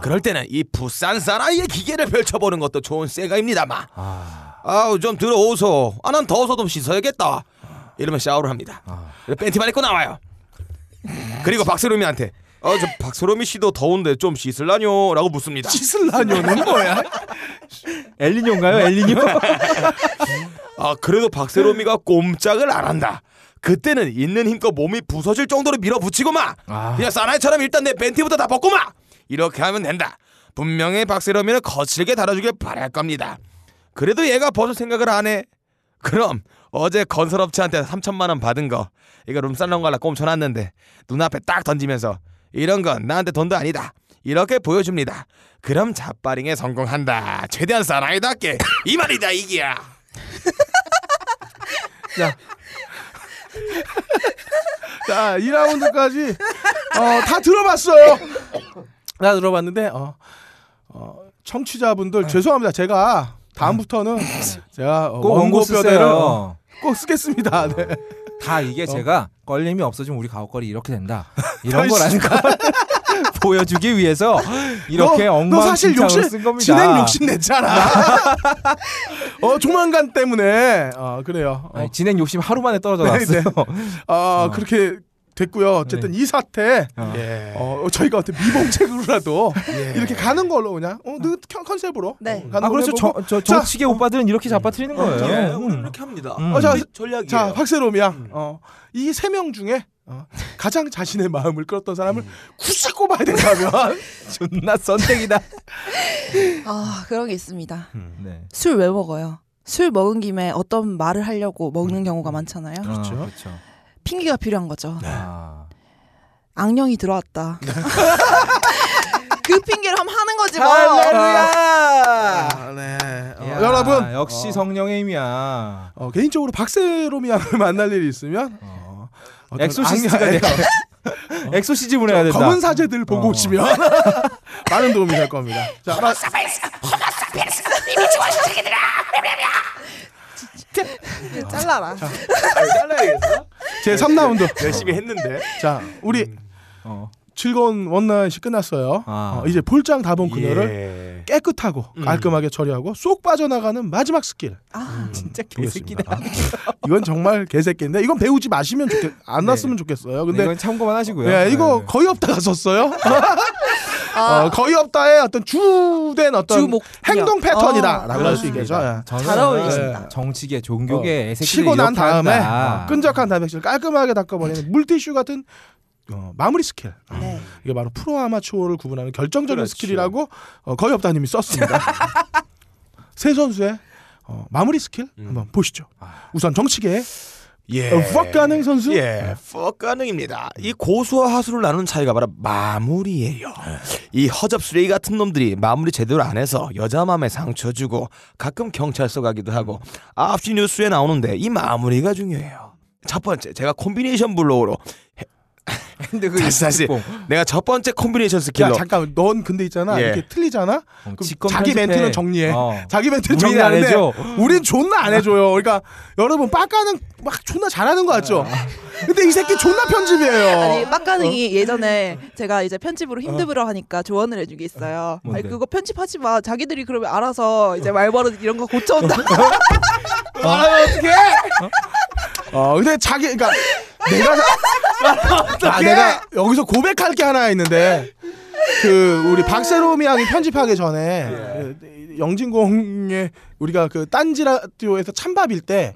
그럴 때는 이 부산 사나이의 기계를 펼쳐보는 것도 좋은 세가입니다만. 아우 좀 들어오소. 난 더워서 좀 씻어야겠다. 이러면 샤워를 합니다. 팬티만 입고 나와요. 그리고 박세롬이한테 저 박세롬이 씨도 더운데 좀 씻을라뇨? 라고 묻습니다. 씻을라뇨는 뭐야? 엘리뇨인가요? 엘리뇨? 그래도 박세롬이가 꼼짝을 안 한다. 그때는 있는 힘껏 몸이 부서질 정도로 밀어붙이고 마! 그냥 사나이처럼 일단 내 벤티부터 다 벗고 마! 이렇게 하면 된다. 분명히 박세롬이는 거칠게 다뤄주길 바랄 겁니다. 그래도 얘가 벗을 생각을 안 해. 그럼 어제 건설업체한테 3,000만 원 받은 거 이거 룸살롱 갈라 꼼쳐놨는데 눈앞에 딱 던지면서 이런 건 나한테 돈도 아니다. 이렇게 보여줍니다. 그럼 잡바링에 성공한다. 최대한 사나이답게 이 말이다 이기야. 자, 2라운드까지 다 들어봤어요. 다 들어봤는데 청취자분들 죄송합니다. 제가 다음부터는 제가 원고 뼈대를 꼭 쓰겠습니다. 네. 다 이게 제가 걸림이 없어지면 우리 가옥걸이 이렇게 된다 이런 거라니까 보여주기 위해서 이렇게 엉망진창으로 쓴 겁니다. 진행 욕심 냈잖아. 조만간 때문에 그래요. 아니, 진행 욕심 하루만에 떨어져 났어요. 그렇게 됐고요. 어쨌든 이 사태 저희가 어떻게 미봉책으로라도 이렇게 가는 걸로 그냥 컨셉으로 가는 걸로 해보고. 정치계 오빠들은 이렇게 잡아뜨리는 거예요. 이렇게 합니다. 전략이에요. 자, 박세롬이 양 이 세 명 중에 가장 자신의 마음을 끌었던 사람을 굳이 꼽아야 된다면 존나 선택이다. 그런 게 있습니다. 술 왜 먹어요? 술 먹은 김에 어떤 말을 하려고 먹는 경우가 많잖아요. 그렇죠. 핑계가 필요한 거죠. 악령이 들어왔다. 그 핑계를 하면 하는 거지 뭐. 할렐루야. 네. 여러분 정답은 역시 성령의 힘이야. 개인적으로 박세롬이랑을 만날 일이 있으면 엑소시스트가 돼요. 엑소시즘을 해야 된다. 검은 사제들 보고 오시면 많은 도움이 될 겁니다. 자, 호모사피엔스 이미 좋아하시는 새끼들아. 잘라라. 자, 잘라야겠어. 제 3라운드 열심히 했는데. 자, 우리 즐거운 원나잇이 끝났어요. 이제 볼장 다 본 그녀를 깨끗하고 깔끔하게 처리하고 쏙 빠져나가는 마지막 스킬. 진짜 개새끼다. 이건 정말 개새끼인데 이건 배우지 마시면 안 났으면 좋겠어요. 근데 이건 참고만 하시고요. 네, 이거 거의 없다가 썼어요. 거의 없다의 어떤 주된 어떤 행동 패턴이다라고 할 수 있겠죠. 잘 어울리신다. 정치계, 종교계 애새끼를 치고 난 다음에 끈적한 단백질 깔끔하게 닦아버리는 물티슈 같은 마무리 스킬. 네. 이게 바로 프로 아마추어를 구분하는 결정적인 스킬이라고 거의 없다님이 썼습니다. 세 선수의 마무리 스킬 한번 보시죠. 우선 정치계 fuck 가능 선수? fuck 가능입니다. 이 고수와 하수를 나누는 차이가 바로 마무리예요. 이 허접 쓰레기 같은 놈들이 마무리 제대로 안 해서 여자 마음에 상처 주고 가끔 경찰서 가기도 하고 9시 뉴스에 나오는데 이 마무리가 중요해요. 첫 번째, 제가 콤비네이션 블로우로 근데 그 다시 내가 첫 번째 콤비네이션 스킬로 잠깐 넌 근데 있잖아 이렇게 틀리잖아 그럼 자기 멘트는 정리해. 자기 멘트는 정리하는데 우린 존나 안 해줘요. 그러니까 여러분 빡가는 막 존나 잘하는 거 같죠? 근데 이 새끼 존나 편집이에요. 아니 빡가능이 예전에 제가 이제 편집으로 힘들어 하니까 조언을 해준 게 있어요. 아니 그거 편집하지 마. 자기들이 그러면 알아서 이제 말버릇 이런 거 고쳐온다. 말하면 어떡해? 근데 자기 그러니까 내가 여기서 고백할 게 하나 있는데 그 우리 박세롬이 양이 편집하기 전에 영진공의 우리가 그 딴지 라디오에서 찬밥일 때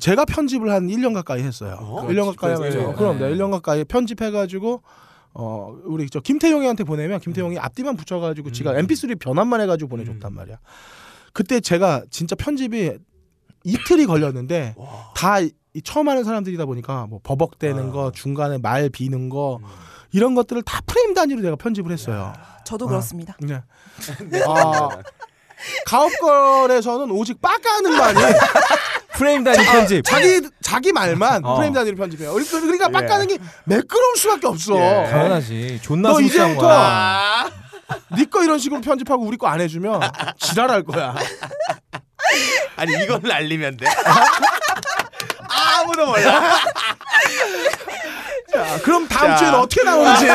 제가 편집을 한 1년 가까이 했어요. 1년 가까이 하면서 그럼 내가 1년 가까이 편집해가지고 우리 저 김태용이한테 보내면 김태용이 앞뒤만 붙여가지고 지가 mp3 변환만 해가지고 보내줬단 말이야. 그때 제가 진짜 편집이 이틀이 걸렸는데 다 이 처음 하는 사람들이다 보니까 뭐 버벅대는 거 중간에 말 비는 거 이런 것들을 다 프레임 단위로 내가 편집을 했어요. 저도 그렇습니다. 네. 가업걸에서는 오직 빡가능만이 프레임 단위 편집. 자기 말만 프레임 단위로 편집해요. 그러니까 빡가능이 매끄러울 수밖에 없어. 당연하지. 존나 순수한 거야. 네 거 이런 식으로 편집하고 우리 거 안 해주면 지랄할 거야. 아니 이걸 날리면 돼. 아무도 몰라. 자, 그럼 다음 주에는 어떻게 나오는지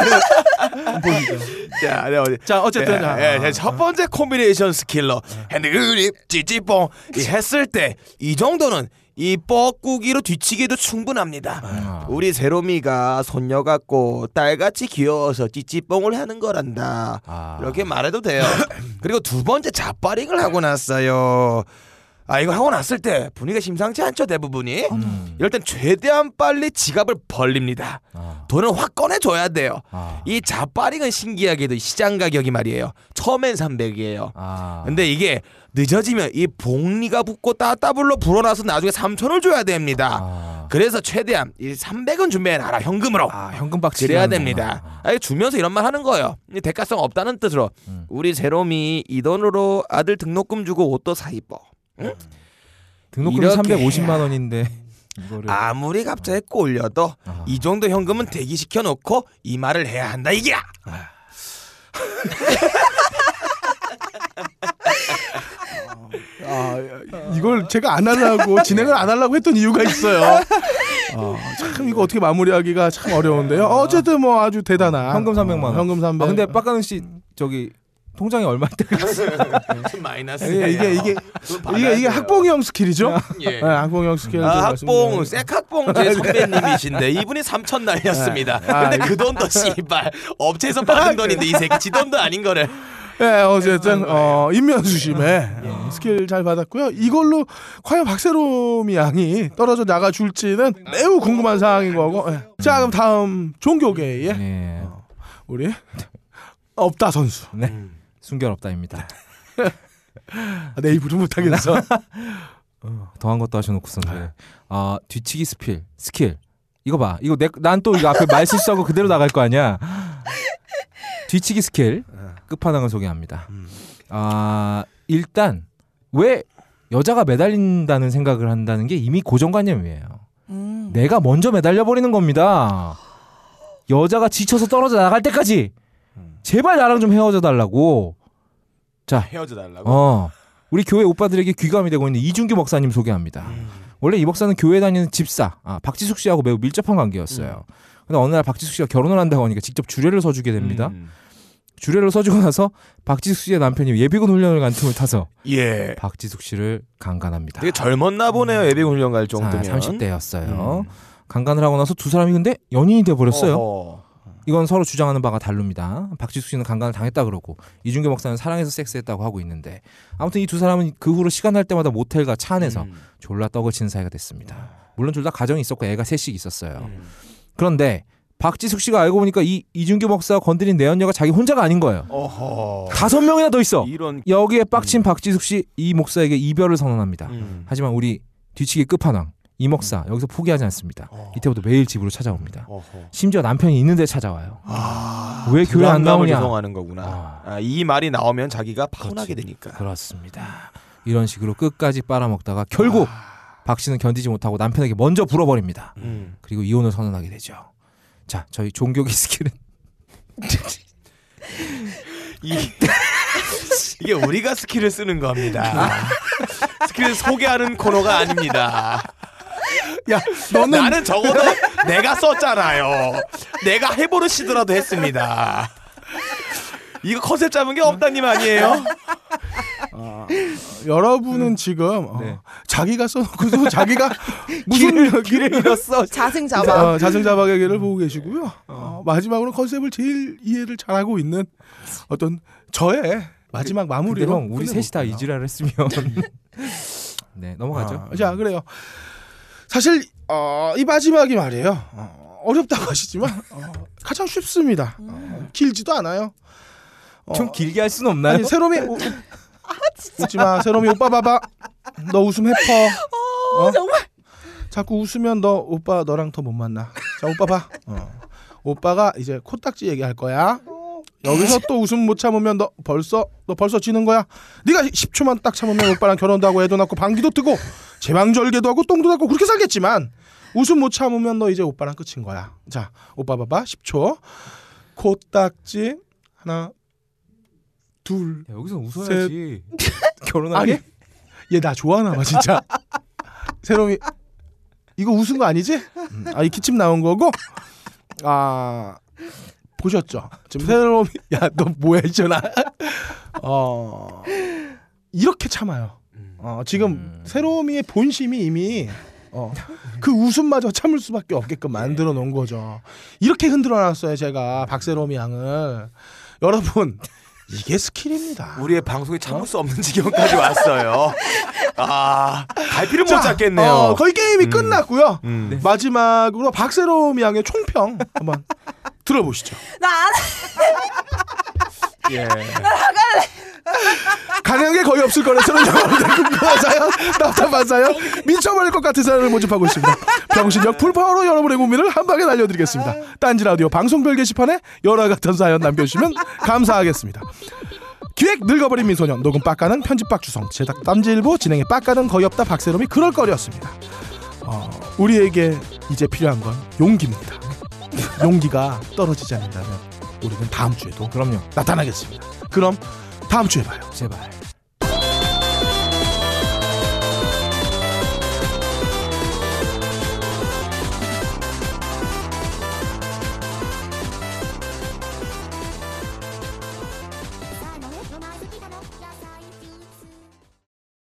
보시죠. 자, 어쨌든 첫 번째 콤비네이션 스킬러 핸드그립 찌찌뽕 했을 때 이 정도는 이 뻐꾸기로 뒤치기도 충분합니다. 우리 세롬이가 손녀 같고 딸같이 귀여워서 찌찌뽕을 하는 거란다. 이렇게 말해도 돼요. 그리고 두 번째 자빠링을 하고 났어요. 이거 하고 났을 때 분위기가 심상치 않죠 대부분이. 이럴 땐 최대한 빨리 지갑을 벌립니다. 돈을 확 꺼내줘야 돼요. 이 자빠링은 신기하게도 시장 가격이 말이에요 처음엔 300이에요 근데 이게 늦어지면 이 복리가 붙고 따따블로 불어나서 나중에 3,000을 줘야 됩니다. 그래서 최대한 이 300은 준비해놔라 현금으로. 현금 박치 그래야 됩니다. 주면서 이런 말 하는 거예요. 대가성 없다는 뜻으로 우리 제롬이 이 돈으로 아들 등록금 주고 옷도 사 입어. 응? 등록금이 350만원인데 이거를 아무리 갑자기 꼴려도 이 정도 현금은 대기시켜놓고 이 말을 해야 한다 이게야. 이걸 제가 안 하려고 진행을 안 하려고 했던 이유가 있어요. 참 이거 어떻게 마무리하기가 참 어려운데요. 어쨌든 뭐 아주 대단한 현금 300만원 현금 300. 근데 빡가능씨 저기 통장이 얼마인데? 마이너스. 이게 학봉형 스킬이죠? 학봉형 스킬. 학봉 쌔학봉 제 선배님이신데 이분이 3,000 날렸습니다. 근데 그 돈도 씨발 업체에서 받은 돈인데 이 새끼 지 돈도 아닌 거를. 어쨌든 인면수심에 스킬 잘 받았고요. 이걸로 과연 박세롬이 양이 떨어져 나가 줄지는 매우 궁금한 상황인 거고. 자 그럼 다음 종교계의 우리 없다 선수. 네. 순결 없다입니다. 내 입으로 못하겠어. 더한 것도 하셔놓고서는 뒤치기 스킬 이거 봐. 이거 난 또 이거 앞에 말 실수하고 그대로 나갈 거 아니야. 뒤치기 스킬 끝판왕을 소개합니다. 일단 왜 여자가 매달린다는 생각을 한다는 게 이미 고정관념이에요. 내가 먼저 매달려버리는 겁니다. 여자가 지쳐서 떨어져 나갈 때까지 제발 나랑 좀 헤어져 달라고. 자, 헤어져 달라고? 우리 교회 오빠들에게 귀감이 되고 있는 이준규 목사님 소개합니다. 원래 이 목사는 교회 다니는 집사 박지숙 씨하고 매우 밀접한 관계였어요. 근데 어느 날 박지숙 씨가 결혼을 한다고 하니까 직접 주례를 서주게 됩니다. 주례를 서주고 나서 박지숙 씨의 남편이 예비군 훈련을 간 틈을 타서 예. 박지숙 씨를 강간합니다. 되게 젊었나 보네요. 예비군 훈련 갈 정도면 30대였어요. 강간을 하고 나서 두 사람이 근데 연인이 돼버렸어요. 이건 서로 주장하는 바가 다릅니다. 박지숙 씨는 강간을 당했다 그러고 이준규 목사는 사랑해서 섹스했다고 하고 있는데 아무튼 이 두 사람은 그 후로 시간 날 때마다 모텔과 차 안에서 졸라 떡을 치는 사이가 됐습니다. 물론 둘 다 가정이 있었고 애가 셋씩 있었어요. 그런데 박지숙 씨가 알고 보니까 이 이준규 목사가 건드린 내연녀가 자기 혼자가 아닌 거예요. 어허. 5명이나 더 있어. 이런... 여기에 빡친 박지숙 씨 이 목사에게 이별을 선언합니다. 하지만 우리 뒤치기 끝판왕 이 목사 여기서 포기하지 않습니다. 이때부터 매일 집으로 찾아옵니다. 심지어 남편이 있는데 찾아와요. 왜 교회 안 나오냐 죄송하는 거구나. 이 말이 나오면 자기가 파혼하게 되니까. 그렇습니다. 이런 식으로 끝까지 빨아먹다가 결국 박 씨는 견디지 못하고 남편에게 먼저 불어버립니다. 그리고 이혼을 선언하게 되죠. 자, 저희 종교계 스킬은 이게 우리가 스킬을 쓰는 겁니다. 스킬을 소개하는 코너가 아닙니다. 야, 너는 나는 적어도 내가 썼잖아요. 내가 해보르시더라도 했습니다. 이거 컨셉 잡은 게 없다님 아니에요? 여러분은 지금 자기가 써놓고서 자기가 무슨 길을 잃었어. 자승자박. 자승자박의 길을 보고 계시고요. 마지막으로 컨셉을 제일 이해를 잘하고 있는 어떤 저의 마지막 마무리로 우리 셋이 다 이지랄을 했으면 네 넘어가죠. 자 그래요. 사실 이 마지막이 말이에요. 어렵다고 하시지만 가장 쉽습니다. 길지도 않아요. 좀 길게 할 수는 없나요? 아니, 새롬이 웃지마. 새롬이 오빠 봐봐. 너 웃음 해퍼. 정말. 자꾸 웃으면 너 오빠 너랑 더 못 만나. 자 오빠 봐. 오빠가 이제 코딱지 얘기할 거야. 여기서 또 웃음 못 참으면 너 벌써 지는 거야. 네가 10초만 딱 참으면 오빠랑 결혼도 하고 애도 낳고 방귀도 뜨고 제왕절개도 하고 똥도 낳고 그렇게 살겠지만 웃음 못 참으면 너 이제 오빠랑 끝인 거야. 자 오빠 봐봐. 10초. 코딱지 하나 둘. 야, 여기서 웃어야지. 결혼하게? 얘 나 좋아하나 봐 진짜. 새롬이 이거 웃은 거 아니지? 이 기침 나온 거고. 보셨죠? 지금 새롬이 야 너 뭐야 이전아. 이렇게 참아요. 지금 새롬이의 본심이 이미 그 웃음마저 참을 수밖에 없게끔 만들어 놓은 거죠. 이렇게 흔들어 놨어요 제가 박새롬이 양을. 여러분. 이게 스킬입니다. 우리의 방송이 참을 수 없는 지경까지 왔어요. 갈피를 못 잡겠네요. 거의 게임이 끝났고요. 네. 마지막으로 박새롬 양의 총평 한번 들어보시죠. 나 안 해. 예. 나 나갈래. 가는 게 거의 없을 거라서 궁금하사요? 답답하사요? 미쳐버릴 것 같은 사람을 모집하고 있습니다. 병신력 풀파워로 여러분의 고민을 한 방에 날려드리겠습니다. 딴지라디오 방송별 게시판에 열화 같은 사연 남겨주시면 감사하겠습니다. 기획 늙어버린 민소년, 녹음 빡가는 편집 박주성, 제작 딴지일보, 진행에 빡가는 거의 없다 박새롬이 그럴 거리였습니다. 우리에게 이제 필요한 건 용기입니다. 용기가 떨어지지 않는다면 우리는 다음 주에도 그럼요 나타나겠습니다. 그럼 다음 주에 봐요. 제발.